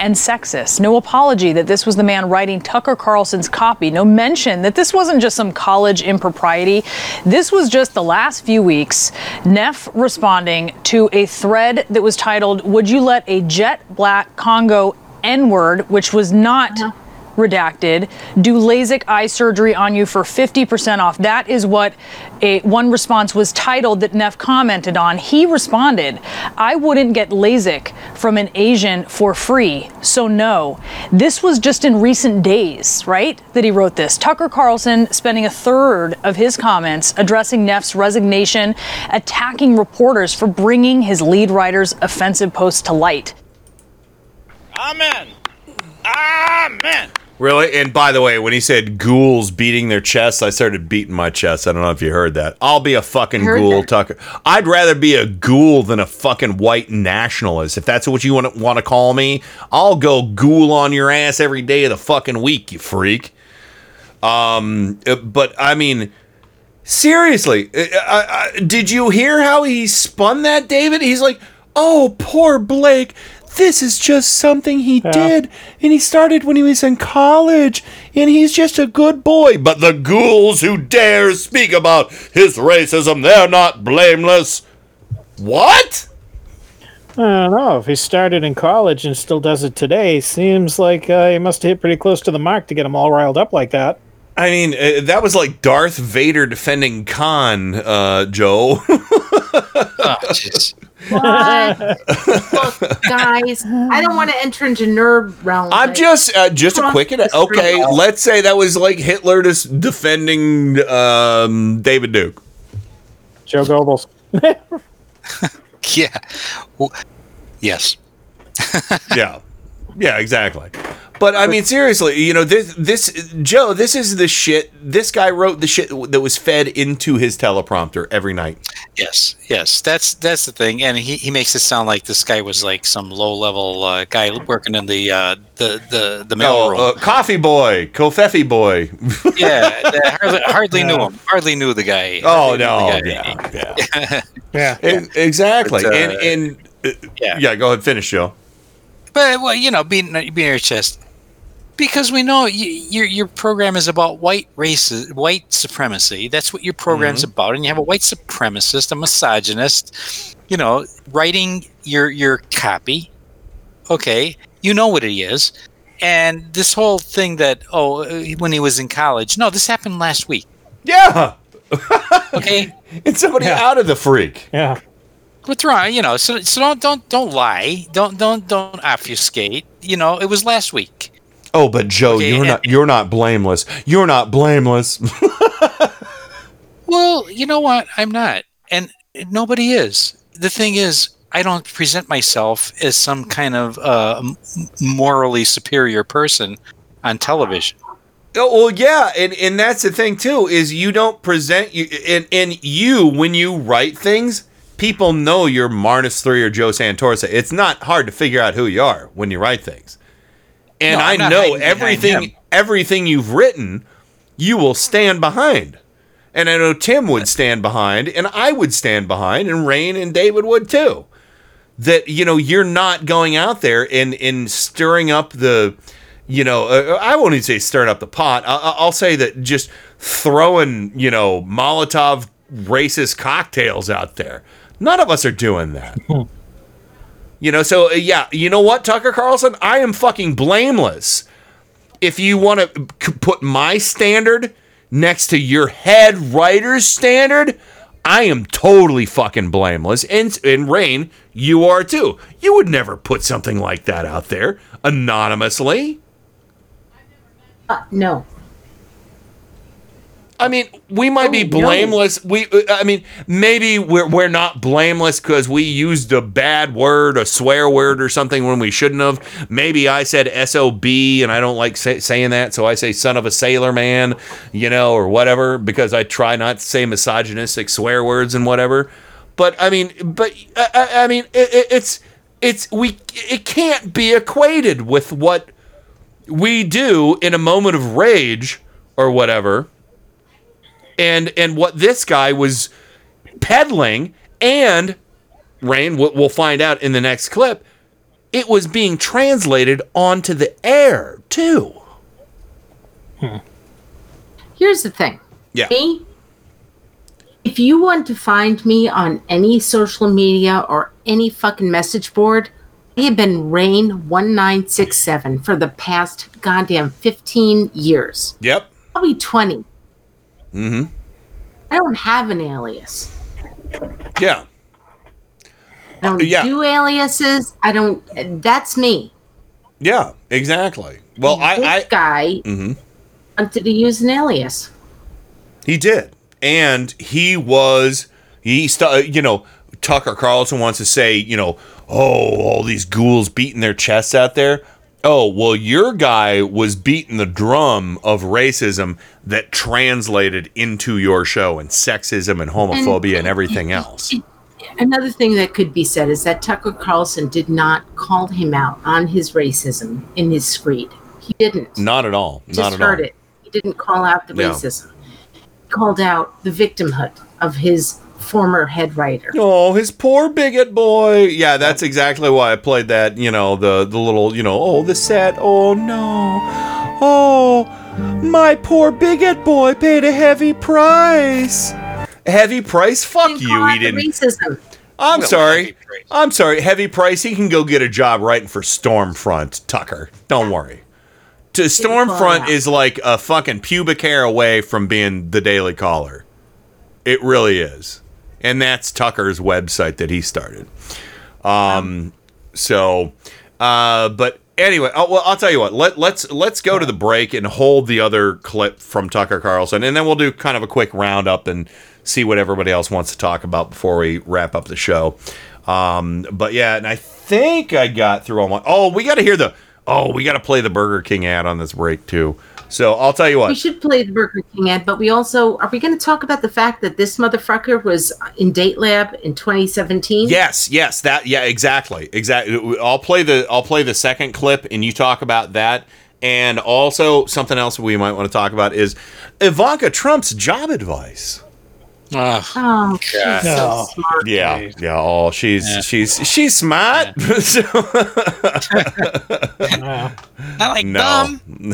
and sexist. No apology that this was the man writing Tucker Carlson's copy. No mention that this wasn't just some college impropriety. This was just the last few weeks, Neff responding to a thread that was titled, "Would you let a jet black Congo N-word, which was not no. redacted, do LASIK eye surgery on you for fifty percent off." That is what a one response was titled that Neff commented on. He responded, "I wouldn't get LASIK from an Asian for free, so no." This was just in recent days, right, that he wrote this. Tucker Carlson spending a third of his comments addressing Neff's resignation, attacking reporters for bringing his lead writer's offensive posts to light. Amen. Amen. Really? And by the way, when he said ghouls beating their chests, I started beating my chest. I don't know if you heard that. I'll be a fucking ghoul, that. Tucker. I'd rather be a ghoul than a fucking white nationalist. If that's what you want to, want to call me, I'll go ghoul on your ass every day of the fucking week, you freak. Um, but I mean, seriously, I, I, did you hear how he spun that, David? He's like, "Oh, poor Blake. This is just something he yeah. did, and he started when he was in college, and he's just a good boy. But the ghouls who dare speak about his racism, they're not blameless." What? I don't know. If he started in college and still does it today, seems like uh, he must have hit pretty close to the mark to get him all riled up like that. I mean, uh, that was like Darth Vader defending Khan, uh, Joe. Oh, jeez. What? Look, guys, I don't want to enter into nerd realm. I'm like, just uh, just a quick. Okay, realm. Let's say that was like Hitler just defending um, David Duke. Joe Goebbels. Yeah. Well, yes. Yeah. Yeah. Exactly. But I mean, seriously, you know, this, this Joe, this is the shit. This guy wrote the shit that was fed into his teleprompter every night. Yes, yes, that's that's the thing, and he, he makes it sound like this guy was like some low level uh, guy working in the uh, the the the mailroom. Oh, uh, coffee boy, Kofefe boy. Yeah, hardly, hardly yeah. knew him. Hardly knew the guy. Oh no, guy. yeah, yeah, yeah. It, exactly, but, uh, and and uh, yeah. yeah, go ahead, finish, Joe. But well, you know, beating beating your chest. Because we know you, your your program is about white races, white supremacy. That's what your program's mm-hmm. about, and you have a white supremacist, a misogynist, you know, writing your your copy. Okay, you know what it is, and this whole thing that oh, when he was in college. No, this happened last week. Yeah. Okay. It's somebody yeah. out of the freak. Yeah. What's wrong? You know. So so don't don't don't lie. Don't don't don't obfuscate. You know, it was last week. Oh, but Joe, okay, you're not you're not blameless. You're not blameless. Well, you know what? I'm not. And nobody is. The thing is, I don't present myself as some kind of uh, morally superior person on television. Oh, well, yeah, and, and that's the thing, too, is you don't present... You, and, and you, when you write things, people know you're Marnus three or Joe Santorsa. It's not hard to figure out who you are when you write things. And no, I know everything everything you've written, you will stand behind. And I know Tim would stand behind, and I would stand behind, and Rain and David would, too. That, you know, you're not going out there and, and stirring up the... You know, uh, I won't even say stirring up the pot. I- I'll say that just throwing, you know, Molotov racist cocktails out there. None of us are doing that. You know, so, uh, yeah, you know what, Tucker Carlson? I am fucking blameless. If you want to c- put my standard next to your head writer's standard, I am totally fucking blameless. And, and Rain, you are too. You would never put something like that out there anonymously. Uh, no. I mean, we might oh, be blameless. No. We, I mean, maybe we're we're not blameless because we used a bad word, a swear word or something when we shouldn't have. Maybe I said S O B and I don't like say, saying that, so I say son of a sailor man, you know, or whatever, because I try not to say misogynistic swear words and whatever. But I mean, but I, I mean, it, it's it's we it can't be equated with what we do in a moment of rage or whatever, and and what this guy was peddling, and Rain, we'll find out in the next clip, it was being translated onto the air too. Hmm. Here's the thing. Yeah. Me, if you want to find me on any social media or any fucking message board, I have been Rain one nine six seven for the past goddamn fifteen years. Yep. Probably twenty. Mm-hmm. I don't have an alias. Yeah. I don't yeah. do aliases. I don't. That's me. Yeah, exactly. Well, this I. This guy mm-hmm. wanted to use an alias. He did. And he was. He, st- you know, Tucker Carlson wants to say, you know, oh, all these ghouls beating their chests out there. Oh, well, your guy was beating the drum of racism that translated into your show, and sexism and homophobia and, and everything else. Another thing that could be said is that Tucker Carlson did not call him out on his racism in his screed. He didn't. Not at all. Not Just at heard all. it. He didn't call out the no. racism. He called out the victimhood of his former head writer. Oh, his poor bigot boy. Yeah, that's exactly why I played that, you know, the the little, you know, oh, the sad, oh, no. Oh, my poor bigot boy paid a heavy price. A heavy price? Fuck you, he didn't. Racism. I'm no, sorry. I'm sorry. Heavy price. He can go get a job writing for Stormfront, Tucker. Don't worry. To Stormfront is like a fucking pubic hair away from being the Daily Caller. It really is. And that's Tucker's website that he started. Um, so, uh, but anyway, I'll, well, I'll tell you what. Let, let's let's go to the break and hold the other clip from Tucker Carlson, and then we'll do kind of a quick roundup and see what everybody else wants to talk about before we wrap up the show. Um, but yeah, and I think I got through all my. Oh, we got to hear the. Oh, we got to play the Burger King ad on this break too. So I'll tell you what. We should play the Burger King ad, but we also, are we going to talk about the fact that this motherfucker was in Date Lab in twenty seventeen? Yes, yes, that, yeah, exactly, exactly. I'll play the, I'll play the second clip, and you talk about that, and also something else we might want to talk about is Ivanka Trump's job advice. Ugh. Oh, she's no. so smart. Yeah, dude. yeah. Oh, she's yeah. she's she's smart. Yeah. so, no. I like no. dumb. Uh,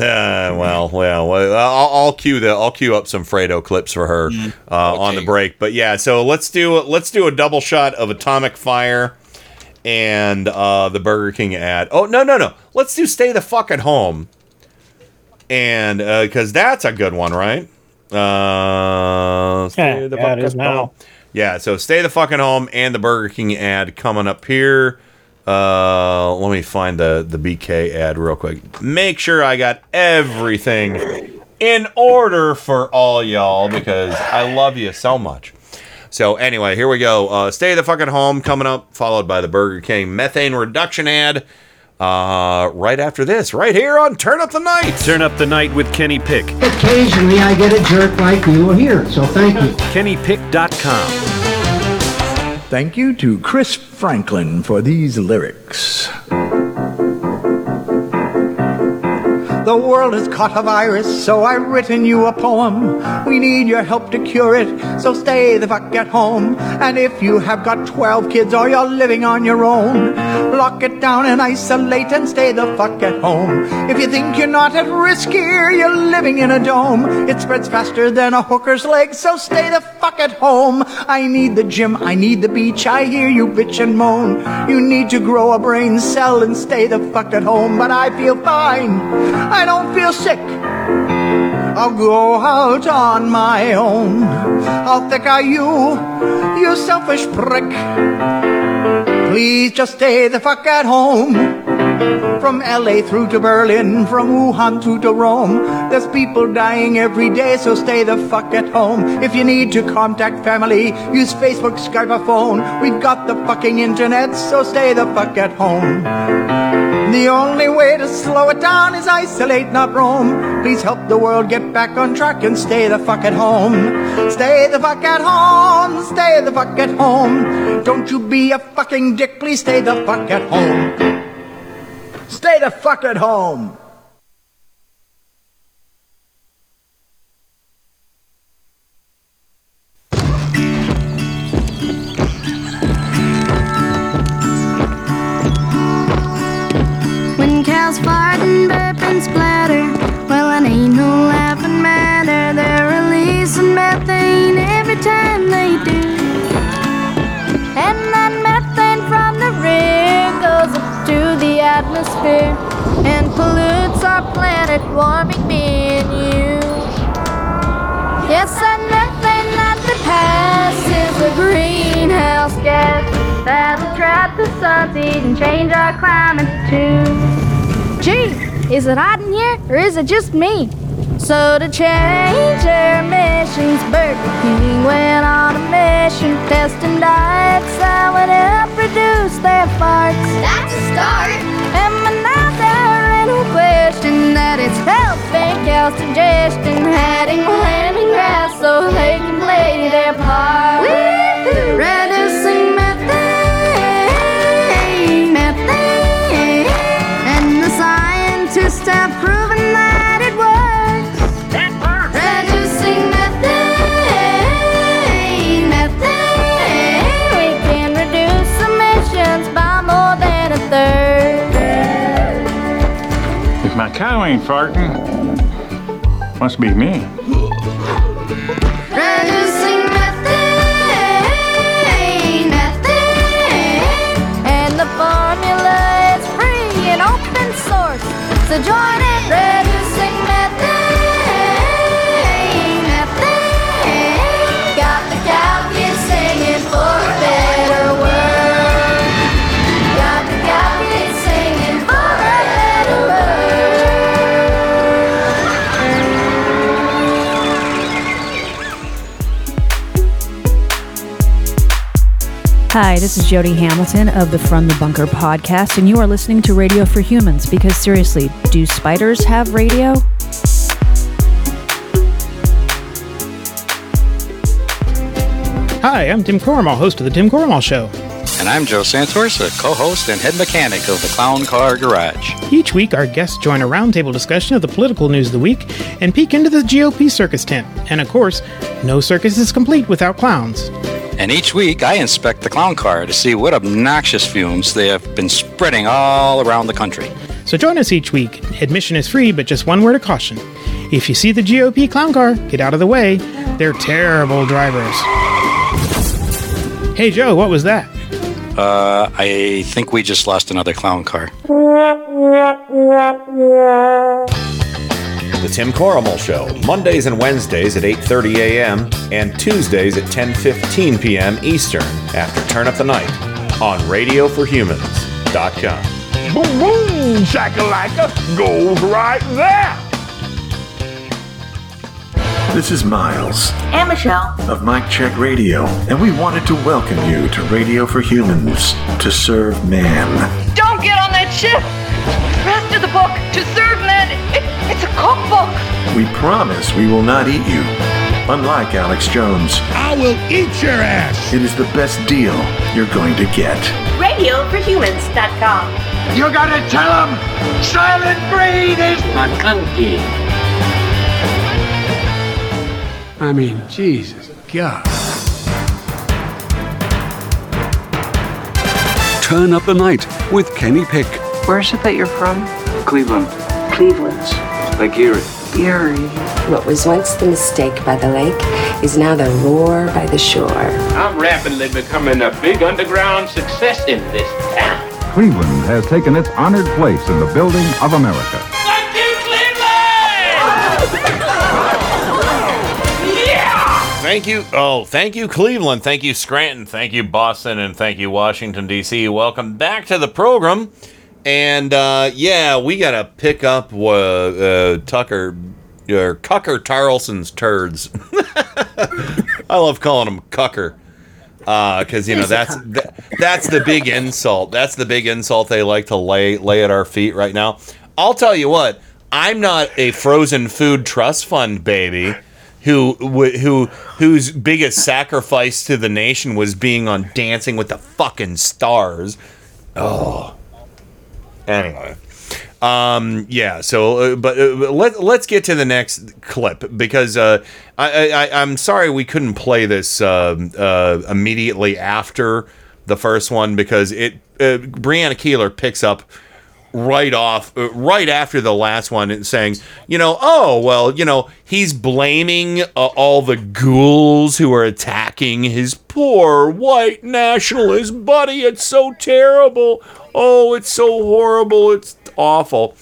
well, well, I'll, I'll cue the I'll cue up some Fredo clips for her mm. uh, okay. on the break. But yeah, so let's do let's do a double shot of Atomic Fire and uh, the Burger King ad. Oh no no no! Let's do Stay the Fuck at Home, and because uh, that's a good one, right? Uh, stay yeah, the fuck at home. Yeah, so Stay the Fucking Home and the Burger King ad coming up here. Uh, let me find the, the B K ad real quick. Make sure I got everything in order for all y'all because I love you so much. So anyway, here we go. Uh, Stay the Fucking Home coming up, followed by the Burger King methane reduction ad. Uh, right after this, right here on Turn Up the Night. Turn Up the Night with Kenny Pick. Occasionally I get a jerk like you here, so thank you. Kenny Pick dot com. Thank you to Chris Franklin for these lyrics. The world has caught a virus, so I've written you a poem. We need your help to cure it, so stay the fuck at home. And if you have got twelve kids or you're living on your own, lock it down and isolate and stay the fuck at home. If you think you're not at risk here, you're living in a dome. It spreads faster than a hooker's leg, so stay the fuck at home. I need the gym, I need the beach, I hear you bitch and moan. You need to grow a brain cell and stay the fuck at home. But I feel fine, I don't feel sick, I'll go out on my own. How thick are you, you selfish prick? Please just stay the fuck at home. From L A through to Berlin, from Wuhan through to Rome, there's people dying every day, so stay the fuck at home. If you need to contact family, use Facebook, Skype or phone. We've got the fucking internet, so stay the fuck at home. The only way to slow it down is isolate, not roam. Please help the world get back on track and stay the fuck at home. Stay the fuck at home, stay the fuck at home. Don't you be a fucking dick, please stay the fuck at home. Stay the fuck at home. Cows fart and burp and splatter, well it ain't no laughing matter. They're releasing methane every time they do, and that methane from the rear goes up to the atmosphere and pollutes our planet, warming me and you. Yes, that methane at the pass is a greenhouse gas that'll trap the sun's heat and change our climate too. Gee, is it hot in here, or is it just me? So to change their emissions, Burger King went on a mission, testing diets that would help reduce their farts. That's a start. And now there ain't no question that it's helping cows' digestion, adding planting grass so they can play their part. Woo-hoo. Reducing methane, methane. Scientists have proven that it works. That works. Reducing methane, methane. We can reduce emissions by more than a third. If my cow ain't farting, must be me. Reducing methane, methane. And the formula is free and open. So join it. Reducing methane, methane. Got the Cowboys singing for a better world. Got the Cowboys singing for a better world. Hi, this is Jody Hamilton of the From the Bunker podcast, and you are listening to Radio for Humans, because seriously, do spiders have radio? Hi, I'm Tim Cormall, host of The Tim Cormall Show. And I'm Joe Santorsa, co-host and head mechanic of The Clown Car Garage. Each week, our guests join a roundtable discussion of the political news of the week and peek into the G O P circus tent. And of course, no circus is complete without clowns. And each week, I inspect the clown car to see what obnoxious fumes they have been spreading all around the country. So join us each week. Admission is free, but just one word of caution. If you see the G O P clown car, get out of the way. They're terrible drivers. Hey, Joe, what was that? Uh, I think we just lost another clown car. The Tim Cormall Show, Mondays and Wednesdays at eight thirty a.m. and Tuesdays at ten fifteen p.m. Eastern after Turn Up the Night on radio for humans dot com. Boom, boom, shakalaka goes right there. This is Miles. And Michelle. Of Mic Check Radio. And we wanted to welcome you to Radio for Humans, to serve man. Don't get on that ship! Rest of the book, to serve men, it, it's a cookbook. We promise we will not eat you. Unlike Alex Jones. I will eat your ass. It is the best deal you're going to get. radio for humans dot com. You're going to tell them Silent Breed is McClunky. I mean, Jesus God. Turn Up the Night with Kenny Pick. Where is it that you're from? Cleveland. Cleveland's. Lake Erie. Erie. What was once the mistake by the lake is now the roar by the shore. I'm rapidly becoming a big underground success in this town. Cleveland has taken its honored place in the building of America. Thank you, Cleveland! Yeah! Thank you. Oh, thank you, Cleveland. Thank you, Scranton. Thank you, Boston. And thank you, Washington, D C. Welcome back to the program. And, uh, yeah, we got to pick up uh, uh, Tucker or Tucker Carlson's turds. I love calling him Cucker because, uh, you know, that's th- that's the big insult. That's the big insult they like to lay lay at our feet right now. I'll tell you what, I'm not a frozen food trust fund baby who who whose biggest sacrifice to the nation was being on Dancing with the Fucking Stars. Oh. Anyway, um, yeah. So, uh, but uh, let let's get to the next clip because uh, I, I I'm sorry we couldn't play this uh, uh, immediately after the first one because it uh, Brianna Keilar picks up right off uh, right after the last one and saying, you know, oh well, you know, he's blaming uh, all the ghouls who are attacking his poor white nationalist buddy. It's so terrible. Oh, it's so horrible. It's awful.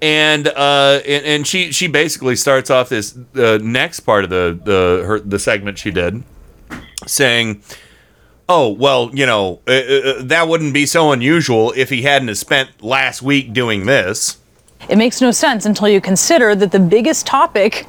And uh, and, and she, she basically starts off this uh, next part of the the, her, the segment she did saying, oh, well, you know, uh, uh, that wouldn't be so unusual if he hadn't spent last week doing this. It makes no sense until you consider that the biggest topic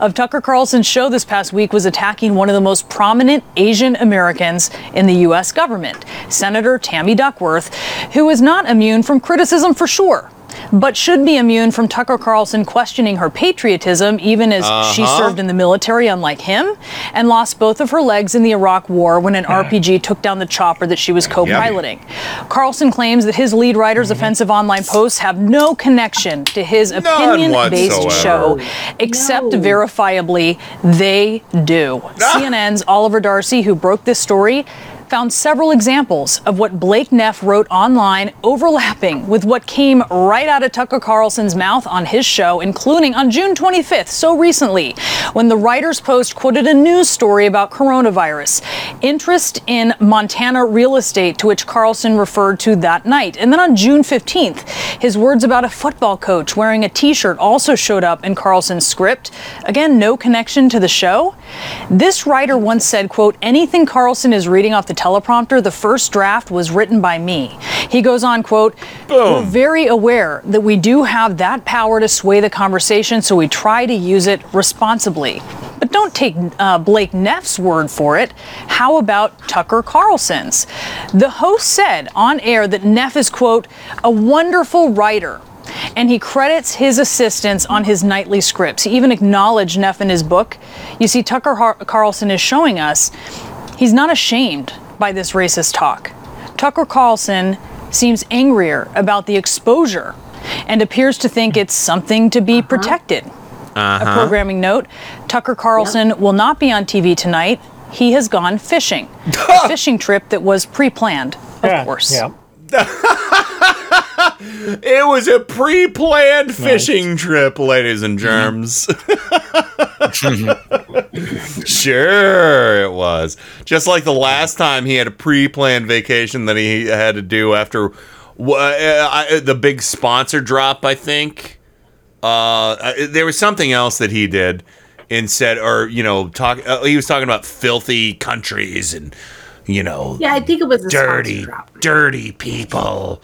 of Tucker Carlson's show this past week was attacking one of the most prominent Asian Americans in the U S government, Senator Tammy Duckworth, who is not immune from criticism for sure, but should be immune from Tucker Carlson questioning her patriotism, even as uh-huh. she served in the military, unlike him, and lost both of her legs in the Iraq War when an R P G took down the chopper that she was co-piloting. Yep. Carlson claims that his lead writer's mm-hmm. offensive online posts have no connection to his opinion-based show, except no. verifiably they do. Ah. C N N's Oliver Darcy, who broke this story, found several examples of what Blake Neff wrote online overlapping with what came right out of Tucker Carlson's mouth on his show, including on June twenty-fifth, so recently, when the writer's post quoted a news story about coronavirus, interest in Montana real estate, to which Carlson referred to that night. And then on June fifteenth, his words about a football coach wearing a T-shirt also showed up in Carlson's script. Again, no connection to the show. This writer once said, quote, anything Carlson is reading off the teleprompter, the first draft was written by me. He goes on, quote, Boom. We're very aware that we do have that power to sway the conversation, so we try to use it responsibly. But don't take uh, Blake Neff's word for it. How about Tucker Carlson's? The host said on air that Neff is, quote, a wonderful writer, and he credits his assistance on his nightly scripts. He even acknowledged Neff in his book. You see, Tucker Har- Carlson is showing us he's not ashamed by this racist talk. Tucker Carlson seems angrier about the exposure and appears to think it's something to be uh-huh. protected. Uh-huh. A programming note, Tucker Carlson yep. will not be on T V tonight. He has gone fishing. A fishing trip that was pre-planned, of yeah, course. Yeah. It was a pre-planned nice. fishing trip, ladies and germs. Sure it was. Just like the last time he had a pre-planned vacation that he had to do after uh, I, the big sponsor drop, I think. Uh, there was something else that he did and said, or, you know, talk. Uh, he was talking about filthy countries and, you know, yeah, I think it was dirty, dirty people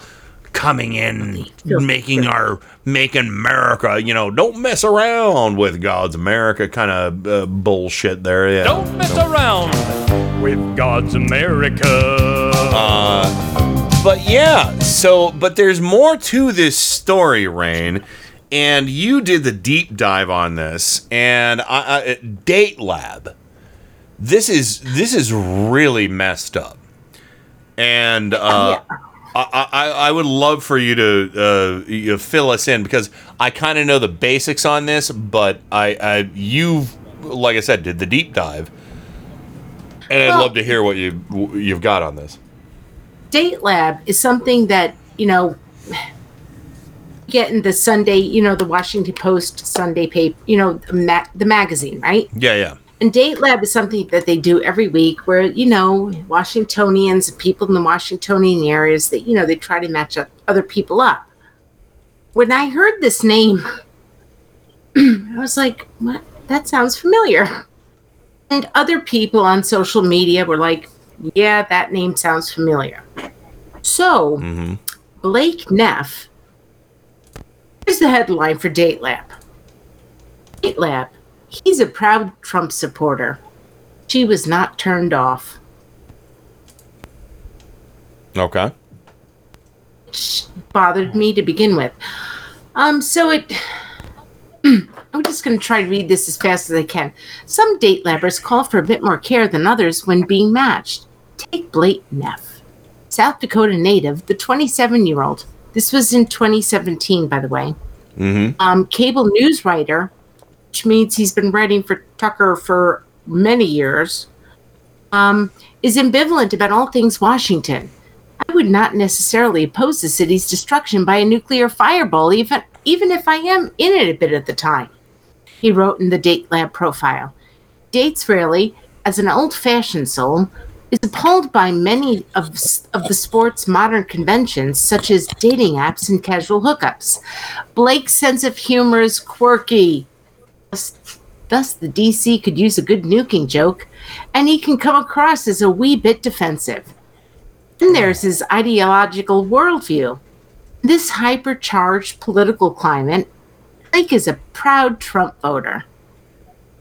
coming in, making our, making America, you know, don't mess around with God's America kind of uh, bullshit there. Yeah. Don't mess around with God's America. Uh, But yeah, so, but there's more to this story, Rain, and you did the deep dive on this, and I, I, Date Lab. This is this is really messed up, and uh, yeah. I, I I would love for you to uh, you fill us in, because I kind of know the basics on this, but I, I you like I said did the deep dive, and I'd well, love to hear what you you've got on this. Date Lab is something that, you know, getting the Sunday, you know, the Washington Post Sunday paper, you know, the, ma- the magazine, right? Yeah, yeah. And Date Lab is something that they do every week where, you know, Washingtonians, people in the Washingtonian areas, that, you know, they try to match up other people up. When I heard this name, I was like, what? That sounds familiar. And other people on social media were like, yeah, that name sounds familiar. So, mm-hmm. Blake Neff is the headline for Date Lab. Date Lab. He's a proud Trump supporter. She was not turned off. Okay. Which bothered me to begin with. Um, so it... I'm just going to try to read this as fast as I can. Some date labbers call for a bit more care than others when being matched. Take Blake Neff. South Dakota native, the twenty-seven-year-old. This was in twenty seventeen, by the way. Mm-hmm. Um, cable news writer, which means he's been writing for Tucker for many years, um, is ambivalent about all things Washington. I would not necessarily oppose the city's destruction by a nuclear fireball, even even if I am in it a bit at the time, he wrote in the Date Lab profile. Dates rarely, as an old-fashioned soul, is appalled by many of, of the sport's modern conventions, such as dating apps and casual hookups. Blake's sense of humor is quirky. Thus, thus the D C could use a good nuking joke, and he can come across as a wee bit defensive. Then there's his ideological worldview. This hypercharged political climate, Blake is a proud Trump voter.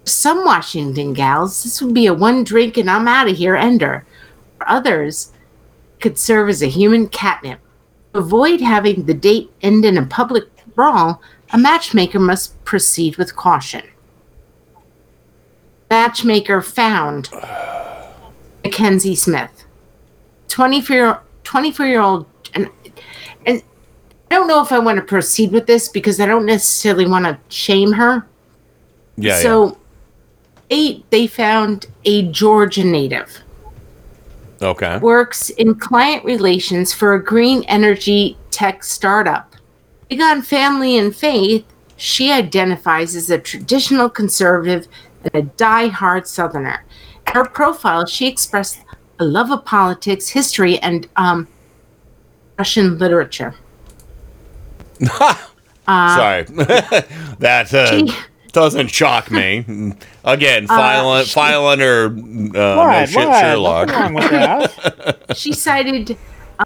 For some Washington gals, this would be a one drink and I'm out of here ender. For others, it could serve as a human catnip. To avoid having the date end in a public brawl, a matchmaker must proceed with caution. Matchmaker found Mackenzie Smith, twenty-four-year-old, and and. I don't know if I want to proceed with this because I don't necessarily want to shame her. Yeah. So, yeah. eight they found a Georgia native. Okay. Works in client relations for a green energy tech startup. Big on family and faith, she identifies as a traditional conservative and a die-hard Southerner. In her profile, she expressed a love of politics, history, and um, Russian literature. uh, Sorry, that uh, she, doesn't shock me. Again, file uh, she, file under uh, why, no shit why? Sherlock. What's wrong with that? She cited,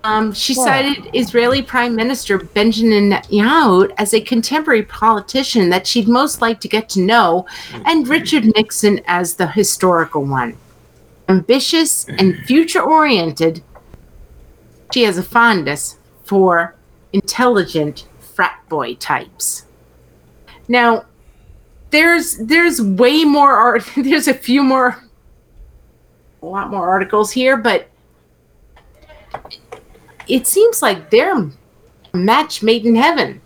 um, she why? cited Israeli Prime Minister Benjamin Netanyahu as a contemporary politician that she'd most like to get to know, and Richard Nixon as the historical one. Ambitious and future-oriented, she has a fondness for intelligent frat boy types. Now, there's there's way more art. There's a few more, a lot more articles here, but it seems like they're a match made in heaven.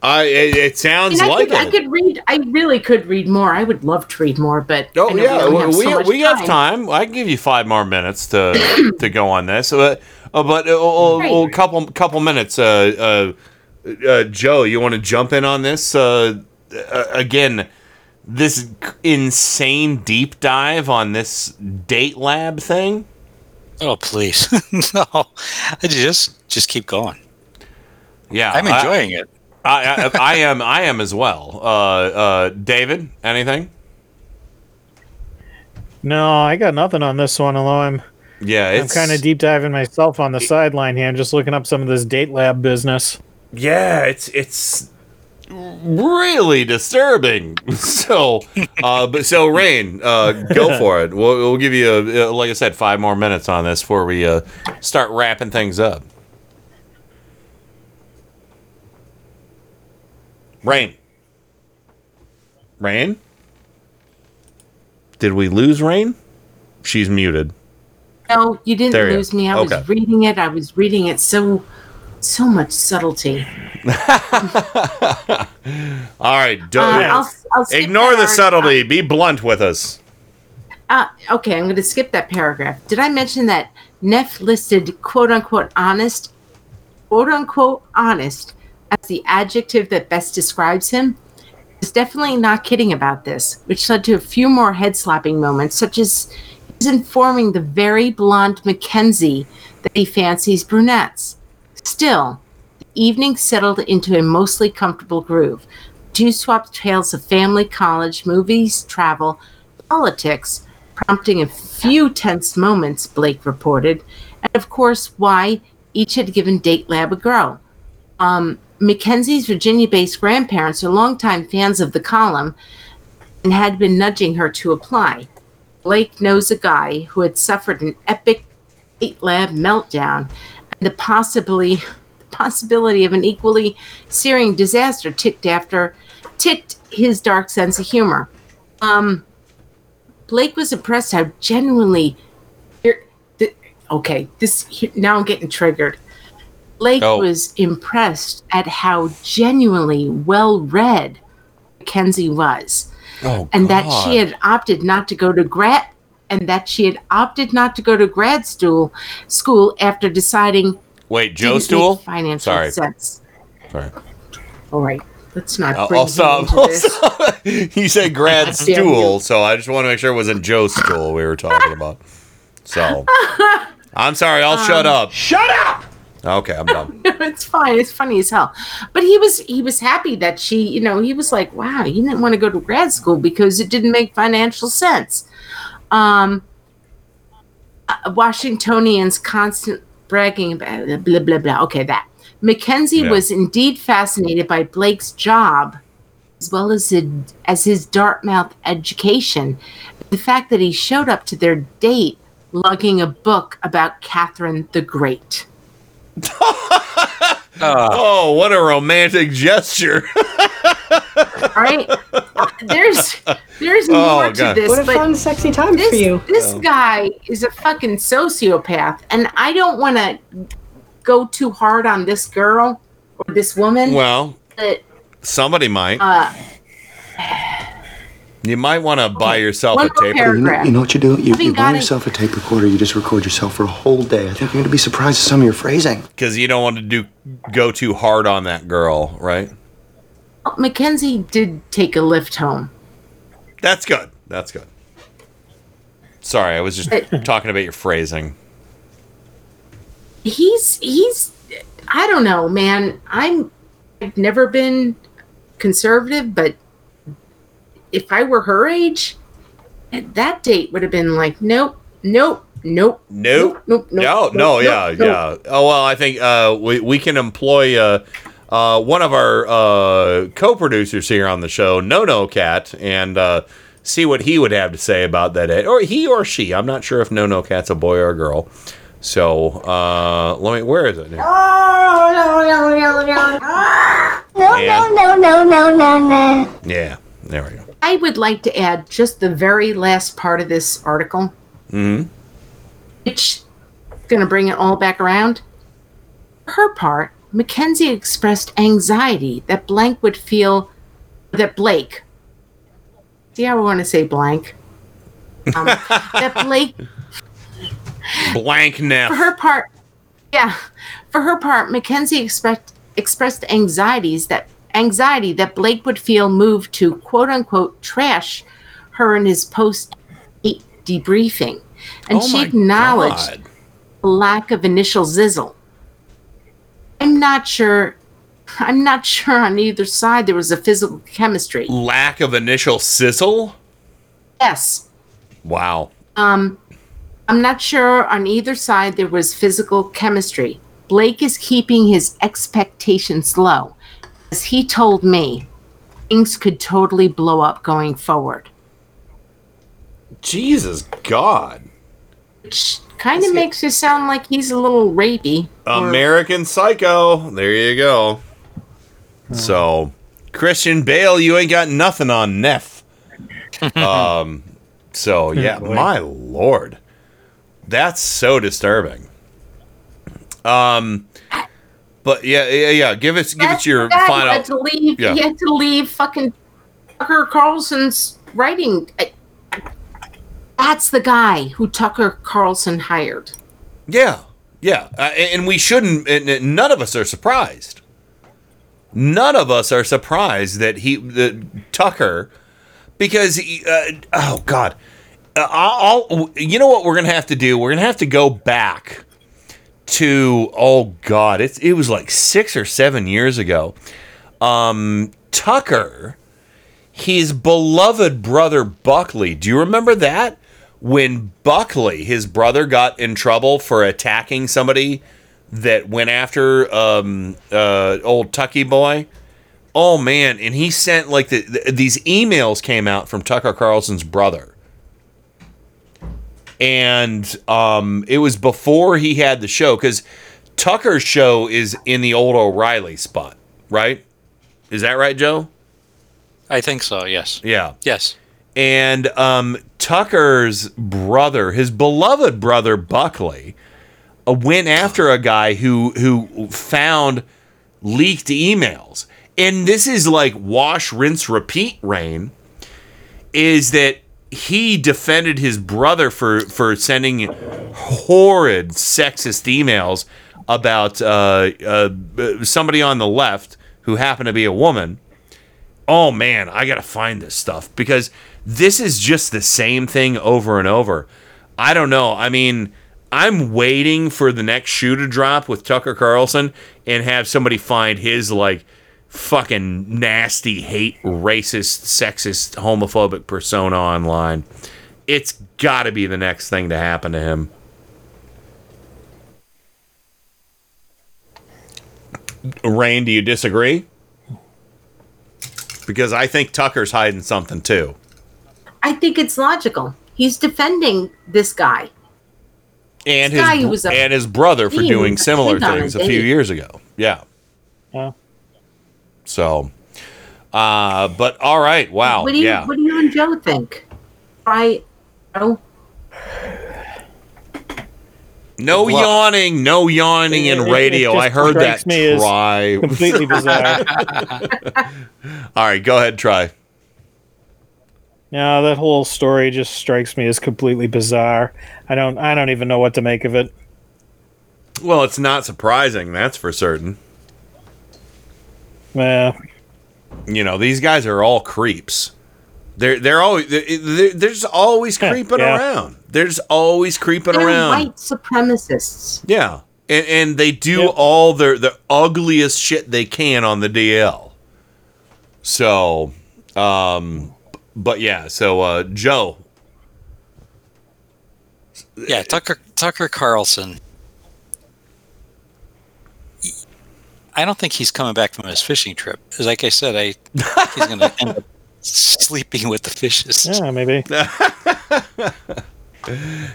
Uh, it, it sounds I like could, it. I could read. I really could read more. I would love to read more, but oh yeah, we have we, so we time. have time. I can give you five more minutes to to go on this. Uh, Oh, but a oh, right. oh, couple couple minutes, uh, uh, uh, Joe. You want to jump in on this uh, uh, again? This insane deep dive on this Date Lab thing. Oh please, no! I just just keep going. Yeah, I'm enjoying I, it. I, I, I am. I am as well. Uh, uh, David, anything? No, I got nothing on this one. Although I'm. Yeah, it's, I'm kind of deep diving myself on the it, sideline here. I'm just looking up some of this Date Lab business. Yeah, it's it's really disturbing. So, uh, but so Rain, uh, go for it. We'll, we'll give you, a, like I said, five more minutes on this before we uh, start wrapping things up. Rain. Rain? Did we lose Rain? She's muted. No, you didn't there lose you. me. I okay. was reading it. I was reading it so so much subtlety. All right, don't uh, I'll, I'll ignore the subtlety. Be blunt with us. Uh, okay, I'm going to skip that paragraph. Did I mention that Neff listed "quote unquote honest," "quote unquote honest" as the adjective that best describes him? He's definitely not kidding about this, which led to a few more head-slapping moments, such as is informing the very blonde Mackenzie that he fancies brunettes. Still, the evening settled into a mostly comfortable groove. Two swapped tales of family, college, movies, travel, politics, prompting a few tense moments, Blake reported, and of course why each had given Date Lab a go. Um, Mackenzie's Virginia-based grandparents are longtime fans of the column and had been nudging her to apply. Blake knows a guy who had suffered an epic Date Lab meltdown, and the possibly the possibility of an equally searing disaster ticked after ticked his dark sense of humor. Um, Blake was impressed how genuinely okay. This now I'm getting triggered. Blake oh. was impressed at how genuinely well-read Mackenzie was. Oh, and God. that she had opted not to go to grad, and that she had opted not to go to grad school, school after deciding. Wait, Joe Stool. Financial Sorry. sense. Sorry. All right, let's not. Uh, bring I'll stop. I'll this. stop. You said grad stool, so I just want to make sure it wasn't Joe Stool we were talking about. So I'm sorry. I'll um, shut up. Shut up. Okay, I'm done. It's fine. It's funny as hell. But he was he was happy that she, you know, he was like, wow, he didn't want to go to grad school because it didn't make financial sense. Um, Washingtonians constant bragging about blah, blah, blah, blah. Okay, that. Mackenzie yeah. was indeed fascinated by Blake's job as well as, the, as his Dartmouth education. The fact that he showed up to their date lugging a book about Catherine the Great. uh, oh, what a romantic gesture! All right, there's there's oh, more God. to this. What a fun, sexy time this, for you. This oh. guy is a fucking sociopath, and I don't want to go too hard on this girl or this woman. Well, but, somebody might. Uh, you might want to buy yourself a tape recorder. You know, you know what you do? You, you buy yourself a tape recorder. You just record yourself for a whole day. I think you're going to be surprised at some of your phrasing. Because you don't want to do go too hard on that girl, right? Well, Mackenzie did take a lift home. That's good. That's good. Sorry, I was just but, talking about your phrasing. He's, he's, I don't know, man. I'm, I've never been conservative, but if I were her age, that date would have been like, nope, nope, nope, nope, nope, nope, nope no, no, nope, yeah, nope. yeah. Oh well, I think uh, we we can employ uh, uh, one of our uh, co-producers here on the show, No No Cat, and uh, see what he would have to say about that date, or he or she. I'm not sure if No No Cat's a boy or a girl. So uh, let me. Where is it? Here? Oh no no no no no and, no no no no no. Yeah, there we go. I would like to add just the very last part of this article, mm-hmm. which is going to bring it all back around. For her part, Mackenzie expressed anxiety that Blank would feel that Blake. Yeah, I want to say Blank. Um, that Blake. Blank now. For her part, yeah. For her part, Mackenzie expect, expressed anxieties that. Anxiety that Blake would feel moved to quote-unquote trash her in his post-date debriefing. And oh she acknowledged God. the lack of initial zizzle. I'm not sure I'm not sure on either side there was a physical chemistry. Lack of initial sizzle? Yes. Wow. Um, I'm not sure on either side there was physical chemistry. Blake is keeping his expectations low. As he told me, things could totally blow up going forward. Jesus God. Which kind of makes it sound like he's a little rapey. American or- Psycho. There you go. Hmm. So, Christian Bale, you ain't got nothing on Neff. um, so, yeah, oh, my Lord. That's so disturbing. Um... But yeah, yeah, yeah. Give us, give us your that, final. He had to leave. Yeah. He had to leave. Fucking Tucker Carlson's writing. That's the guy who Tucker Carlson hired. Yeah, yeah, uh, and we shouldn't. And none of us are surprised. None of us are surprised that he, that Tucker, because he, uh, oh God, uh, I'll, I'll. You know what we're gonna have to do? We're gonna have to go back. To oh god, it's it was like six or seven years ago. Um, Tucker, his beloved brother Buckley. Do you remember that? When Buckley, his brother, got in trouble for attacking somebody that went after um, uh, old Tucky boy. Oh man, and he sent like the, the, these emails came out from Tucker Carlson's brother. And um, it was before he had the show, because Tucker's show is in the old O'Reilly spot, right? Is that right, Joe? I think so, yes. Yeah. Yes. And um, Tucker's brother, his beloved brother Buckley, uh, went after a guy who, who found leaked emails. And this is like wash, rinse, repeat, Rain, is that he defended his brother for, for sending horrid sexist emails about uh, uh, somebody on the left who happened to be a woman. Oh, man, I got to find this stuff because this is just the same thing over and over. I don't know. I mean, I'm waiting for the next shoe to drop with Tucker Carlson and have somebody find his, like, fucking nasty, hate, racist, sexist, homophobic persona online. It's got to be the next thing to happen to him. Rain, do you disagree? Because I think Tucker's hiding something too. I think it's logical. He's defending this guy. And, this his, guy who was and his brother for doing similar things a few years ago. Yeah. Yeah. So, uh, but all right. Wow. What do you, yeah. what do you and Joe think? I, oh. No what? yawning, no yawning it, in it, radio. It I heard that me try. Completely bizarre. All right, go ahead, try. No, that whole story just strikes me as completely bizarre. I don't, I don't even know what to make of it. Well, it's not surprising. That's for certain. Well, you know, these guys are all creeps. They're they're always they're, they're just always creeping yeah. around. They're just always creeping they're around. White supremacists. Yeah, and and they do yep. all their the ugliest shit they can on the D L. So, um, but yeah, so uh, Joe. Yeah, Tucker Tucker Carlson. I don't think he's coming back from his fishing trip. Like I said, I think he's going to end up sleeping with the fishes. Yeah, maybe.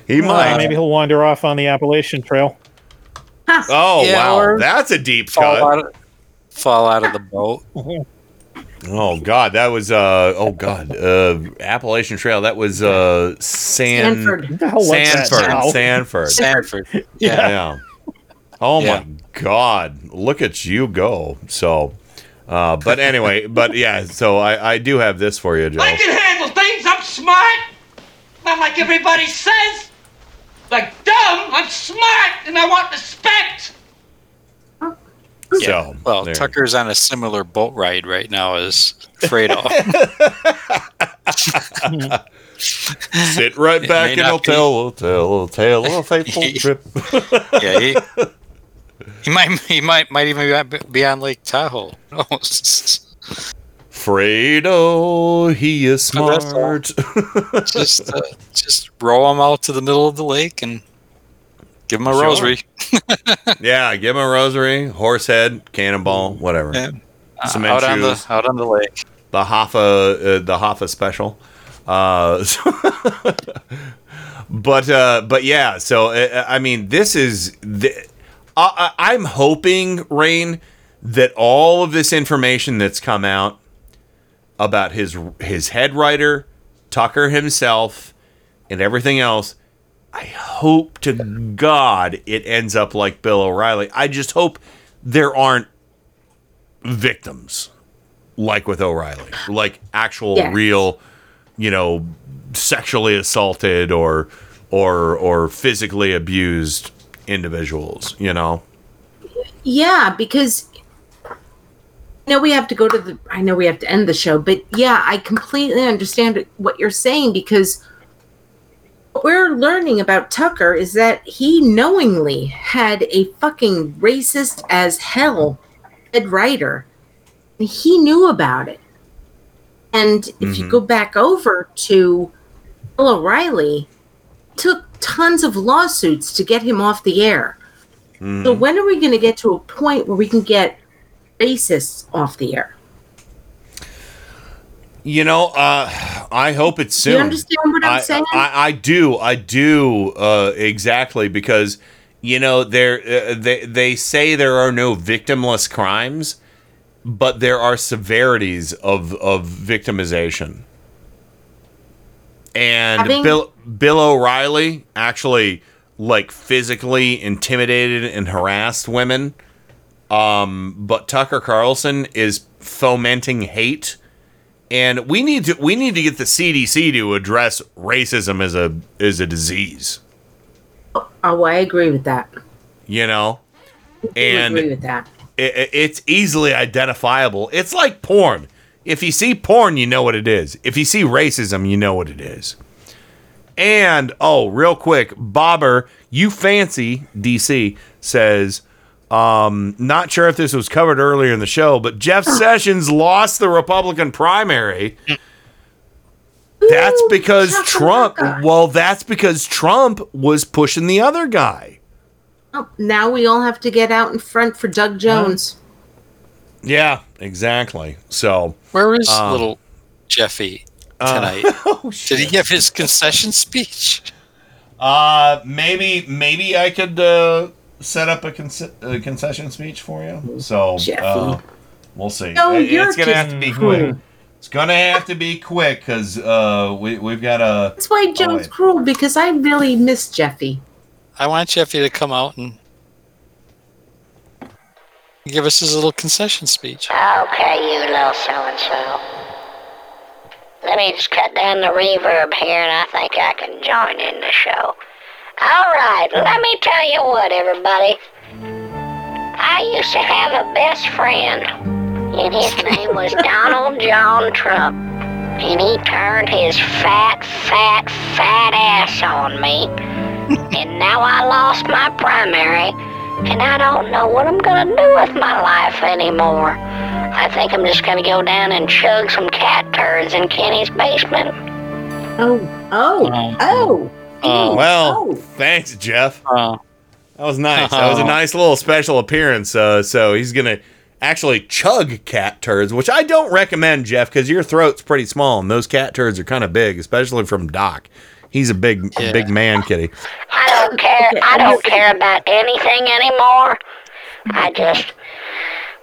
he uh, might. Maybe he'll wander off on the Appalachian Trail. Oh, yeah, wow. That's a deep fall cut. Out of, fall out of the boat. Oh, God. That was, uh, oh, God. Uh, Appalachian Trail. That was uh, San- Sanford. Sanford. That Sanford. Sanford. Yeah. yeah. Oh, yeah. my God. Look at you go. So, uh, but anyway, but yeah, so I, I do have this for you, Joe. I can handle things. I'm smart. Not like everybody says. Like dumb. I'm smart, and I want respect. Yeah. So, well, there. Tucker's on a similar boat ride right now as Fredo. Sit right back and I'll tell, tell, tell a faithful trip. yeah, he... He might, he might, might even be on Lake Tahoe. Fredo, he is smart. just, uh, just row him out to the middle of the lake and give him a sure. rosary. yeah, give him a rosary, horse head, cannonball, whatever. Yeah. cement out shoes. On the, out on the lake. The Hoffa, uh, the Hoffa special. Uh, so but uh, but yeah, so uh, I mean, this is the, uh, I'm hoping, Rain, that all of this information that's come out about his his head writer, Tucker himself, and everything else, I hope to God it ends up like Bill O'Reilly. I just hope there aren't victims like with O'Reilly, like actual yeah. real, you know, sexually assaulted or or or physically abused individuals, you know. Yeah, because you know, we have to go to the I know we have to end the show, but yeah, I completely understand what you're saying, because what we're learning about Tucker is that he knowingly had a fucking racist as hell head writer. And he knew about it. And if mm-hmm. you go back over to Bill O'Reilly, it took tons of lawsuits to get him off the air. Mm. So when are we going to get to a point where we can get racists off the air? You know, uh, I hope it's soon. You understand what I'm I, saying? I, I do. I do. Uh, exactly. Because, you know, there uh, they, they say there are no victimless crimes, but there are severities of, of victimization. And Having- Bill, Bill O'Reilly actually, like, physically intimidated and harassed women. Um, but Tucker Carlson is fomenting hate. And we need to we need to get the C D C to address racism as a as a disease. Oh, I agree with that. You know, and I agree with that. It, it's easily identifiable. It's like porn. If you see porn, you know what it is. If you see racism, you know what it is. And oh, real quick, Bobber, you fancy D C says. Um, not sure if this was covered earlier in the show, but Jeff Sessions lost the Republican primary. That's because Ooh, Trump, well, that's because Trump was pushing the other guy. Oh, now we all have to get out in front for Doug Jones. Um, yeah, exactly. So where is um, little Jeffy tonight? Uh, oh, shit. Did he give his concession speech? Uh, maybe, maybe I could, uh, set up a, con- a concession speech for you, so uh, we'll see. No, it, it's gonna have to be cruel. quick. It's gonna have to be quick because uh, we we've got a. That's why Joe's oh, cruel, because I really miss Jeffy. I want Jeffy to come out and give us his little concession speech. Okay, you little so and so. Let me just cut down the reverb here, and I think I can join in the show. All right, let me tell you what, everybody. I used to have a best friend, and his name was Donald John Trump. And he turned his fat, fat, fat ass on me. And now I lost my primary, and I don't know what I'm going to do with my life anymore. I think I'm just going to go down and chug some cat turds in Kenny's basement. Oh, oh, oh. Oh, well, oh. thanks, Jeff. Oh. That was nice. Oh. That was a nice little special appearance. Uh, so he's going to actually chug cat turds, which I don't recommend, Jeff, because your throat's pretty small, and those cat turds are kind of big, especially from Doc. He's a big, yeah. big man, kitty. I don't care. I don't care about anything anymore. I just...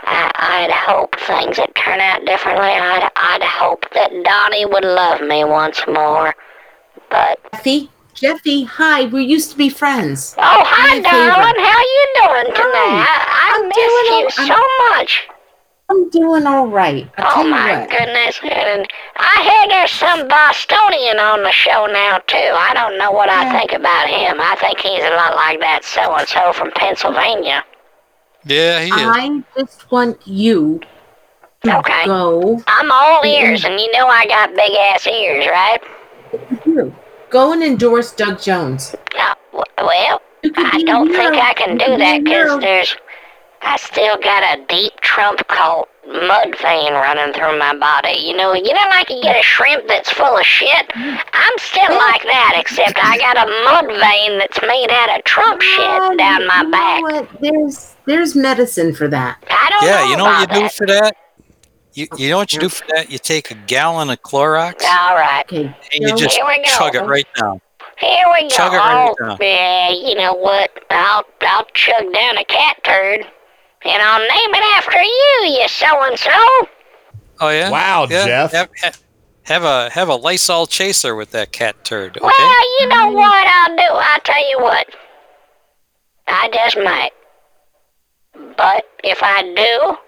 I, I'd hope things would turn out differently. I'd, I'd hope that Donnie would love me once more. But... See? Jeffy, hi. We used to be friends. Oh, hi, darling. How you doing tonight? I, I miss you all, so I'm, much. I'm doing all right. I'll oh, my goodness. And I hear there's some Bostonian on the show now, too. I don't know what yeah. I think about him. I think he's a lot like that so-and-so from Pennsylvania. Yeah, he is. I just want you to okay. go. I'm all ears, and you know I got big-ass ears, right? You go and endorse Doug Jones. Uh, well, I don't think I can do that because there's, I still got a deep Trump cult mud vein running through my body. You know, you know, like you get a shrimp that's full of shit. I'm still like that, except I got a mud vein that's made out of Trump shit down my back. You know what? There's, there's medicine for that. I don't know. Yeah, you know what you do for that? You, you know what you do for that? You take a gallon of Clorox. All right. And you just chug it right now. Here we go. Chug it right now. Uh, you know what? I'll I'll chug down a cat turd, and I'll name it after you, you so and so. Oh yeah. Wow, yeah. Jeff. Have, have, have a have a Lysol chaser with that cat turd. Okay? Well, you know what I'll do? I'll tell you what. I just might. But if I do,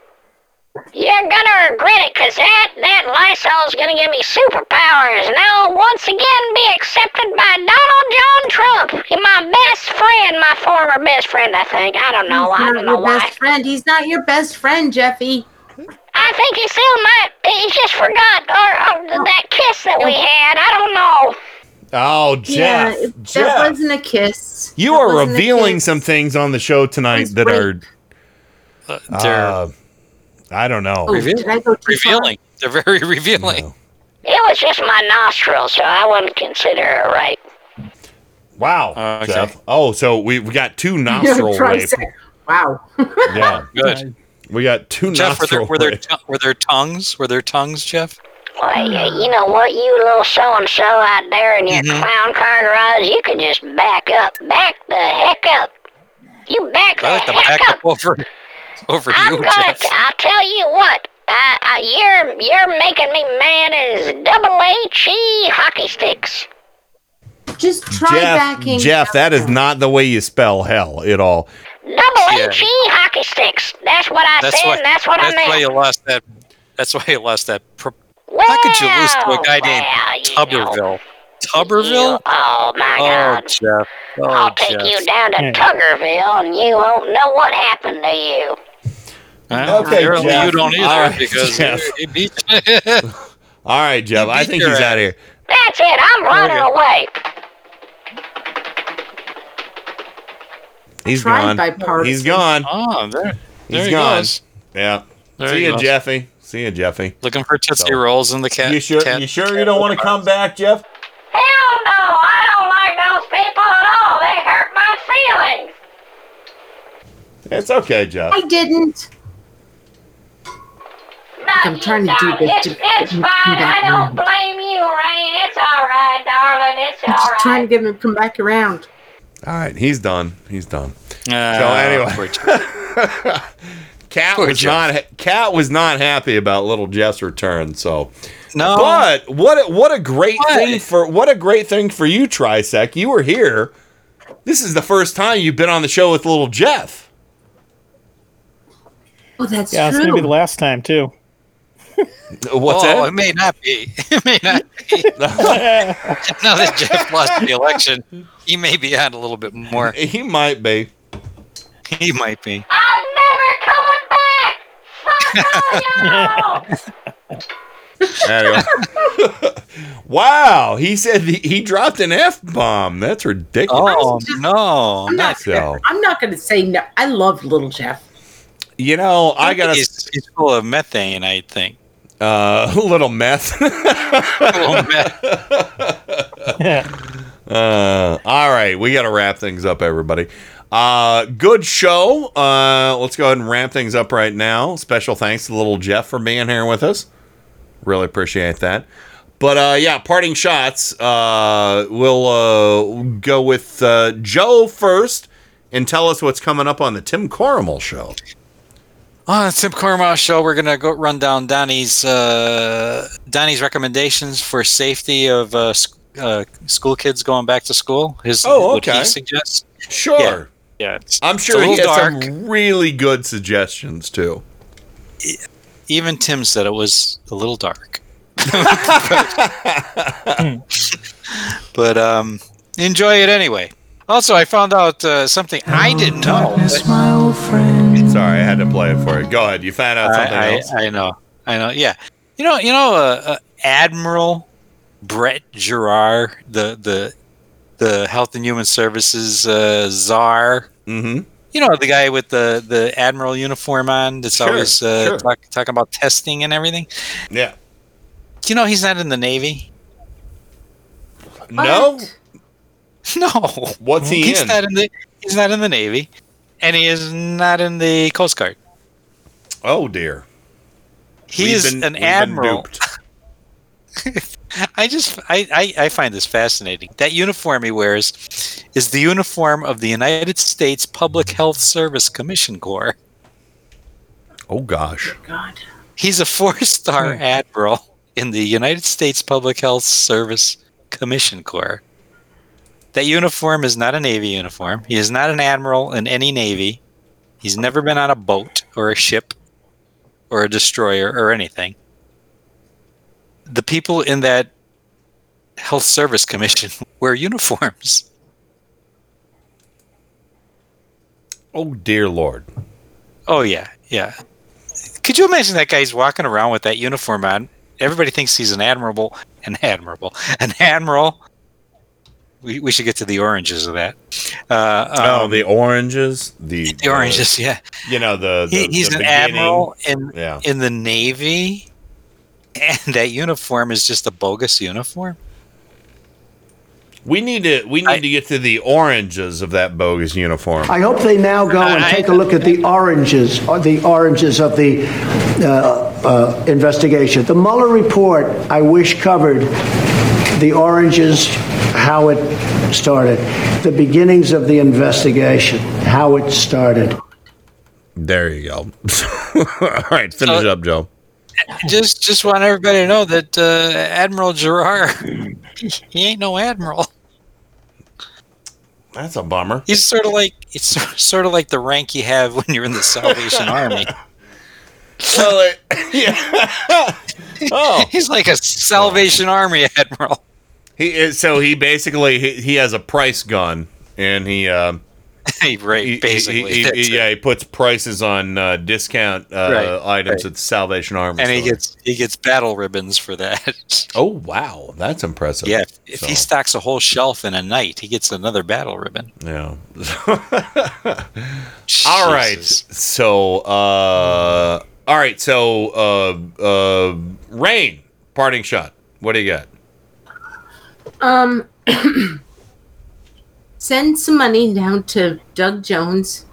you're gonna regret it, cause that, that Lysol's gonna give me superpowers, and I'll once again be accepted by Donald John Trump, my best friend, my former best friend, I think. I don't know. He's I don't know why. Best friend. He's not your best friend, Jeffy. I think he still might. He just forgot or, or that kiss that we had. I don't know. Oh, Jeff. Yeah, that Jeff. wasn't a kiss. You that are revealing some things on the show tonight that are. Uh, uh, I don't know. Oh, Reveal- I revealing. Far? They're very revealing. No. It was just my nostrils, so I wouldn't consider it right. Wow. Uh, okay. Jeff. Oh, so we've we got two nostril rape. Wow. Yeah. Good. We got two Jeff, nostril were there, were, there t- were there tongues? Were there tongues, Jeff? Well, you, you know what, you little so-and-so out there in your mm-hmm. clown car garage, you can just back up. Back the heck up. You back the I like to heck back up. up over. Over I'm you, gonna, Jeff. I'll tell you what. I, I, you're you're making me mad as double H E hockey sticks. Just try Jeff, backing. Jeff, up. That is not the way you spell hell at all. Double yeah. H E hockey sticks. That's what I that's said. Why, and that's what that's I meant. That's why you lost that. That's why you lost that. Pro- well, how could you lose to a guy well, named Tuberville? Tuberville? You, oh my oh, God! Jeff. Oh, I'll take Jeff. you down to yeah. Tuggerville, and you won't know what happened to you. Okay, Jeff. You don't either right, because Jeff. He beat you. All right, Jeff. I think he's out of here. That's it. I'm running okay. away. He's gone. He's gone. Oh, there, there he's he gone. Goes. Yeah. There See you, goes. Jeffy. See you, Jeffy. Looking for tootsie so, rolls in the cat. You sure? Cat, you sure you don't want to come back, Jeff? Hell no! I don't like those people at all. They hurt my feelings. It's okay, Jeff. I didn't. No, I'm trying to do this. It's, it's fine. I don't blame you, Rain. It's all right, darling. It's I'm all just right. trying to get him to come back around. All right, he's done. He's done. Uh, so anyway, Kat was Jeff. not Kat was not happy about little Jeff's return. So no, but what a, what a great what? thing for what a great thing for you, Trisec. You were here. This is the first time you've been on the show with little Jeff. Oh, that's yeah, true. It's gonna be the last time too. What's that? Oh, it may not be. It may not be. Now that Jeff lost the election, he may be out a little bit more. He might be. He might be. I'm never coming back. Fuck all y'all. Anyway. Wow, he said he, he dropped an F-bomb. That's ridiculous. Oh just, no! I'm not, so. I'm not gonna say no. I love little Jeff. You know, I, I got it's, it's full of methane, I think. Uh, a little meth. a little meth. Yeah. Uh, all right, we got to wrap things up, everybody. Uh, good show. Uh, let's go ahead and wrap things up right now. Special thanks to little Jeff for being here with us. Really appreciate that. But, uh, yeah, parting shots. Uh, we'll uh, go with uh, Joe first and tell us what's coming up on the Tim Corrimal Show. On the Tim Corrimal Show, we're going to go run down Donnie's uh, Donnie's recommendations for safety of uh, sc- uh, school kids going back to school. His, oh, okay. What he suggests. Sure. Yeah. yeah I'm sure he has dark. some really good suggestions, too. Even Tim said it was a little dark. But um, enjoy it anyway. Also, I found out uh, something Hello, I didn't know. Darkness, my old friend. Sorry, I had to play it for you. Go ahead. You found out something I, I, else. I know. I know. Yeah. You know. You know. Uh, uh, Admiral Brett Girard, the the the Health and Human Services uh, czar. Mm-hmm. You know, the guy with the, the admiral uniform on that's sure, always uh, sure. talk, talking about testing and everything. Yeah. Do you know he's not in the Navy? No. What? No. What's he he's in? Not in the, he's not in the Navy. And he is not in the Coast Guard. Oh, dear. He is an admiral. I just I, I, I find this fascinating. That uniform he wears is the uniform of the United States Public Health Service Commission Corps. Oh gosh. Oh, God. He's a four-star admiral in the United States Public Health Service Commission Corps. That uniform is not a Navy uniform. He is not an admiral in any Navy. He's never been on a boat or a ship or a destroyer or anything. The people in that Health Service Commission wear uniforms. Oh, dear Lord. Oh, yeah, yeah. Could you imagine that guy's walking around with that uniform on? Everybody thinks he's an admirable, an admirable, an admiral. We we should get to the oranges of that. Uh, oh, um, the oranges, the the oranges, uh, yeah. You know the, the he, he's the an beginning. admiral in yeah. in the Navy, and that uniform is just a bogus uniform. We need to we need I, to get to the oranges of that bogus uniform. I hope they now go and I, take a look at the oranges, or the oranges of the uh, uh, investigation. The Mueller report, I wish, covered the oranges, how it started, the beginnings of the investigation, how it started. There you go. All right, finish so, up, Joe. Just just want everybody to know that uh, Admiral Girard, he ain't no admiral. That's a bummer. He's sort of like it's sort of like the rank you have when you're in the Salvation Army. Well, yeah. Oh, he's like a Salvation Army admiral. He is, so he basically he, he has a price gun, and he uh, right he, basically he, he, he, yeah he puts prices on uh, discount uh, right, items right. at the Salvation Army, and store. he gets he gets battle ribbons for that. Oh wow, that's impressive. Yeah, if so. he stocks a whole shelf in a night, he gets another battle ribbon. Yeah. All right, so uh, all right, so uh, uh, Rain, parting shot. What do you got? Um, send some money down to Doug Jones.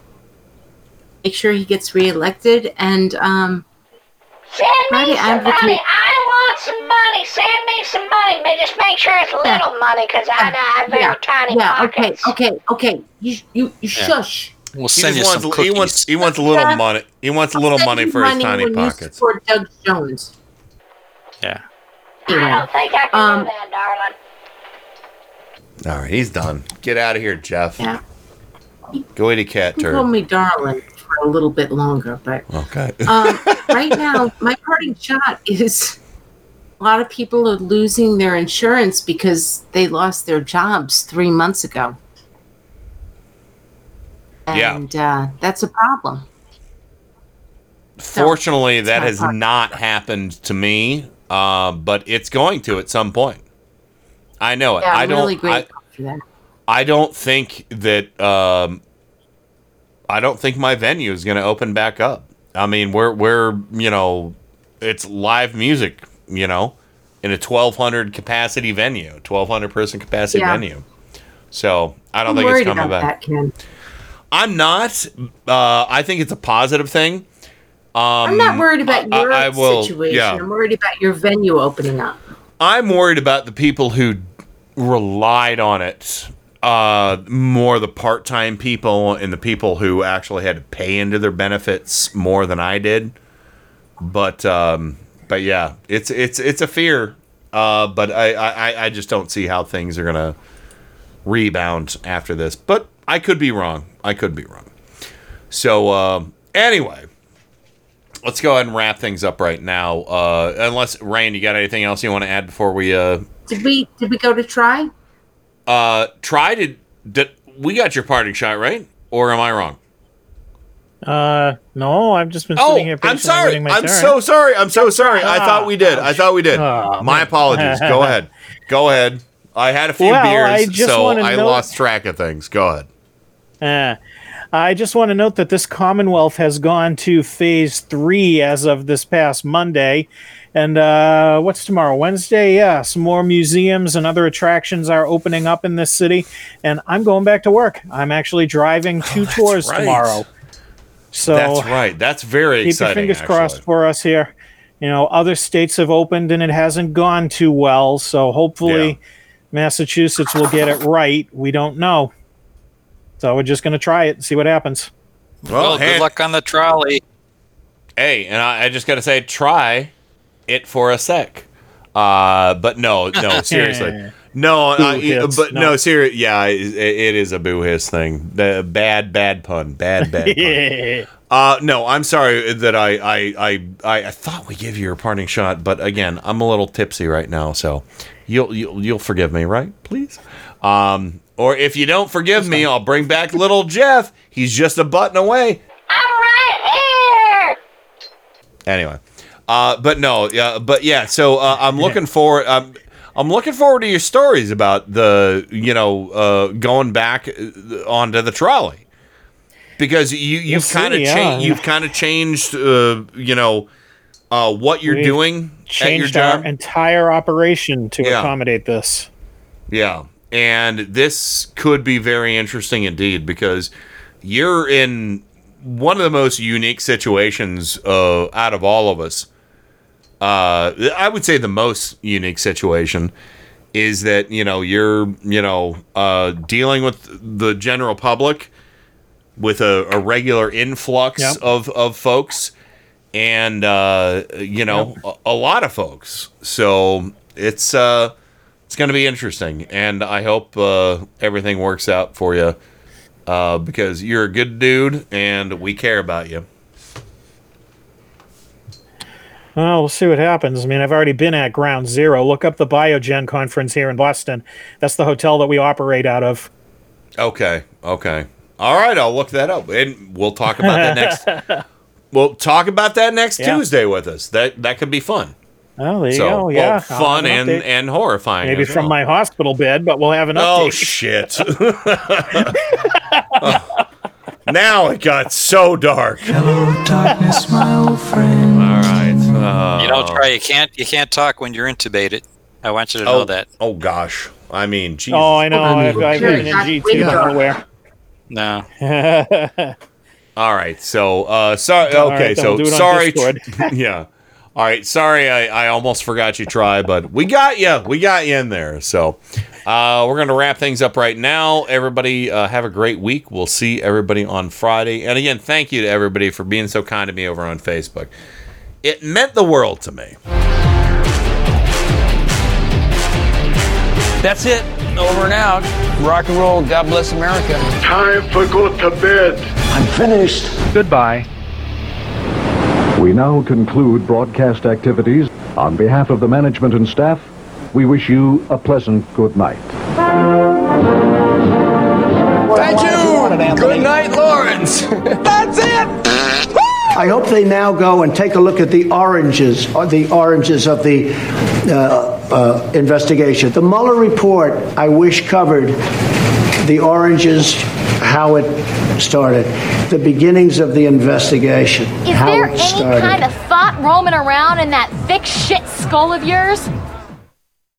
Make sure he gets reelected. And um, send me some money. I want some money. Send me some money, but just make sure it's yeah. little money, because I uh, have very yeah. tiny yeah, pockets. Yeah. Okay. Okay. Okay. You you, you yeah. shush. We'll send you some cookies. He wants he wants a little uh, money. He wants a little money for money his tiny pockets. For Doug Jones. Yeah. I don't think I can um, do that, darling. All right, he's done. Get out of here, Jeff. Yeah. Go eat a cat turd. You call me darling for a little bit longer, but okay. um, right now, my parting shot is a lot of people are losing their insurance because they lost their jobs three months ago. And yeah. uh, that's a problem. Fortunately, so, that has part. not happened to me, uh, but it's going to at some point. I know it. Yeah, I don't. Really grateful for that. I don't think that. Um, I don't think my venue is going to open back up. I mean, we're we're you know, it's live music, you know, in a twelve hundred capacity venue, twelve hundred person capacity yeah. venue. So I don't I'm think it's coming about back. That, Ken. I'm not. Uh, I think it's a positive thing. Um, I'm not worried about your I, I will, situation. Yeah. I'm worried about your venue opening up. I'm worried about the people who relied on it, uh, more the part-time people and the people who actually had to pay into their benefits more than I did. But um, but yeah, it's it's it's a fear. Uh, but I, I, I just don't see how things are gonna rebound after this. But I could be wrong. I could be wrong. So uh, anyway. Let's go ahead and wrap things up right now. Uh, unless, Rain, you got anything else you want to add before we... Uh, did we did we go to try? Uh, try to... Did, we got your parting shot, right? Or am I wrong? Uh, no, I've just been oh, sitting here... Oh, I'm sorry. My I'm turn. so sorry. I'm so sorry. Ah, I thought we did. Gosh. I thought we did. Oh, my man. apologies. Go ahead. Go ahead. I had a few well, beers, I so I know- lost track of things. Go ahead. Yeah. Uh, I just want to note that this Commonwealth has gone to phase three as of this past Monday. And uh, what's tomorrow? Wednesday? Yeah, some more museums and other attractions are opening up in this city. And I'm going back to work. I'm actually driving two oh, tours right. tomorrow. So that's right. That's very keep exciting. Keep your fingers actually. crossed for us here. you know, other states have opened and it hasn't gone too well. So hopefully yeah. Massachusetts will get it right. We don't know. So we're just going to try it and see what happens. Well, well hey, good luck on the trolley. Hey, and I, I just got to say, try it for a sec. Uh, but no, no, seriously. No, uh, but no, no seriously. Yeah, it, it is a boo hiss thing. The bad, bad pun. Bad, bad pun. yeah. Uh, no, I'm sorry that I, I, I, I thought we gave you your parting shot, but again, I'm a little tipsy right now, so you'll, you'll, you'll forgive me, right? Please. Um, or if you don't forgive me, I'll bring back little Jeff. He's just a button away. I'm right here. Anyway, uh, but no, yeah, uh, but yeah. So uh, I'm looking forward. Um, I'm looking forward to your stories about the, you know, uh, going back onto the trolley. Because you, you've kind of cha- you've kind of changed, uh, you know, uh, what you're We've doing at your job. Changed our entire operation to yeah. accommodate this. Yeah, and this could be very interesting indeed because you're in one of the most unique situations uh, out of all of us. Uh, I would say the most unique situation is that, you know, you're, you know, uh, dealing with the general public. With a, a regular influx yep. of, of folks and, uh, you know, yep. a, a lot of folks. So it's uh, it's going to be interesting. And I hope uh, everything works out for you uh, because you're a good dude and we care about you. Well, we'll see what happens. I mean, I've already been at Ground Zero. Look up the Biogen conference here in Boston. That's the hotel that we operate out of. Okay, okay. All right, I'll look that up, and we'll talk about that next. We'll talk about that next yeah. Tuesday with us. That that could be fun. Oh, there you so, go. Yeah, well, fun an and, and horrifying. Maybe from well. my hospital bed, but we'll have an update. Oh shit! oh. Now it got so dark. Hello, darkness, my old friend. All right. Uh, you don't try. You can't. You can't talk when you're intubated. I want you to know oh, that. Oh gosh. I mean, Jesus. Oh, I know. I've been in G two everywhere. No. All right. So, uh, sorry. Okay. Right, so, sorry. yeah. All right. Sorry. I, I almost forgot you try, but we got you. We got you in there. So, uh, we're going to wrap things up right now. Everybody, uh, have a great week. We'll see everybody on Friday. And again, thank you to everybody for being so kind to me over on Facebook. It meant the world to me. That's it. Over and out. Rock and roll. God bless America. Time for go to bed. I'm finished. Goodbye. We now conclude broadcast activities. On behalf of the management and staff, we wish you a pleasant good night. Thank you. Good night, Lawrence. That's it. I hope they now go and take a look at the oranges, or the oranges of the uh, uh, investigation. The Mueller report, I wish, covered the oranges, how it started, the beginnings of the investigation. Is there any kind of thought roaming around in that thick shit skull of yours?